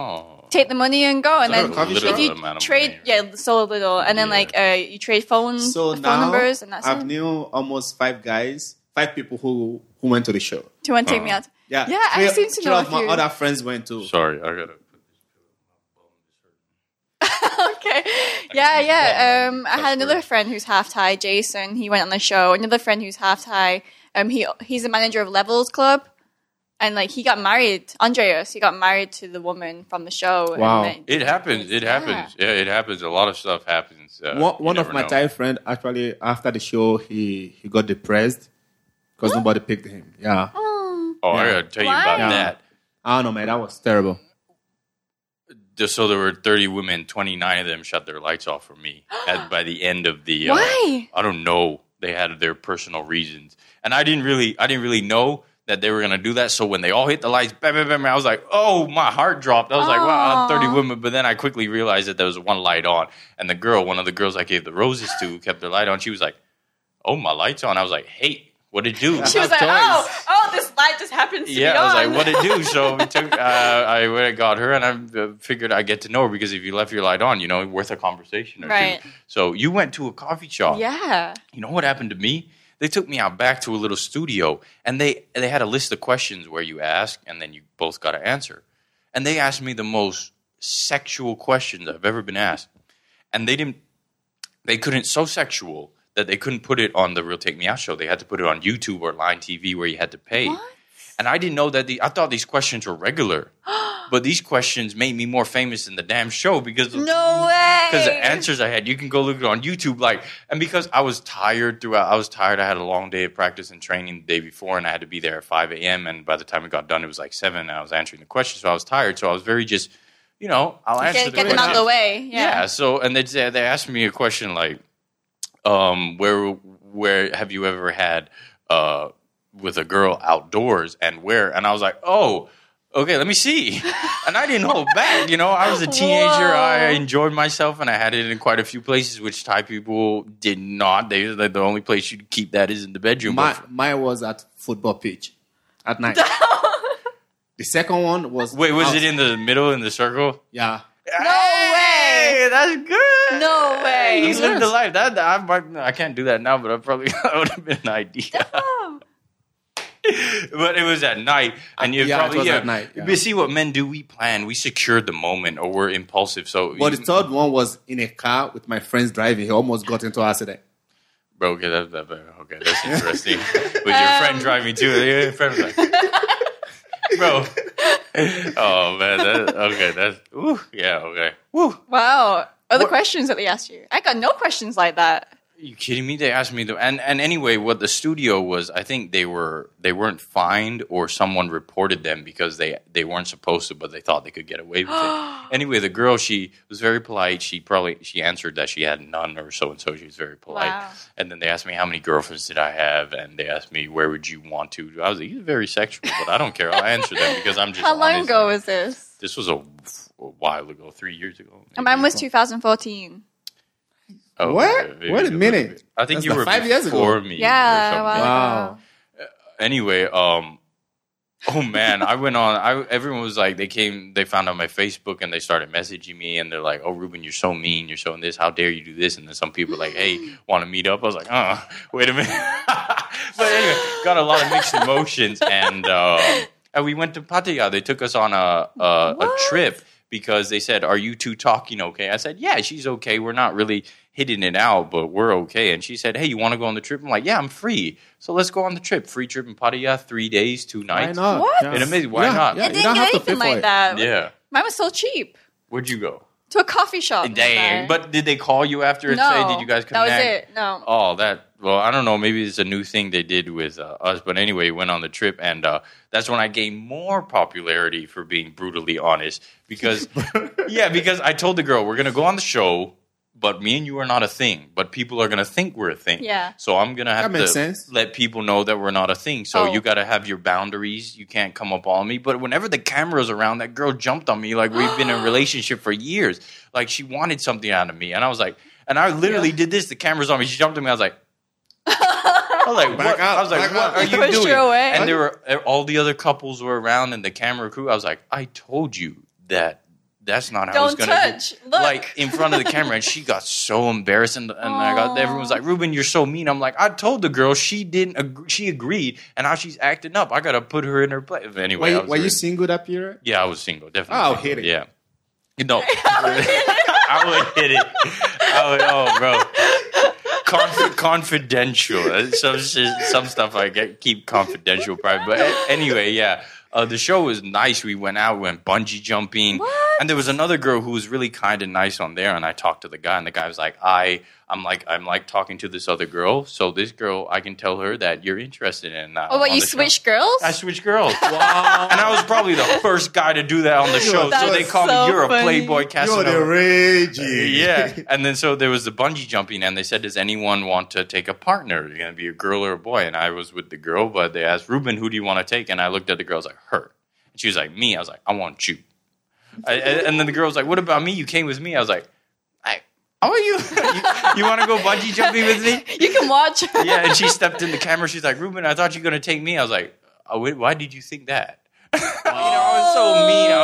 Take the money and go, and then if you trade, so little, and then you trade phones, so phone numbers, and that's it. I've knew almost five people who went to the show. Do you want to take me out? Yeah, yeah. I seem to know a few. My other friends went too. Sorry, I gotta put this pillow. Okay, yeah. I had another friend who's half Thai, Jason. He went on the show. Another friend who's half Thai. He's the manager of Levels Club. And, like, he got married, Andreas, he got married to the woman from the show. Wow. It happens. Yeah, it happens. A lot of stuff happens. One of my Thai friends, actually, after the show, he got depressed because nobody picked him. Yeah. I got to tell you about that. I don't know, man. That was terrible. So there were 30 women, 29 of them shut their lights off for me by the end of the... Why? I don't know. they had their personal reasons. And I didn't really know that they were going to do that. So when they all hit the lights, bam, bam, bam, I was like, oh, my heart dropped. I was like, wow, I'm 30 women. But then I quickly realized that there was one light on. And the girl, one of the girls I gave the roses to, kept their light on. She was like, oh, my light's on. I was like, hey. What it do? She was like, oh, this light just happens to be on. Yeah, I was like, what it do? So it took, I went and got her, and I figured I get to know her because if you left your light on, you know, worth a conversation or two. So you went to a coffee shop. Yeah. You know what happened to me? They took me out back to a little studio, and they had a list of questions where you ask, and then you both got to answer. And they asked me the most sexual questions I've ever been asked. And so sexual that they couldn't put it on the Real Take Me Out show. They had to put it on YouTube or Line TV where you had to pay. What? And I didn't know that. I thought these questions were regular. But these questions made me more famous than the damn show because because the answers I had. You can go look it on YouTube. And because I was tired throughout. I was tired. I had a long day of practice and training the day before, and I had to be there at 5 a.m. And by the time it got done, it was like 7, and I was answering the questions. So I was tired. So I was very just, you know, I'll answer the questions. Get them out of the way. Yeah. So, and they asked me a question like, where have you ever had with a girl outdoors and where? And I was like, oh, okay, let me see. And I didn't hold back, you know. I was a teenager. Whoa. I enjoyed myself, and I had it in quite a few places, which Thai people did not. They the only place you'd keep that is in the bedroom. Mine was at football pitch at night. The second one was... Wait, was it in the middle, in the circle? Yeah. No way! That's good. No way! You lived the life. I can't do that now, but I would have been an idea. But it was at night, and at night. Yeah. But see, what men do? We plan. We secured the moment, or we're impulsive. So, the third one was in a car with my friends driving. He almost got into an accident. Bro, okay, that's interesting. With your friend driving too. Your friend was like, bro. Oh, man. Wow. What questions that they asked you? I got no questions like that. Are you kidding me? They asked me the and anyway, what the studio was, I think they weren't fined or someone reported them because they weren't supposed to, but they thought they could get away with it. Anyway, the girl, she was very polite. She answered that she had none or so-and-so. She was very polite. Wow. And then they asked me how many girlfriends did I have, and they asked me where would you want to. I was like, you're very sexual, but I don't care. I'll answer them because I'm just How long ago was this? This was a while ago, 3 years ago. Maybe. Mine was 2014. Oh, what? Wait a minute. I think you were 5 years before me. Yeah. Wow. Anyway, oh man, I went on. Everyone was like, they found out my Facebook and they started messaging me and they're like, oh, Reuben, you're so mean. You're so in this. How dare you do this? And then some people were like, hey, want to meet up? I was like, wait a minute. But anyway, got a lot of mixed emotions. And we went to Pattaya. They took us on a trip. Because they said, are you two talking okay? I said, yeah, she's okay. We're not really hitting it out, but we're okay. And she said, hey, you want to go on the trip? I'm like, yeah, I'm free. So let's go on the trip. Free trip in Pattaya, 3 days, 2 nights. Why not? What? Yes. It's amazing. Why not? Yeah, you don't have to pay for it. That. Yeah. Mine was so cheap. Where'd you go? To a coffee shop. Dang. But did they call you after and say, did you guys connect? That was it. No. Oh, well, I don't know. Maybe it's a new thing they did with us. But anyway, went on the trip. And that's when I gained more popularity for being brutally honest. Because I told the girl, we're going to go on the show, but me and you are not a thing. But people are going to think we're a thing. Yeah. So I'm going to have to let people know that we're not a thing. So you got to have your boundaries. You can't come up on me. But whenever the camera's around, that girl jumped on me like we've been in a relationship for years. Like she wanted something out of me. And I was like, and I literally did this. The camera's on me. She jumped on me. I was like. I was like, what? I was like, what are you doing? And there were all the other couples were around, and the camera crew. I was like, I told you that's not how it's going to be. Like in front of the camera, and she got so embarrassed, and everyone was like, Reuben, you're so mean. I'm like, I told the girl she agreed, and now she's acting up. I got to put her in her place. Anyway, were you single that period? Yeah, I was single, definitely. I'll hit it. Yeah, no, I would hit it. Bro. Confidential. Some stuff I keep confidential, private. But anyway, yeah. The show was nice. We went out, went bungee jumping. What? And there was another girl who was really kind and nice on there, and I talked to the guy, and the guy was like, I'm talking to this other girl, so this girl, I can tell her that you're interested in that. Oh, what, you switched girls? I switched girls. Wow. And I was probably the first guy to do that on the show, so they called me, you're a playboy Casanova. You're the rage. Yeah. And then so there was the bungee jumping, and they said, does anyone want to take a partner? Are you going to be a girl or a boy? And I was with the girl, but they asked, Reuben, who do you want to take? And I looked at the girl, I was like, her. And she was like, me. I was like, I want you. And then the girl was like, what about me? You came with me. I was like, how are you? You want to go bungee jumping with me? You can watch. Yeah, and she stepped in the camera. She's like, Reuben, I thought you were going to take me. I was like, oh, why did you think that? Oh. I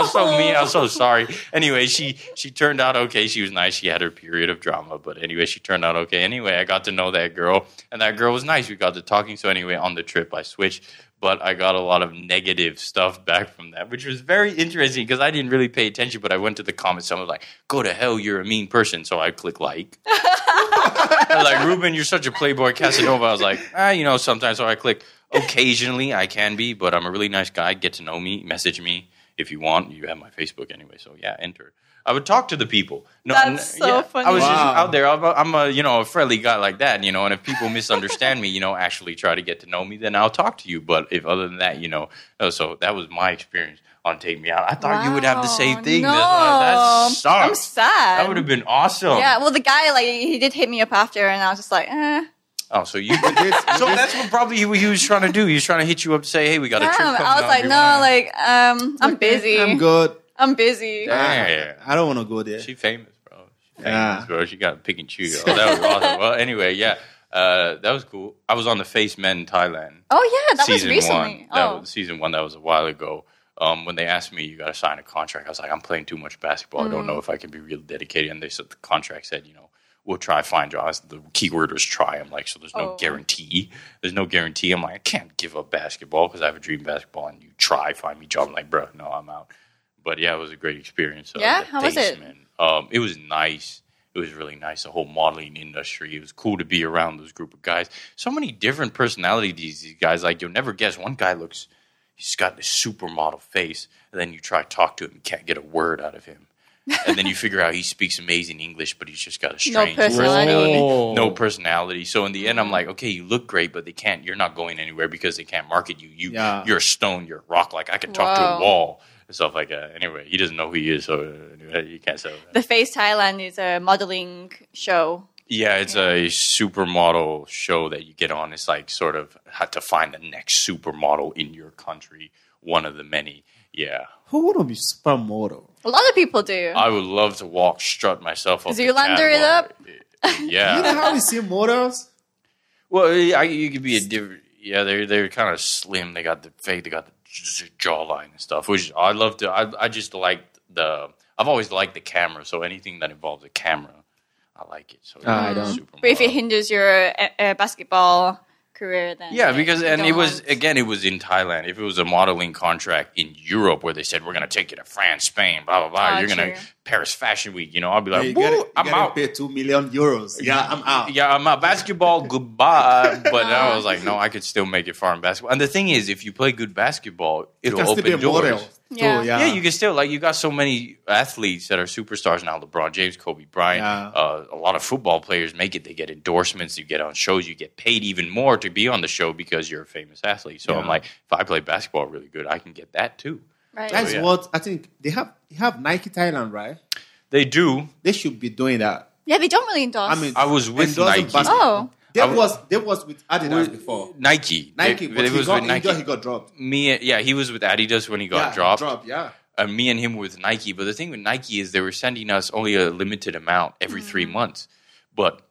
was so mean. I was so sorry. Anyway, she turned out okay. She was nice. She had her period of drama. But anyway, she turned out okay. Anyway, I got to know that girl. And that girl was nice. We got to talking. So anyway, on the trip, I switched. But I got a lot of negative stuff back from that, which was very interesting because I didn't really pay attention. But I went to the comments. Someone was like, go to hell, you're a mean person. So I click like. I was like, Reuben, you're such a playboy Casanova. I was like, sometimes. So I click, occasionally I can be, but I'm a really nice guy. Get to know me. Message me if you want. You have my Facebook anyway. So yeah, enter. I would talk to the people. No, that's so funny. I was just out there. I'm a a friendly guy like that, And if people misunderstand me, actually try to get to know me, then I'll talk to you. But if other than that, so that was my experience on Take Me Out. I thought you would have the same thing. No, that sucks. I'm sad. That would have been awesome. Yeah. Well, the guy he did hit me up after, and I was just like, eh. Oh, so you. So that's what probably he was trying to do. He was trying to hit you up to say, hey, we got a trip coming up. I was like, I'm busy. I'm good. I'm busy. Dang. I don't want to go there. She's famous, bro. She got to pick and choose. Oh, that was awesome. Well, anyway, yeah. That was cool. I was on the Face Men Thailand. Oh, yeah. That was recently. That was season 1. That was a while ago. When they asked me, you got to sign a contract, I was like, I'm playing too much basketball. I don't know if I can be real dedicated. And they said the contract said, we'll try find jobs. The key word was try. I'm like, so there's no guarantee. There's no guarantee. I'm like, I can't give up basketball because I have a dream basketball. And you try, find me a job. I'm like, bro, no, I'm out. But, yeah, it was a great experience. Yeah? How was it? It was nice. It was really nice, the whole modeling industry. It was cool to be around this group of guys. So many different personalities, these guys. Like, you'll never guess. One guy looks – he's got this supermodel face, and then you try to talk to him. You can't get a word out of him. And then you figure out he speaks amazing English, but he's just got a strange personality. No personality. So in the end, I'm like, okay, you look great, but they can't – you're not going anywhere because they can't market you. You're a stone. You're a rock. Like, I could talk to a wall. Stuff like that. Anyway, he doesn't know who he is, so you can't say that. The Face Thailand is a modeling show. Yeah, it's a supermodel show that you get on. It's like sort of how to find the next supermodel in your country, one of the many. Yeah. Who would be supermodel? A lot of people do. I would love to strut myself up. Zoolander it up? Yeah. You know how we see models? Well, you could be a different. Yeah, they're kind of slim. They got the fake. They got the jawline and stuff, which I love to. I just like I've always liked the camera, so anything that involves a camera, I like it. So I don't. But if it hinders your basketball career, then it was in Thailand. If it was a modeling contract in Europe where they said we're going to take you to France, Spain, blah blah blah, you're going to Paris Fashion Week, I'll be like, I'm out. Pay 2 million euros. Yeah, I'm out. Yeah, I'm out. Basketball, goodbye. But I was like, no, I could still make it far in basketball. And the thing is, if you play good basketball, it'll open doors. Yeah, you can still you got so many athletes that are superstars now. LeBron James, Kobe Bryant, a lot of football players make it. They get endorsements. You get on shows. You get paid even more to be on the show because you're a famous athlete. So I'm like, if I play basketball really good, I can get that too. Right. That's what I think they have Nike Thailand, right? They do. They should be doing that. Yeah, they don't really endorse. I mean, I was with Nike. Oh, there was with Adidas before. Nike. He got dropped. He was with Adidas when he got dropped. Me and him with Nike. But the thing with Nike is they were sending us only a limited amount every 3 months. But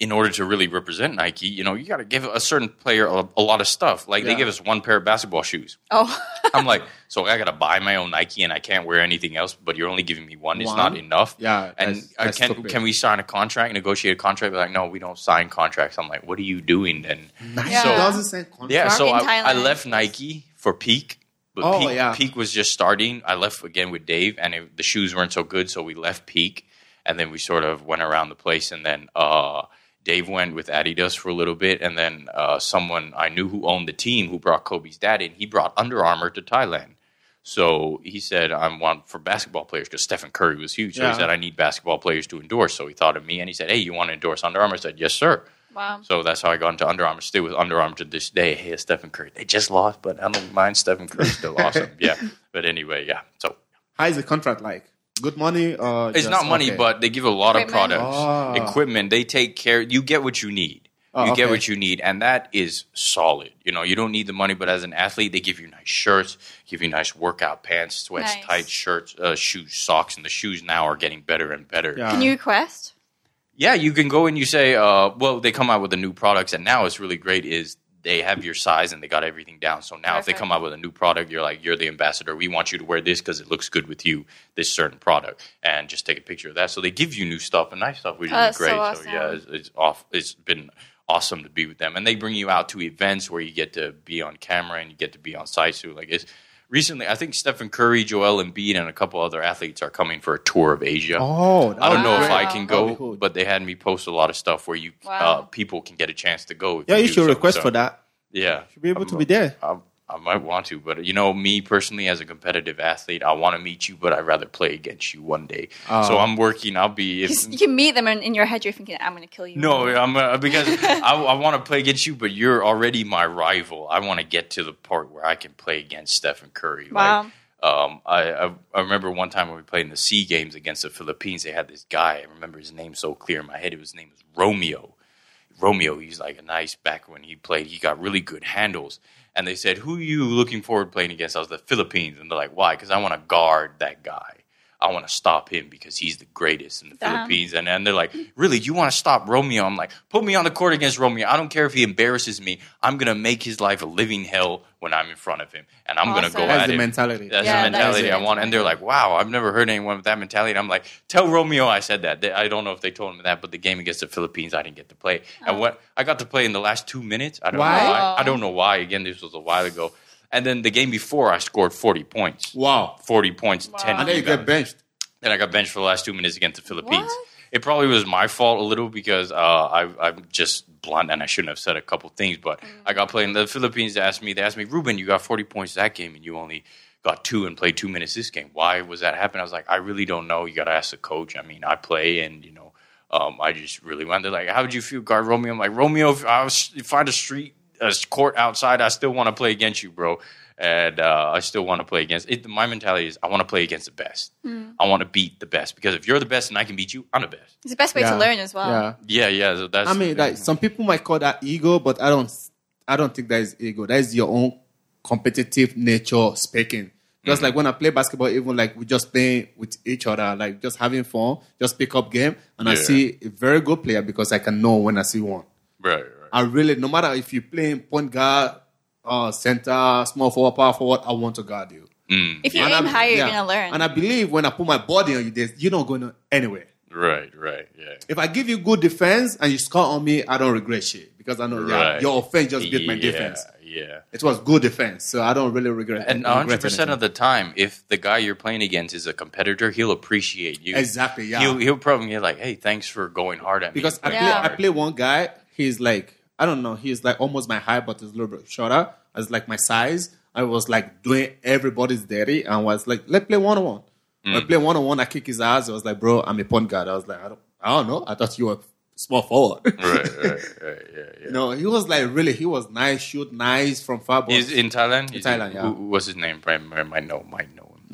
in order to really represent Nike, you got to give a certain player a lot of stuff. Like, they give us one pair of basketball shoes. Oh. I'm like, so I got to buy my own Nike and I can't wear anything else, but you're only giving me one. It's not enough. Yeah. And that's can we sign a contract, negotiate a contract? They're like, no, we don't sign contracts. I'm like, what are you doing then? Nike doesn't sign contracts? Yeah, so I left Nike for Peak. But Peak was just starting. I left again with Dave and the shoes weren't so good, so we left Peak. And then we sort of went around the place and then Dave went with Adidas for a little bit, and then someone I knew who owned the team who brought Kobe's dad in, he brought Under Armour to Thailand. So he said, I want for basketball players, because Stephen Curry was huge. So he said, I need basketball players to endorse. So he thought of me, and he said, hey, you want to endorse Under Armour? I said, yes, sir. Wow. So that's how I got into Under Armour. Still with Under Armour to this day. Hey, Stephen Curry. They just lost, but I don't mind. Stephen Curry's still awesome. Yeah. But anyway, yeah. So how is the contract like? Good money? Or it's just, not money, but they give a lot of products. Oh. Equipment. They take care. You get what you need. Oh, you get what you need, and that is solid. You know, you don't need the money, but as an athlete, they give you nice shirts, give you nice workout pants, sweats, tight shirts, shoes, socks, and the shoes now are getting better and better. Yeah. Can you request? Yeah, you can go and you say, well, they come out with the new products, and now it's really great is they have your size and they got everything down. So now if they come out with a new product, you're like, you're the ambassador. We want you to wear this because it looks good with you, this certain product, and just take a picture of that. So they give you new stuff and nice stuff, which is great. So, awesome. So yeah, it's been awesome to be with them, and they bring you out to events where you get to be on camera and you get to be on site. So, like, it's recently, I think Stephen Curry, Joel Embiid, and a couple other athletes are coming for a tour of Asia. Oh, I don't know if I can go, cool. But they had me post a lot of stuff where you people can get a chance to go. Yeah, you should request for that. Yeah, you should be able to be there. I might want to, but you know, me personally as a competitive athlete, I want to meet you, but I'd rather play against you one day. So I'm working. I'll be. You can meet them, and in your head, you're thinking, "I'm going to kill you." No, because I want to play against you, but you're already my rival. I want to get to the part where I can play against Stephen Curry. Wow. Like, I remember one time when we played in the SEA Games against the Philippines. They had this guy. I remember his name so clear in my head. His name was Romeo. Romeo. He's like a nice. Back when he played, he got really good handles. And they said, who are you looking forward to playing against? I was the Philippines. And they're like, why? Because I want to guard that guy. I want to stop him because he's the greatest in the Philippines. And they're like, really, you want to stop Romeo? I'm like, put me on the court against Romeo. I don't care if he embarrasses me. I'm going to make his life a living hell when I'm in front of him. And I'm going to go at him. Mentality. That's the mentality I want. And they're like, wow, I've never heard anyone with that mentality. And I'm like, tell Romeo I said that. I don't know if they told him that, but the game against the Philippines, I didn't get to play. And what I got to play in the last 2 minutes, I don't know why. I don't know why. Again, this was a while ago. And then the game before, I scored 40 points. Wow. 40 points, 10 rebounds. And then you got benched. Then I got benched for the last 2 minutes against the Philippines. What? It probably was my fault a little because I'm just blunt and I shouldn't have said a couple things. But I got playing. The Philippines they asked me, Ruben, you got 40 points that game and you only got 2 and played 2 minutes this game. Why was that happening? I was like, I really don't know. You got to ask the coach. I mean, I play and, you know, I just really went. They're like, how would you feel, guard Romeo? I'm like, Romeo, find a street. A court outside, I still want to play against you, bro. And I still want to play against it. My mentality is I want to play against the best. I want to beat the best. Because if you're the best and I can beat you, I'm the best. It's the best way to learn as well. Yeah. So that's, I mean, like, some people might call that ego, but I don't think that is ego. That is your own competitive nature speaking. Just like when I play basketball, even like we just playing with each other, like just having fun, just pick up game. And I see a very good player because I can know when I see one. Right. I really, no matter if you're playing point guard, center, small forward, power forward, I want to guard you. If you aim higher, you're going to learn. And I believe when I put my body on you, you're not going anywhere. Right, yeah. If I give you good defense and you score on me, I don't regret shit because I know your offense just beat my defense. Yeah. It was good defense, so I don't really regret it. And 100% of the time, if the guy you're playing against is a competitor, he'll appreciate you. Exactly, yeah. He'll probably be like, hey, thanks for going hard at me. Because I play one guy, he's like, I don't know. He's like almost my height, but he's a little bit shorter. I was like my size. I was like doing everybody's dirty and was like, let's play one-on-one. I play one-on-one. I kick his ass. I was like, bro, I'm a point guard. I was like, I don't know. I thought you were small forward. Right. Yeah. You know, he was like really, he was nice, shoot nice from far. He's in Thailand? In Thailand. What's his name? I might know.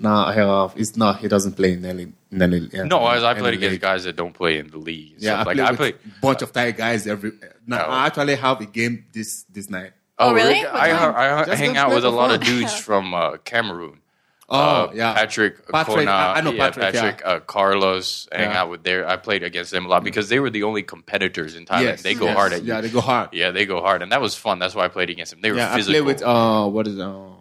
No, it's not. He doesn't play in the league. Yeah, no, I played against guys that don't play in the league. Yeah, I play a bunch of Thai guys every. I actually have a game this night. Oh really? I hang out with a lot of dudes from Cameroon. Patrick Kona, I know Patrick. Carlos. Hang out with there. I played against them a lot because they were the only competitors in Thailand. Yes, they go hard at you. Yeah, they go hard. Yeah, they go hard, and that was fun. That's why I played against them. They were physical. I played with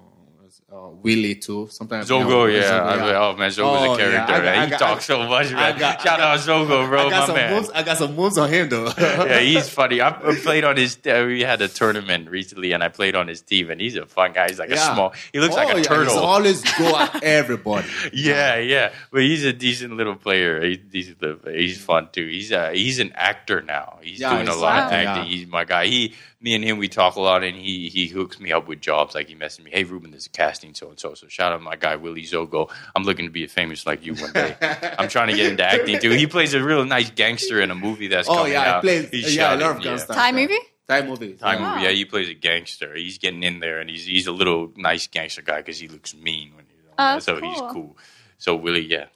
Willie too. Sometimes Zogo, I man, Zogo's a character. He talks so much, man. Shout out Zogo, bro. I got some moves on him though. Yeah, he's funny. I played on his. We had a tournament recently, and I played on his team. And he's a fun guy. He's like a small. He looks like a turtle. He always go at everybody. Yeah. But he's a decent little player. He's fun too. He's an actor now. He's doing a lot of acting. He's my guy. He. me and him, we talk a lot, and he hooks me up with jobs. Like, he messaged me, hey, Reuben, there's a casting so-and-so. So shout out my guy, Willie Zogo. I'm looking to be a famous like you one day. I'm trying to get into acting, too. He plays a real nice gangster in a movie that's coming out. I love gangster. Thai movie? Thai movie. Yeah, he plays a gangster. He's getting in there, and he's a little nice gangster guy because he looks mean when he's on. So cool. He's cool. So Willie, yeah,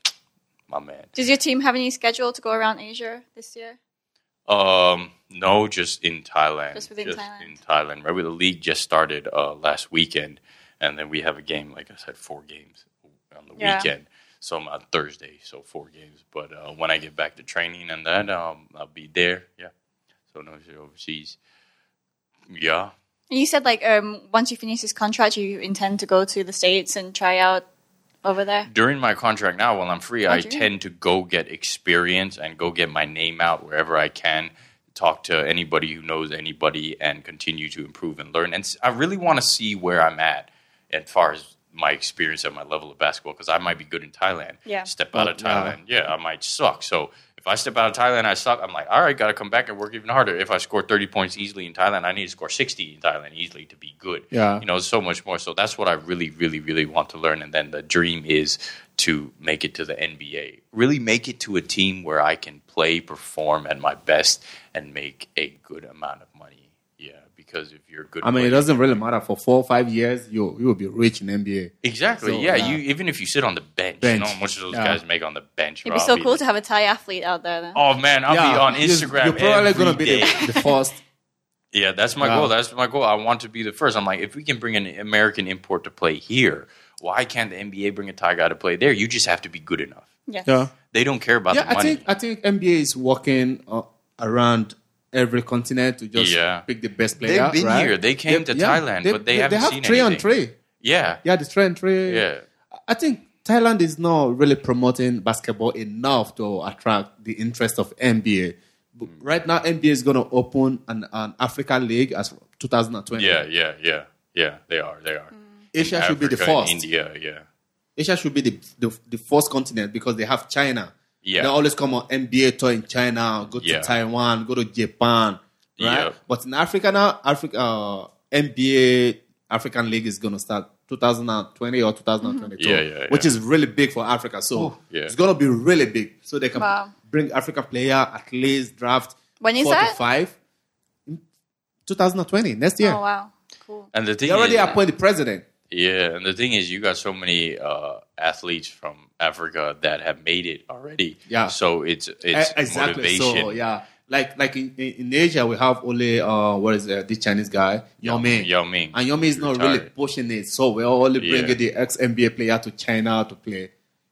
my man. Does your team have any schedule to go around Asia this year? No, just in Thailand. Just in Thailand. Right, the league just started last weekend, and then we have a game. Like I said, 4 games on the weekend. So I'm on Thursday, so 4 games. But when I get back to training and that, I'll be there. Yeah. So no shit overseas. Yeah. And you said like once you finish this contract, you intend to go to the States and try out over there? During my contract now, while I'm free, I tend to go get experience and go get my name out wherever I can, talk to anybody who knows anybody, and continue to improve and learn. And I really want to see where I'm at as far as my experience at my level of basketball, because I might be good in Thailand. Yeah. Step out of Thailand. Yeah, I might suck. So if I step out of Thailand, I suck. I'm like, all right, got to come back and work even harder. If I score 30 points easily in Thailand, I need to score 60 in Thailand easily to be good. Yeah. You know, so much more. So that's what I really, really, really want to learn. And then the dream is to make it to the NBA. Really make it to a team where I can play, perform at my best, and make a good amount of money. Yeah, because if you're good... I mean, it doesn't really matter. For 4 or 5 years, you will be rich in NBA. Exactly, so, you even if you sit on the bench. You know how much of those guys make on the bench. It'd be so cool to have a Thai athlete out there. Then. Oh, man, I'll be on Instagram. You're probably going to be the first. Yeah, that's my goal. That's my goal. I want to be the first. I'm like, if we can bring an American import to play here, why can't the NBA bring a Thai guy to play there? You just have to be good enough. Yes. Yeah. They don't care about the money. I think NBA is working around... every continent to just pick the best player. They've been here. They came to Thailand, but they haven't seen anything. They have 3-on-3. Yeah. Yeah, the 3-on-3. Yeah. I think Thailand is not really promoting basketball enough to attract the interest of NBA. But right now, NBA is going to open an Africa League as 2020. Yeah, they are. Mm. Asia should be the first. India, yeah. Asia should be the first continent because they have China. Yeah. They always come on NBA tour in China, go to Taiwan, go to Japan, right? Yeah. But in Africa now, NBA African League is going to start 2020 or 2022, which is really big for Africa. So it's going to be really big. So they can bring Africa player at least draft 45 in 2020, next year. Oh, wow. Cool. And the thing they already appointed the president. Yeah, and the thing is, you got so many athletes from Africa that have made it already. Yeah. So it's exactly. Motivation. So, Like in Asia, we have only, the Chinese guy, Yao Ming. And Yao Ming is not really pushing it. So we only bring the ex-NBA player to China to play.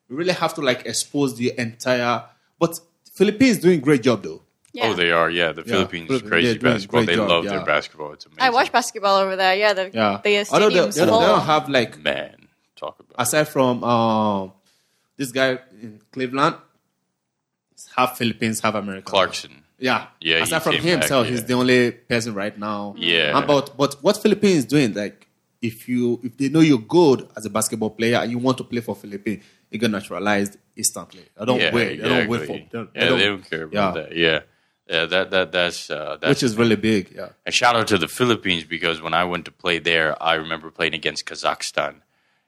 We really have to, expose the entire... But Philippines is doing a great job, though. Yeah. Oh, they are. Yeah, the Philippines is crazy basketball. They love their basketball. It's amazing. I watch basketball over there. Yeah, the stadiums. They don't have talk about. Aside from this guy in Cleveland, half Philippines, half American. Clarkson. Yeah. Aside from himself, he's the only person right now. Yeah. But what Philippines is doing? If they know you're good as a basketball player and you want to play for Philippines, you get naturalized instantly. They don't care about that. Yeah. Yeah, that's which is really big. Yeah, and shout out to the Philippines because when I went to play there, I remember playing against Kazakhstan,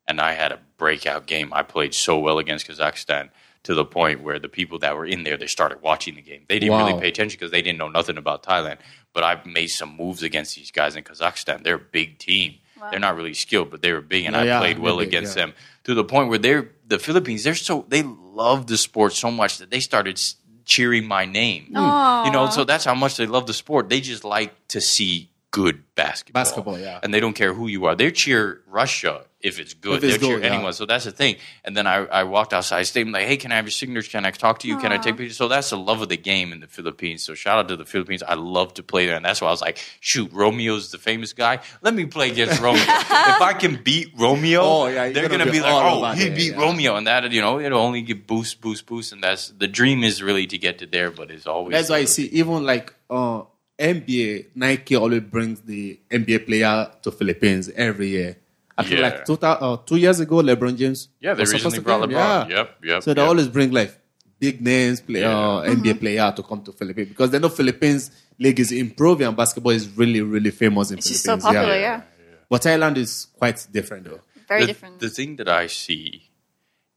and I had a breakout game. I played so well against Kazakhstan to the point where the people that were in there, they started watching the game. They didn't really pay attention because they didn't know nothing about Thailand. But I made some moves against these guys in Kazakhstan. They're a big team. Wow. They're not really skilled, but they were big, and I played well against them to the point where the Philippines. They love the sport so much that they started cheering my name. Aww. You know, so that's how much they love the sport. They just like to see good basketball. Basketball, yeah. And they don't care who you are. They cheer Russia if it's good. They'll cheer anyone. So that's the thing. And then I walked outside. I stayed like, hey, can I have your signatures? Can I talk to you? Aww. Can I take pictures? So that's the love of the game in the Philippines. So shout out to the Philippines. I love to play there. And that's why I was like, shoot, Romeo's the famous guy. Let me play against Romeo. If I can beat Romeo, they're going to be like, he beat Romeo. And that, it'll only get boost. And that's the dream is really to get to there, but it's always... That's why I see, even NBA, Nike always brings the NBA player to Philippines every year. I feel 2 years ago, LeBron James. Yeah, they recently brought LeBron. Yep. So they always bring big names player, NBA player to come to Philippines, because they know Philippines league is improving and basketball is really, really famous in Philippines. It's so popular, yeah. But Thailand is quite different, though. Very different. The thing that I see,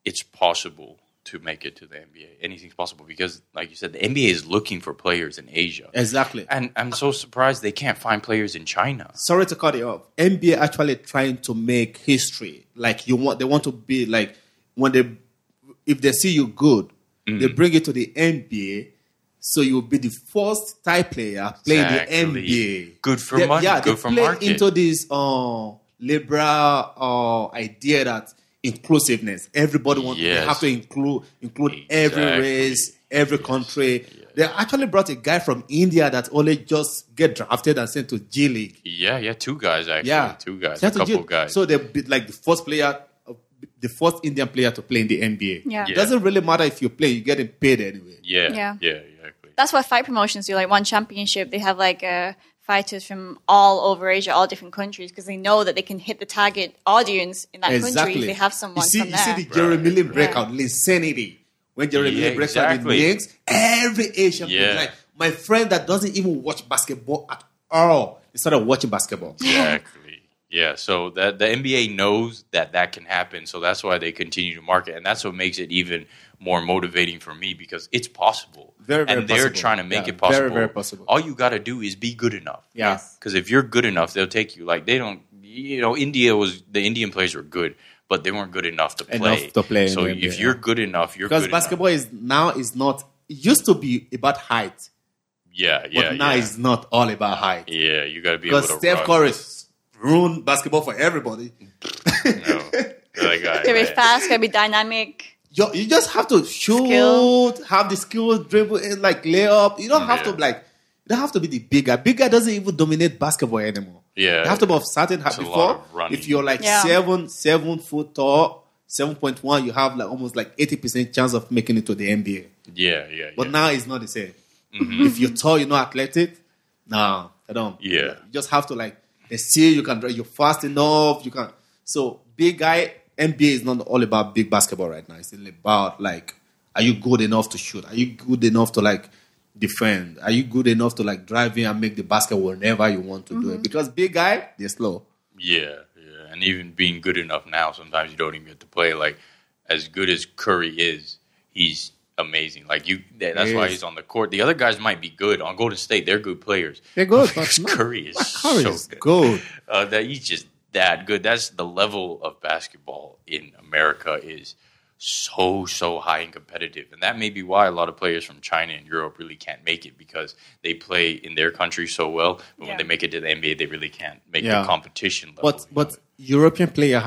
it's possible to make it to the NBA. Anything's possible because, like you said, the NBA is looking for players in Asia. Exactly. And I'm so surprised they can't find players in China. Sorry to cut it off. NBA actually trying to make history. Like, they want to be, like, if they see you good, they bring it to the NBA, so you'll be the first Thai player playing the NBA. Good for money, good for market. They play into this liberal idea that inclusiveness. Everybody wants. Yes. They have to include every race, every country. Yes. They actually brought a guy from India that only just get drafted and sent to G League. Yeah, two guys actually. Yeah. Two guys, a couple guys. So they'll be like the first player, the first Indian player to play in the NBA. Yeah. It doesn't really matter if you play, you're getting paid anyway. Yeah, exactly. That's what fight promotions do. Like one championship, they have like fighters from all over Asia, all different countries, because they know that they can hit the target audience in that country if they have someone from there. You see the Jeremy Lin breakout, Linsanity. When Jeremy Lin breaks out with Knicks, every Asian player, like my friend that doesn't even watch basketball at all, he started watching basketball. Exactly. Yeah, so that the NBA knows that can happen, so that's why they continue to market, and that's what makes it even more motivating for me, because it's possible. Very, very possible. And they're trying to make it possible. Very, very possible. All you got to do is be good enough. Yeah. Because if you're good enough, they'll take you. Like, they don't, the Indian players were good, but they weren't good enough to play. So if you're good enough, you're good enough. Because basketball is not, it used to be about height. Yeah. But now it's not all about height. Yeah, you got to be able to run. Because Steph Curry ruin basketball for everybody. No. Gotta be fast, gotta be dynamic. You just have to shoot, have the skill, dribble, and lay up. You don't have to you don't have to be the big guy. Big guy doesn't even dominate basketball anymore. Yeah. You have to be of certain height before. If you're 7 foot tall, 7.1, you have almost 80% chance of making it to the NBA. Yeah. But now it's not the same. Mm-hmm. If you're tall, you're not athletic. No, I don't. Yeah. You just have to they see you can drive, you're fast enough. You can. So big guy, NBA is not all about big basketball right now. It's all about are you good enough to shoot? Are you good enough to defend? Are you good enough to drive in and make the basket whenever you want to do it? Because big guy, they're slow. Yeah. And even being good enough now, sometimes you don't even get to play. As good as Curry is, he's amazing. That's why he's on the court. The other guys might be good. On Golden State, they're good players. They're good. But Curry is so good. That he's just that good. That's the level of basketball in America is so high and competitive. And that may be why a lot of players from China and Europe really can't make it, because they play in their country so well, but when they make it to the NBA, they really can't make the competition level. But European player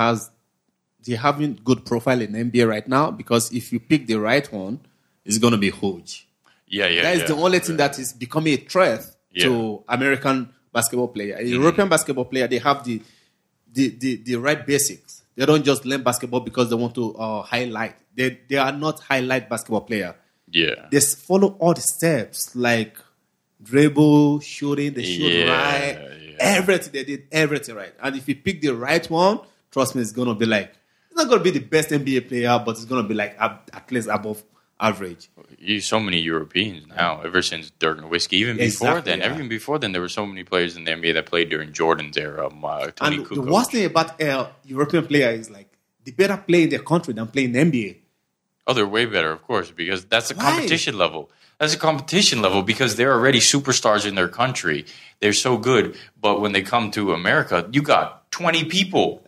they're having good profile in NBA right now, because if you pick the right one, it's going to be huge. Yeah. That is the only thing that is becoming a threat to American basketball player. European basketball player, they have the right basics. They don't just learn basketball because they want to highlight. They are not highlight basketball player. Yeah. They follow all the steps, dribble, shooting, they shoot right. Yeah. Everything, they did everything right. And if you pick the right one, trust me, it's going to be it's not going to be the best NBA player, but it's going to be at least above average. So many Europeans now, ever since Dirk Nowitzki, even before then, there were so many players in the NBA that played during Jordan's era. Tony Kukoc. The worst thing about European players is they better play in their country than play in the NBA. Oh, they're way better, of course, because that's a competition level. That's a competition level because they're already superstars in their country. They're so good, but when they come to America, you got 20 people.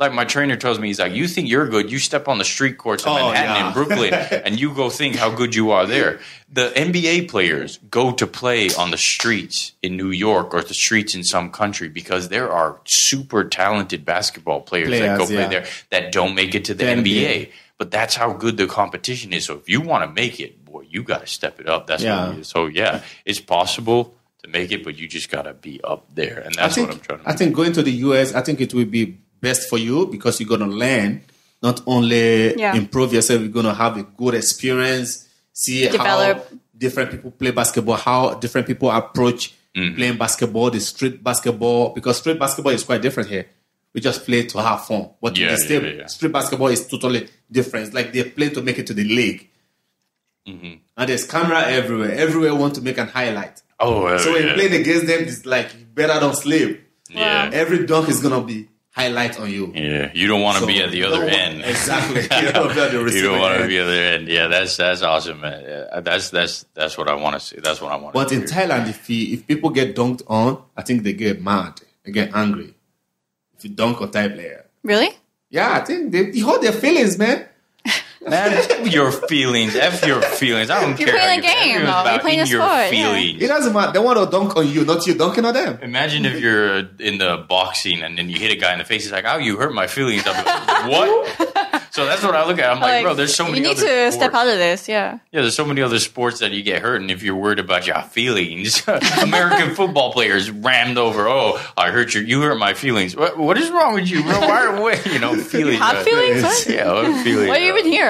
My trainer tells me, he's you think you're good, you step on the street courts in Manhattan and Brooklyn, and you go think how good you are there. The NBA players go to play on the streets in New York or the streets in some country because there are super talented basketball players that go play there that don't make it to the NBA. But that's how good the competition is. So if you want to make it, boy, you got to step it up. That's what it is. So, it's possible to make it, but you just got to be up there. And that's what I'm trying to do. I think going to the U.S., I think it will be best for you, because you're going to learn, not only improve yourself, you're going to have a good experience, how different people play basketball, how different people approach playing basketball, the street basketball, because street basketball is quite different here. We just play to have fun. But street basketball is totally different. They play to make it to the league. Mm-hmm. And there's camera everywhere. Everywhere want to make an highlight. Oh, so when you played against them, it's like, you better don't sleep. Yeah. Every dunk is going to be highlight on you. Yeah. You don't want to be at the other end. Exactly. You don't want to be at the other end. Yeah, that's awesome, man. Yeah, that's what I want to see. That's what I want to see. But in Thailand, if people get dunked on, I think they get mad. They get angry. If you dunk a Thai player. Really? Yeah, I think they hold their feelings, man. Man, F your feelings. F your feelings. I don't care. You're playing a game, though. You're playing a sport. It doesn't matter. They want to dunk on you, not you dunking on them. Imagine if you're in the boxing and then you hit a guy in the face. He's like, oh, you hurt my feelings. I'm like, what? So that's what I look at. I'm like, bro, there's so many other sports. You need to step out of this, yeah. Yeah, there's so many other sports that you get hurt. And if you're worried about your feelings, American football players rammed over. Oh, I hurt you. You hurt my feelings. What is wrong with you, bro? Why are we, feelings? Hot feelings? What? Yeah, what feelings? What are you even here?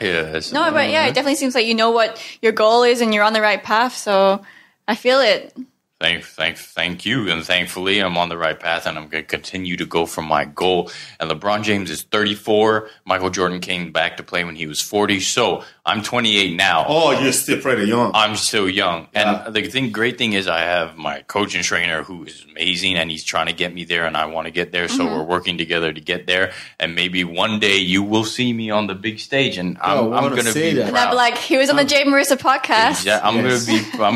Yeah. No, but yeah, it definitely seems like you know what your goal is and you're on the right path. So I feel it. Thank you. And thankfully, I'm on the right path and I'm going to continue to go for my goal. And LeBron James is 34. Michael Jordan came back to play when he was 40. So I'm 28 now. Oh, you're still pretty young. I'm still young. Yeah. And the great thing is I have my coach and trainer who is amazing and he's trying to get me there and I want to get there. So we're working together to get there. And maybe one day you will see me on the big stage and I'm going to be proud. And I'll be like, he was on the Jade Marissa podcast. Yeah, I'm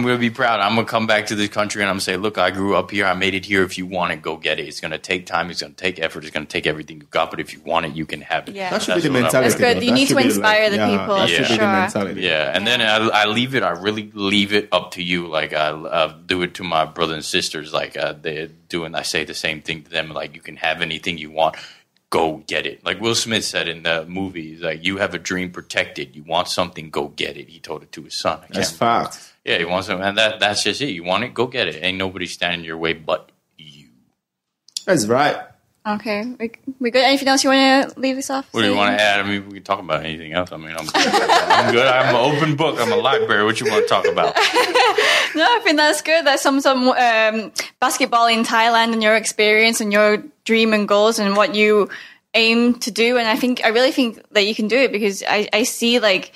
going to be proud. I'm going to come back to this country. And I'm saying, look, I grew up here. I made it here. If you want it, go get it. It's going to take time. It's going to take effort. It's going to take everything you've got. But if you want it, you can have it. Yeah. That should be the mentality. That's good. You need to inspire the people. That should be the mentality. Yeah. And then I leave it. I really leave it up to you. Like I do it to my brothers and sisters. Like they do, and I say the same thing to them. Like you can have anything you want. Go get it. Like Will Smith said in the movie, like you have a dream, protect it. You want something, go get it. He told it to his son. That's fact. Yeah, you want something, and that's just it. You want it, go get it. Ain't nobody standing your way but you. That's right. Okay, we good. Anything else you want to leave this off? What do you want to add? I mean, we can talk about anything else. I mean, I'm good. I'm good. I'm an open book. I'm a library. What you want to talk about? No, I think that's good. That's some basketball in Thailand and your experience and your dream and goals and what you aim to do. And I really think that you can do it because I see like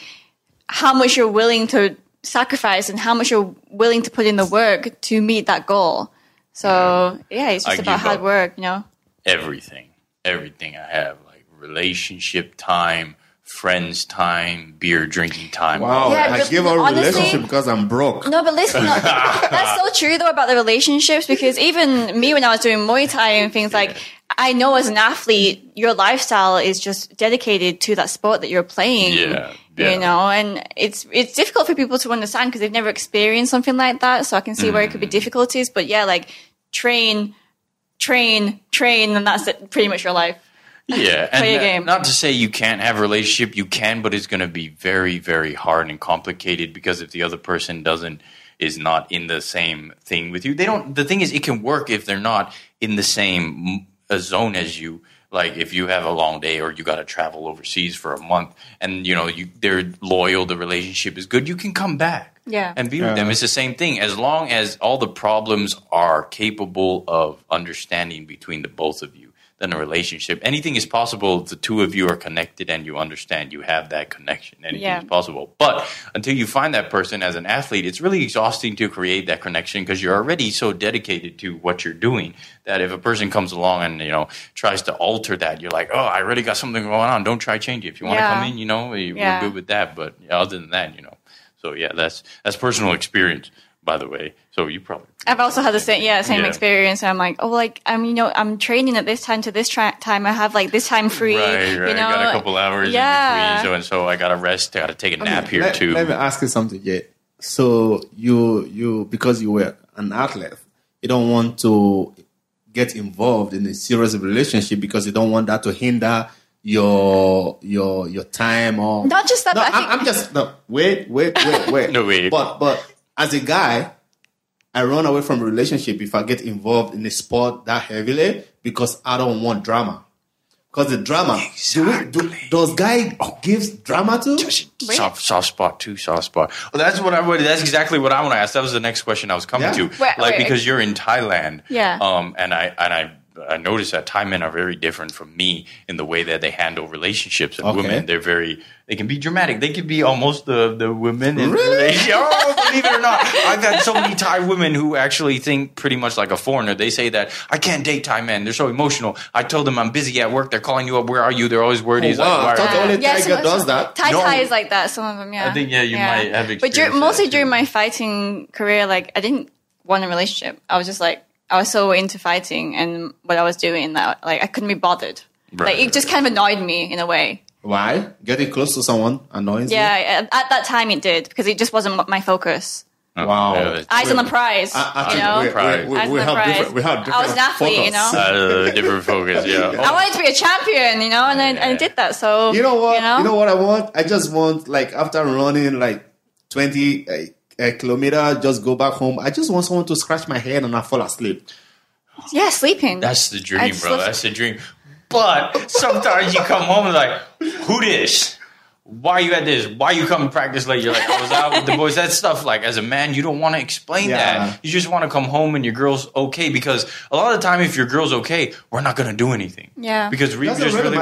how much you're willing to sacrifice and how much you're willing to put in the work to meet that goal. So yeah, it's just about hard work, you know. Everything I have, like relationship time, friends time, beer drinking time. Wow, yeah, I give up relationship because I'm broke. No, but listen, that's so true though about the relationships because even me when I was doing Muay Thai and things like, I know as an athlete, your lifestyle is just dedicated to that sport that you're playing. Yeah. Yeah. You know, and it's difficult for people to understand because they've never experienced something like that. So I can see where it could be difficulties. But yeah, like train, and that's it, pretty much your life. Yeah. Play a game. Not to say you can't have a relationship. You can, but it's going to be very, very hard and complicated because if the other person is not in the same thing with you, the thing is it can work if they're not in the same zone as you. Like if you have a long day or you got to travel overseas for a month and, they're loyal, the relationship is good, you can come back and be with them. It's the same thing. As long as all the problems are capable of understanding between the both of you, then a relationship, anything is possible if the two of you are connected and you understand you have that connection. Anything is possible. But until you find that person as an athlete, it's really exhausting to create that connection because you're already so dedicated to what you're doing that if a person comes along and, tries to alter that, you're like, oh, I already got something going on. Don't try change it. If you want to come in, we're good with that. But other than that, So, yeah, that's personal experience, by the way. So you probably... I've also had the same experience. And I'm like, I'm training at this time to this time. I have like this time free. Right. I got a couple hours in between. So I got to rest. I got to take a nap here too. Let me ask you something, Jade. So you because you were an athlete, you don't want to get involved in a serious relationship because you don't want that to hinder your time or... Not just that, no, but wait. No, wait. But as a guy... I run away from a relationship if I get involved in a sport that heavily because I don't want drama. Because the drama, exactly. Does guy gives drama to? Soft spot. Well, that's exactly what I want to ask. That was the next question I was coming to. Because you're in Thailand, and I I noticed that Thai men are very different from me in the way that they handle relationships. And women, they're very, they can be dramatic. They can be almost the women. Really? Oh, believe it or not. I've had so many Thai women who actually think pretty much like a foreigner. They say that, I can't date Thai men. They're so emotional. I told them I'm busy at work. They're calling you up. Where are you? They're always worried. Oh, wow. Like, I thought the only Thai girl does that. Thai is like that, some of them, yeah. I think, you might have experienced that. But mostly during my fighting career, like, I didn't want a relationship. I was just like, I was so into fighting and what I was doing that, like, I couldn't be bothered. Right, like, it just kind of annoyed me in a way. Why? Getting close to someone annoys you? Yeah, at that time it did, because it just wasn't my focus. Wow. Eyes on the prize. We had different I was an athlete, focus. Different focus, yeah. I wanted to be a champion, and I did that, so... You know what? You know what I want? I just want, like, after running, like, 20... a kilometer, just go back home. I just want someone to scratch my head and I fall asleep. Yeah, sleeping. That's the dream, bro. That's the dream. But sometimes you come home and like, who this? Why are you at this? Why you come practice late? You're like, I was out with the boys. That stuff, like, as a man, you don't want to explain that. You just want to come home and your girl's okay. Because a lot of the time, if your girl's okay, we're not going to do anything. Yeah. Because we just want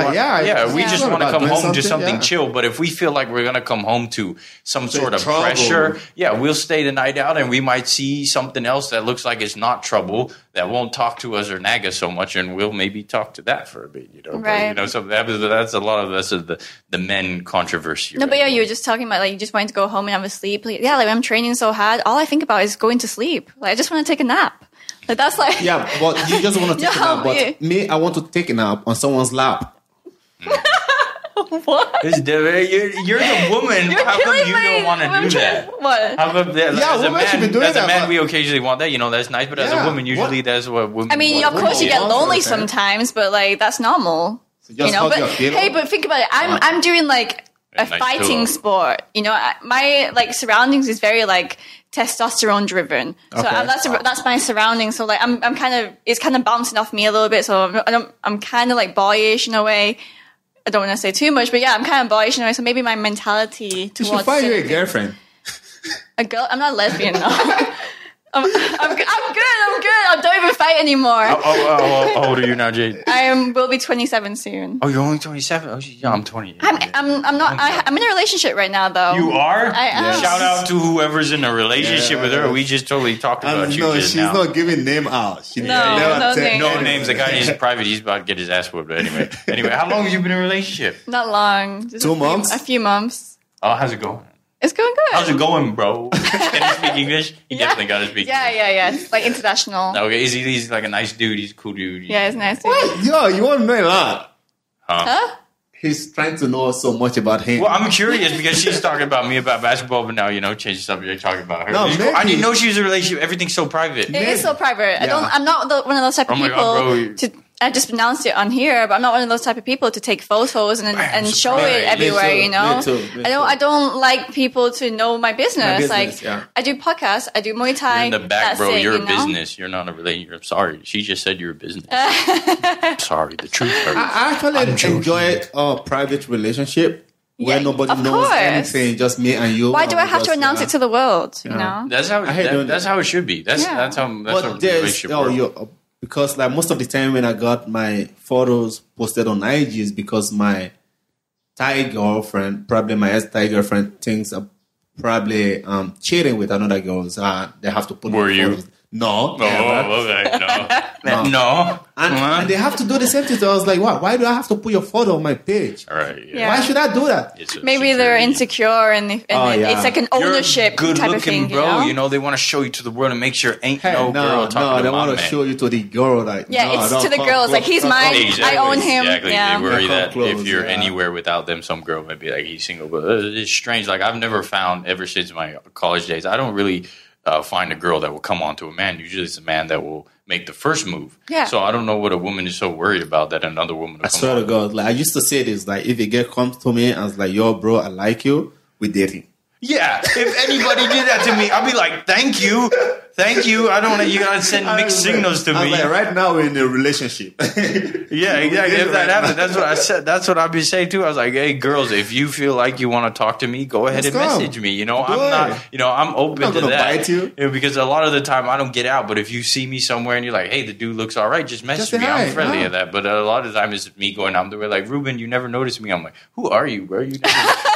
to come home to something chill. But if we feel like we're going to come home to some sort of pressure, we'll stay the night out and we might see something else that looks like it's not trouble, that won't talk to us or nag us so much, and we'll maybe talk to that for a bit, Right. But, so that's a lot of the men controversy. No, but you were just talking about, like, you just wanted to go home and have a sleep. Like, like, I'm training so hard, all I think about is going to sleep. Like, I just want to take a nap. Like, that's like... Yeah, but you just want to take a nap. But me, I want to take a nap on someone's lap. What? You're the woman. How come you don't want to do that? What? How come that? Yeah, women should be doing that. As a man, we occasionally want that. That's nice. But as a woman, usually that's what women. I mean, of course, you get lonely sometimes, but like that's normal. But hey, but think about it. I'm doing like a fighting sport. My like surroundings is very like testosterone driven. So that's my surroundings. So like I'm kind of, it's kind of bouncing off me a little bit. So I'm kind of like boyish in a way. I don't want to say too much, but I'm kind of boyish, so maybe my mentality towards... You should find you a girlfriend. A girl? I'm not a lesbian, no. I'm good. I don't even fight anymore. How old are you now, Jade? I will be 27 soon. Oh, you're only 27? Oh, yeah, I'm 28. I'm in a relationship right now, though. You are? I am. Shout out to whoever's in a relationship with her. We just totally talked about you just now. No, she's not giving name out. No names. The guy is private. He's about to get his ass whooped. But anyway, how long have you been in a relationship? Not long. Just 2 months? A few months. Oh, how's it going? It's going good. How's it going, bro? Can he speak English? He definitely got to speak English. Yeah. Like international. Okay, he's like a nice dude. He's a cool dude. Yeah, he's a nice dude. What? Yo, you want to know a lot. Huh? He's trying to know so much about him. Well, I'm curious because she's talking about me about basketball, but now, change the subject, talking about her. No, I didn't know she was in a relationship. Everything's so private. It is so private. Yeah. I'm not one of those type of people I just announced it on here, but I'm not one of those type of people to take photos and show it everywhere, Me too. I don't like people to know my business. I do podcasts, I do Muay Thai. You're in the back, bro. You're a business. You're not a relationship. I'm sorry. She just said you're a business. I'm sorry. The truth hurts. I actually enjoy a private relationship where nobody knows anything, just me and you. Why do I have to announce it to the world? That's how it should be. That's how relationship works. Because like most of the time when I got my photos posted on IG is because my Thai girlfriend, probably my ex-Thai girlfriend, thinks I'm probably cheating with another girl. So they have to put my photos. No. No. And they have to do the same thing. So I was like, wow, why do I have to put your photo on my page? Right. Yeah. Why should I do that? Maybe they're insecure and it's like an ownership type of thing. You're good-looking, bro. They want to show you to the world and make sure ain't girl talking about it. No, they want to show you to the girl. It's to the girls. Like, he's mine. Exactly. I own him. Exactly. Yeah. They worry that if you're anywhere without them, some girl might be like, he's single. But it's strange. Like, I've never found, ever since my college days, I don't really... find a girl that will come on to a man. Usually it's a man that will make the first move. Yeah. So I don't know what a woman is so worried about that another woman will come on. I swear to God, like I used to say this, like if a girl comes to me and is like, yo bro, I like you, we're dating. Yeah, if anybody did that to me, I'd be like, thank you. Thank you. I don't want you guys send mixed signals to me. Like, right now we're in a relationship. Yeah, exactly. If that happens, that's what I said. That's what I've been saying too. I was like, hey, girls, if you feel like you want to talk to me, go ahead and message me. You know, I'm open to that. You. You know, because a lot of the time I don't get out. But if you see me somewhere and you're like, hey, the dude looks all right, just message me. I'm friendly at that. But a lot of the time it's me going out. They're like, Reuben, you never noticed me. I'm like, who are you? Where are you?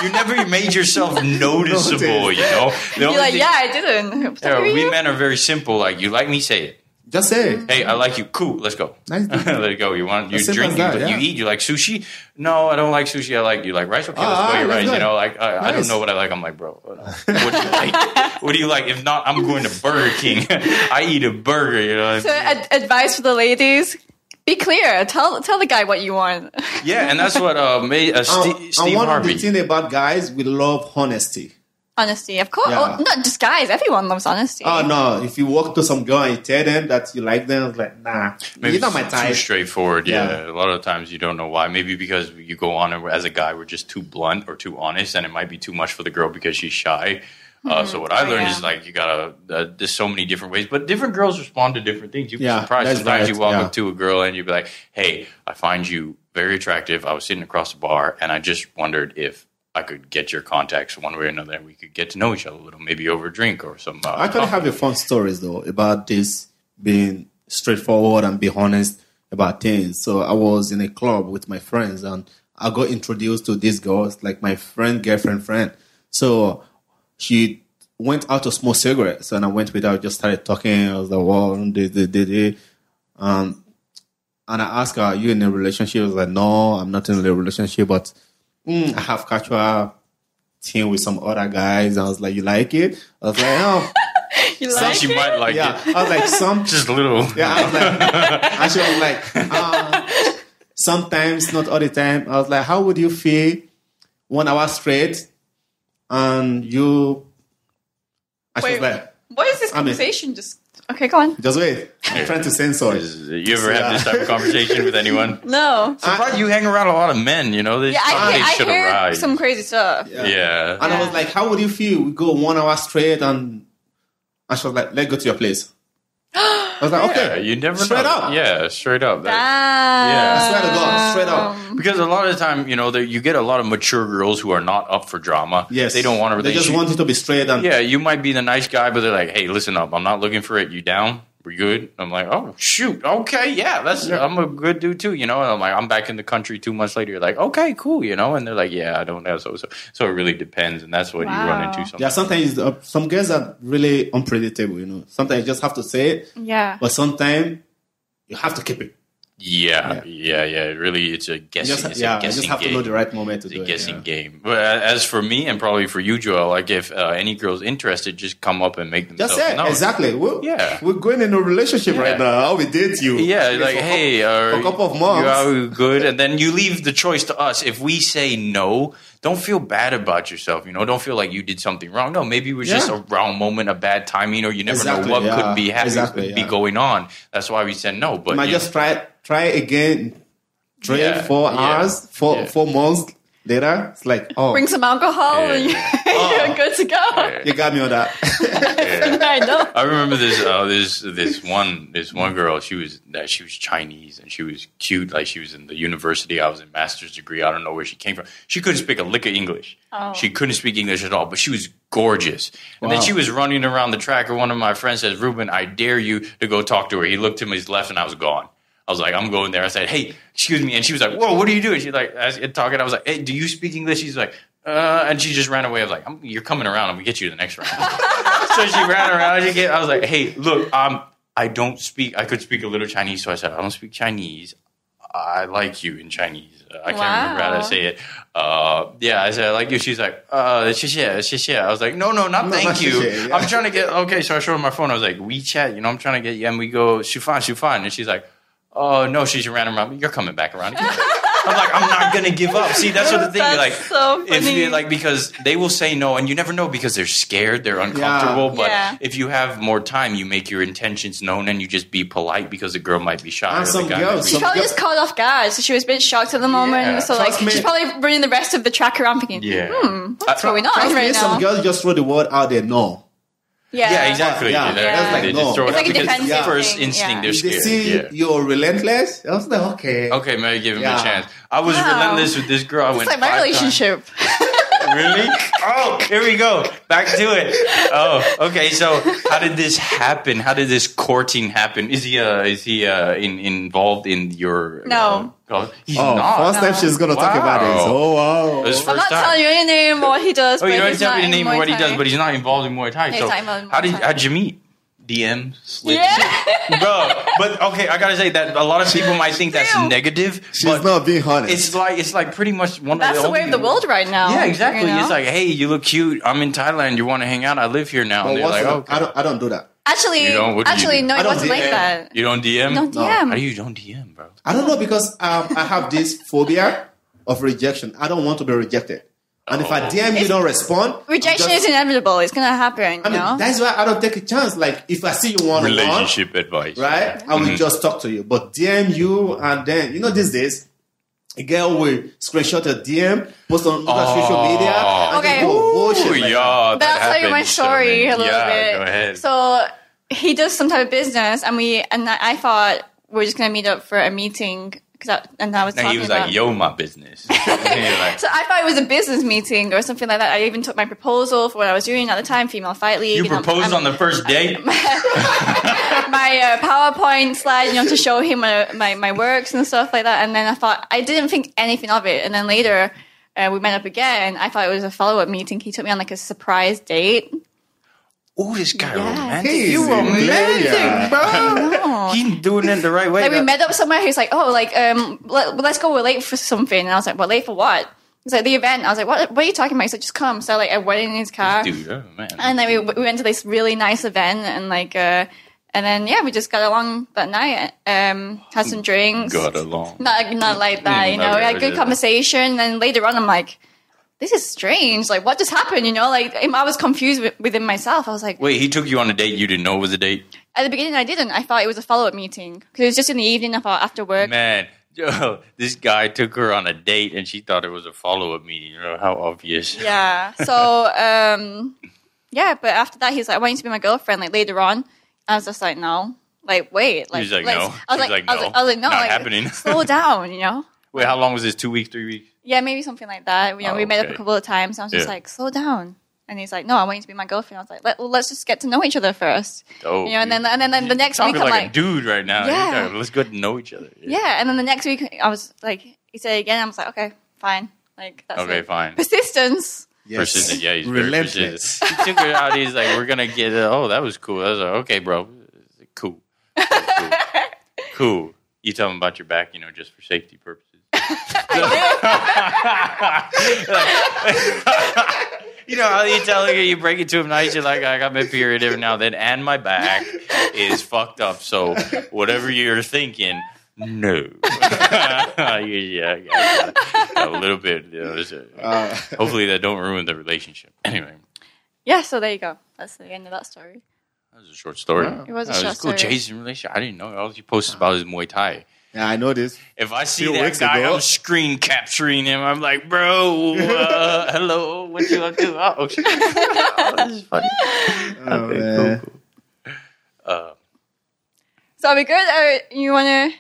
You never made yourself noticeable. You know, you're like, yeah, I didn't. Yeah, we men are very simple. Like, you like me, say it. Just say it. Hey, I like you. Cool. Let's go. Nice. Let it go. You want you drink, you eat, you like sushi? No, I don't like sushi. I like you like rice. Okay, let's go. You rice. You know, like I don't know what I like. I'm like, bro, what do you like? What do you like? If not, I'm going to Burger King. I eat a burger. You know. So advice for the ladies. Be clear. Tell the guy what you want. Yeah, and that's what Steve Harvey. One of the things about guys, we love honesty. Honesty, of course. Yeah. Oh, not just guys. Everyone loves honesty. Oh, no. If you walk to some girl and you tell them that you like them, it's like, nah. Maybe you're not my type. Too straightforward. Yeah. A lot of times you don't know why. Maybe because you go on and as a guy, we're just too blunt or too honest, and it might be too much for the girl because she's shy. So what I learned is like you gotta. There's so many different ways, but different girls respond to different things. You'd be surprised. Sometimes you walk up to a girl and you'd be like, "Hey, I find you very attractive. I was sitting across the bar and I just wondered if I could get your contacts one way or another, and we could get to know each other a little, maybe over a drink or something." I kind of have your fun stories though about this being straightforward and be honest about things. So I was in a club with my friends and I got introduced to these girls, like my girlfriend. So. She went out to smoke cigarettes, and I went with her. Just started talking. I was like, "Wow, and I asked her, "Are you in a relationship?" I was like, "No, I'm not in a relationship, but I have casual thing with some other guys." And I was like, "You like it?" I was like, "Oh, you like she it?" She might like it. I was like, "Some just a little." Yeah, I was like, and she was like, "Sometimes, not all the time." I was like, "How would you feel 1 hour straight?" And you, wait, like, what is this conversation? I mean, just okay, go on. Just wait. I'm trying to censor. You ever have this type of conversation with anyone? No. Surprised you hang around a lot of men. You know, I hear some crazy stuff. Yeah. And I was like, "How would you feel? We go 1 hour straight," and she was like, "Let's go to your place." I was like, okay, you never straight know. Up. Yeah, straight up. Straight up. Because a lot of the time, you know, you get a lot of mature girls who are not up for drama. Yes. They don't want a relationship. They just want it to be straight. Yeah, you might be the nice guy, but they're like, "Hey, listen up. I'm not looking for it. You down? We good?" I'm like, "Oh, shoot. Okay, yeah. I'm a good dude too, you know." And I'm like, "I'm back in the country 2 months later." You're like, "Okay, cool," you know. And they're like, "Yeah, I don't know." So it really depends, and that's what you run into. Sometimes. Yeah, sometimes some girls are really unpredictable, you know. Sometimes you just have to say it. Yeah. But sometimes you have to keep it. Yeah. Really, it's a guessing. You just have to know the right moment to do it. It's a guessing game. But as for me, and probably for you, Joel, like if any girl's interested, just come up and make themselves known. That's it. No. Exactly. We're going in a relationship right now. How we date you? Yeah, like hey, for a couple of months, are we good? And then you leave the choice to us. If we say no, don't feel bad about yourself. You know, don't feel like you did something wrong. No, maybe it was just a wrong moment, a bad timing, or you never know what could be happening, be going on. That's why we said no. But you might just try again. 3 or 4 hours, 4 months later. It's like, oh, bring some alcohol and you're good to go. Yeah. You got me on that. I know. I remember this. This one girl. She was Chinese and she was cute. Like she was in the university. I was in master's degree. I don't know where she came from. She couldn't speak a lick of English. Oh. She couldn't speak English at all. But she was gorgeous. And then she was running around the track. And one of my friends says, "Reuben, I dare you to go talk to her." He looked to his left, and I was gone. I was like, I'm going there. I said, "Hey, excuse me." And she was like, "Whoa, what are you doing?" She's like, talking. I was like, "Hey, do you speak English?" She's like, and she just ran away. I was like, "You're coming around. I'm going to get you the next round." So she ran around. I was like, "Hey, look, I could speak a little Chinese." So I said, "I don't speak Chinese. I like you" in Chinese. I can't remember how to say it. I said, "I like you." She's like, "谢谢," I was like, no, not thank you. I'm trying to get, okay. So I showed her my phone. I was like, "WeChat, you know, I'm trying to get you." And we go, "Shufan." And she's like, "Oh, no," she's ran around. "You're coming back around." I'm like, I'm not going to give up. See, that's what the thing. Like, so funny. Because they will say no, and you never know because they're scared, they're uncomfortable. Yeah. But if you have more time, you make your intentions known, and you just be polite because the girl might be shy. She probably just caught off guard, so she was a bit shocked at the moment. Yeah. So she's probably running the rest of the track around thinking, what's going on right now? Some girls just throw the word out there, no. Yeah, exactly. Yeah. You know, yeah. It's like a defensive thing. First instinct, they're scared. They see you're relentless. I was like, okay, maybe give him a chance. I was relentless with this girl. It's like my relationship. Really? Oh, here we go. Back to it. Oh, okay. So, how did this happen? How did this courting happen? Is he involved in your? No. First time she's gonna talk about it. Oh wow! I'm not telling you any name or he does. Oh, you don't tell me the name or what he does, but he's not involved in Muay Thai. So, how'd you meet? DM, yeah. Bro. But okay, I gotta say that a lot of people might think that's negative. She's not being honest. It's like pretty much one of the way of the world right now. Yeah, exactly. You know? It's like, hey, you look cute. I'm in Thailand. You want to hang out? I live here now. Well, and they're like, okay. I don't do that. Actually, no, it wasn't like that. You don't DM? Don't DM. No. How do you don't DM, bro? I don't know because I have this phobia of rejection. I don't want to be rejected. And if I DM you don't respond... Rejection is inevitable. It's going to happen, you know? That's why I don't take a chance. Like, if I see you one-on-one... Relationship advice. Right? Yeah. I will just talk to you. But DM you and then... You know, these days, a girl will screenshot a DM, post on social media. Okay. Bullshit. Like that. But I'll tell you my story a little bit. Go ahead. So, he does some type of business and I thought we're just going to meet up for a meeting... And he was like, yo, my business. So I thought it was a business meeting or something like that. I even took my proposal for what I was doing at the time, Female Fight League. You proposed on the first date? My PowerPoint slide, you know, to show him my works and stuff like that. And then I didn't think anything of it. And then later we met up again. I thought it was a follow-up meeting. He took me on like a surprise date. Oh, this guy romantic. You romantic, bro. He's doing it the right way. Like we met up somewhere. He's like, let's go. We're late for something. And I was like, well, late for what? He's like, the event. I was like, what are you talking about? He's like, just come. So like, I went in his car. Dude, oh, man. And then we went to this really nice event. And like, and then, yeah, we just got along that night. Had some drinks. Got along. Not like that, you know. We had good conversation. And then later on, I'm like... This is strange. Like, what just happened? You know, like, I was confused within myself. I was like... Wait, he took you on a date you didn't know it was a date? At the beginning, I didn't. I thought it was a follow-up meeting. Because it was just in the evening after work. Man, yo, this guy took her on a date and she thought it was a follow-up meeting. You know, how obvious. Yeah. So, but after that, he's like, I want you to be my girlfriend, like, later on. I was just like, no. Like, wait. Like, he's like, no. I was like, no. Not happening. Slow down, you know? Wait, how long was this? 2 weeks, 3 weeks? Yeah, maybe something like that. You know, we met up a couple of times. And I was just like, slow down. And he's like, no, I want you to be my girlfriend. I was like, let's just get to know each other first. Oh, you know, and then the next week I'm like a dude right now. Yeah. Like, let's get to know each other. Yeah, and then the next week I was like, he said it again. I was like, okay, fine. Like that's okay, fine. Persistence. Yes. Persistent. Yeah, he's relentless. Very persistent. He took her out. He's like, we're gonna get. That was cool. I was like, okay, bro, cool. Cool. You tell him about your back, you know, just for safety purposes. You know how you tell her, you break it to him nice, you're like, I got my period every now and then and my back is fucked up, so whatever you're thinking, no. A little bit, you know, hopefully that don't ruin the relationship. Anyway, yeah, so there you go, that's the end of that story. That was a short story. It was a short story. Jay's in relationship. I didn't know. All he posted about is Muay Thai. Yeah, I know this. If I see that guy, I'm screen capturing him. I'm like, bro, hello, what you up to? Oh, shit. This is funny. Okay, cool. So are we good? You want to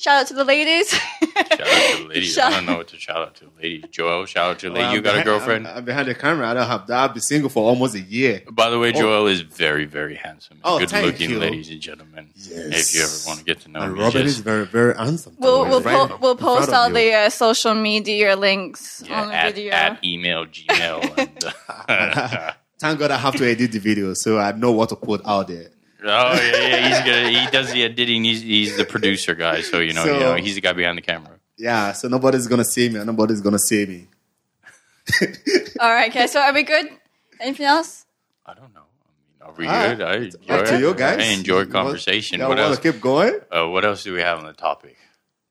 shout out to the ladies? Shout out to the ladies. I don't know what to shout out to the ladies. Joel, shout out to the lady. You got a girlfriend? I'm behind the camera. I don't have that. I've been single for almost a year. By the way, Joel is very, very handsome. Good looking, ladies and gentlemen. Yes. If you ever want to get to know him. Robin is very, very handsome. We'll post all the social media links on the video. At email, Gmail. Thank God I have to edit the video, so I know what to put out there. Oh yeah, he does the editing. He's the producer guy, so you know he's the guy behind the camera. Yeah, so nobody's gonna see me, and nobody's gonna see me. All right, okay. So are we good? Anything else? I don't know. Are we good? I enjoy conversation. What else? Keep going. What else do we have on the topic?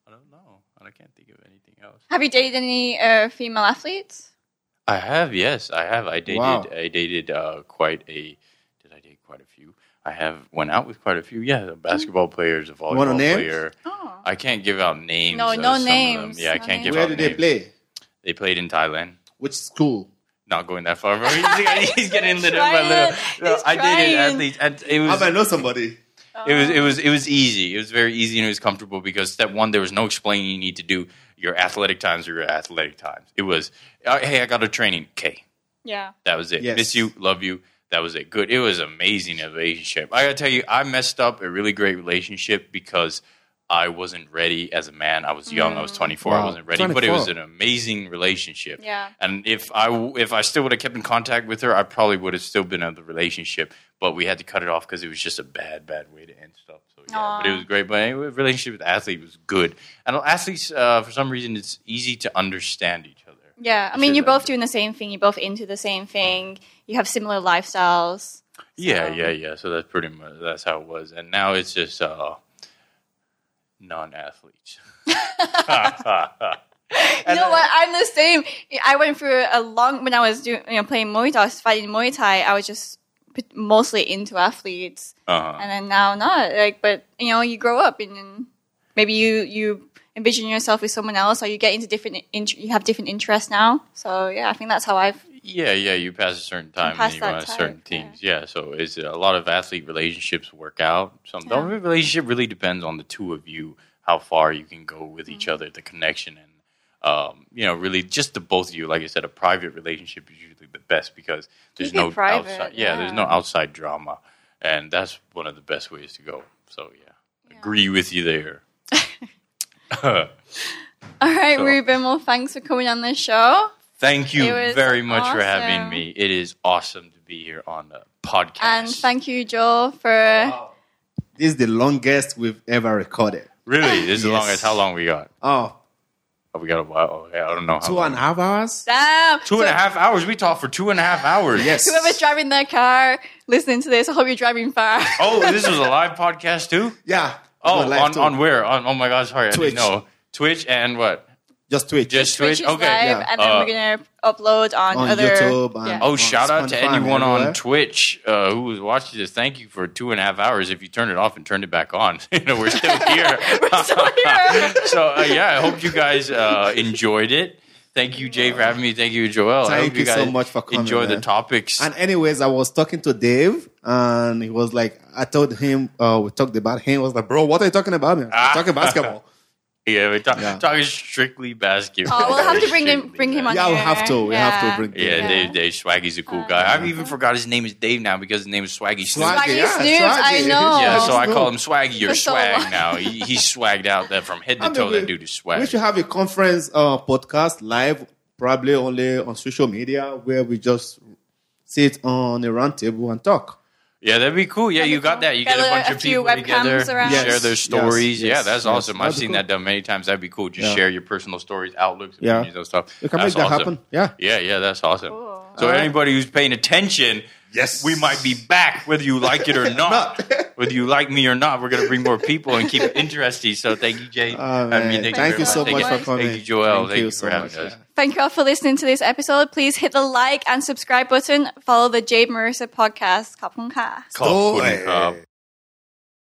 I don't know. I can't think of anything else. Have you dated any female athletes? I have. Yes, I have. I dated quite a. Did I date quite a few? I have went out with quite a few. Yeah, basketball players, a volleyball player. Oh. I can't give out names. No names. Yeah, I can't give out names. Where did they play? They played in Thailand. Which school? not going that far, bro. He's getting little by little. No, I did it at least. How about I know somebody? It was easy. It was very easy and it was comfortable because step one, there was no explaining you need to do your athletic times or your athletic times. It was, hey, I got a training. Okay. Yeah. That was it. Yes. Miss you. Love you. That was it. Good. It was amazing relationship. I got to tell you, I messed up a really great relationship because I wasn't ready as a man. I was young. I was 24. Wow. I wasn't ready. 24. But it was an amazing relationship. Yeah. And if I still would have kept in contact with her, I probably would have still been in the relationship. But we had to cut it off because it was just a bad way to end stuff. So yeah. Aww. But it was great. But anyway, relationship with athlete was good. And athletes, for some reason, it's easy to understand each other. Yeah. I mean, you're both doing the same thing. You're both into the same thing. You have similar lifestyles. So. Yeah. So that's pretty much how it was. And now it's just non-athletes. You know what? I'm the same. I went through a long when I was playing Muay Thai, I was fighting Muay Thai. I was just mostly into athletes, and then now not. But you grow up, and maybe you envision yourself with someone else, or you get into you have different interests now. So yeah, I think that's how I've. Yeah. You pass a certain time and you run certain teams. Yeah. So it's a lot of athlete relationships work out. The relationship really depends on the two of you, how far you can go with each other, the connection, and really just the both of you. Like I said, a private relationship is usually the best because there's no private, outside. Yeah, there's no outside drama, and that's one of the best ways to go. So yeah. Agree with you there. All right, Reuben. Well, thanks for coming on the show. Thank you very much for having me. It is awesome to be here on the podcast. And thank you, Joel, for... Wow. This is the longest we've ever recorded. Really? This is the longest. How long we got? Oh, we got a while. Okay, I don't know how 2.5 hours? Damn! 2.5 hours? We talked for 2.5 hours. Yes. Whoever's driving their car, listening to this, I hope you're driving far. Oh, this was a live podcast too? Yeah. Oh, on where? Oh my God, sorry. Twitch. I didn't know. Twitch and what? Just Twitch. Okay. Live, and then we're going to upload on other... YouTube. Yeah. Oh, shout out to anyone on Twitch who was watching this. Thank you for 2.5 hours. If you turned it off and turned it back on, we're still here. We're still here. So, I hope you guys enjoyed it. Thank you, Jay, for having me. Thank you, Joel. Thank I hope you guys so much for coming. Enjoy the topics. And anyways, I was talking to Dave, and he was like, I told him, we talked about him. I was like, bro, what are you talking about? Man? I'm talking basketball. Yeah, we're talking strictly basketball. Oh, we'll have to bring him on. Yeah, we'll have to. We have to bring him. Yeah, Dave Swaggy's a cool guy. I've even forgot his name is Dave now because his name is Swaggy Snoop. Swaggy Snoop, I know. Yeah, so I call him Swaggy or Swag now. He's swagged out that from head to toe. That dude is swag. We should have a conference podcast live, probably only on social media, where we just sit on a round table and talk. Yeah, that'd be cool. Yeah, you got that. You get a bunch of people together, share their stories. Yeah, that's awesome. I've seen that done many times. That'd be cool. Just share your personal stories, outlooks, opinions, and stuff. You can make that happen. Yeah. Yeah, that's awesome. So anybody who's paying attention, yes, we might be back whether you like it or not. Whether you like me or not, we're going to bring more people and keep it interesting. So thank you, Jay. Thank you so much for coming. Thank you, Joel. Thank you for having us. Thank you all for listening to this episode. Please hit the like and subscribe button. Follow the Jade Marissa podcast. Khop kun ka.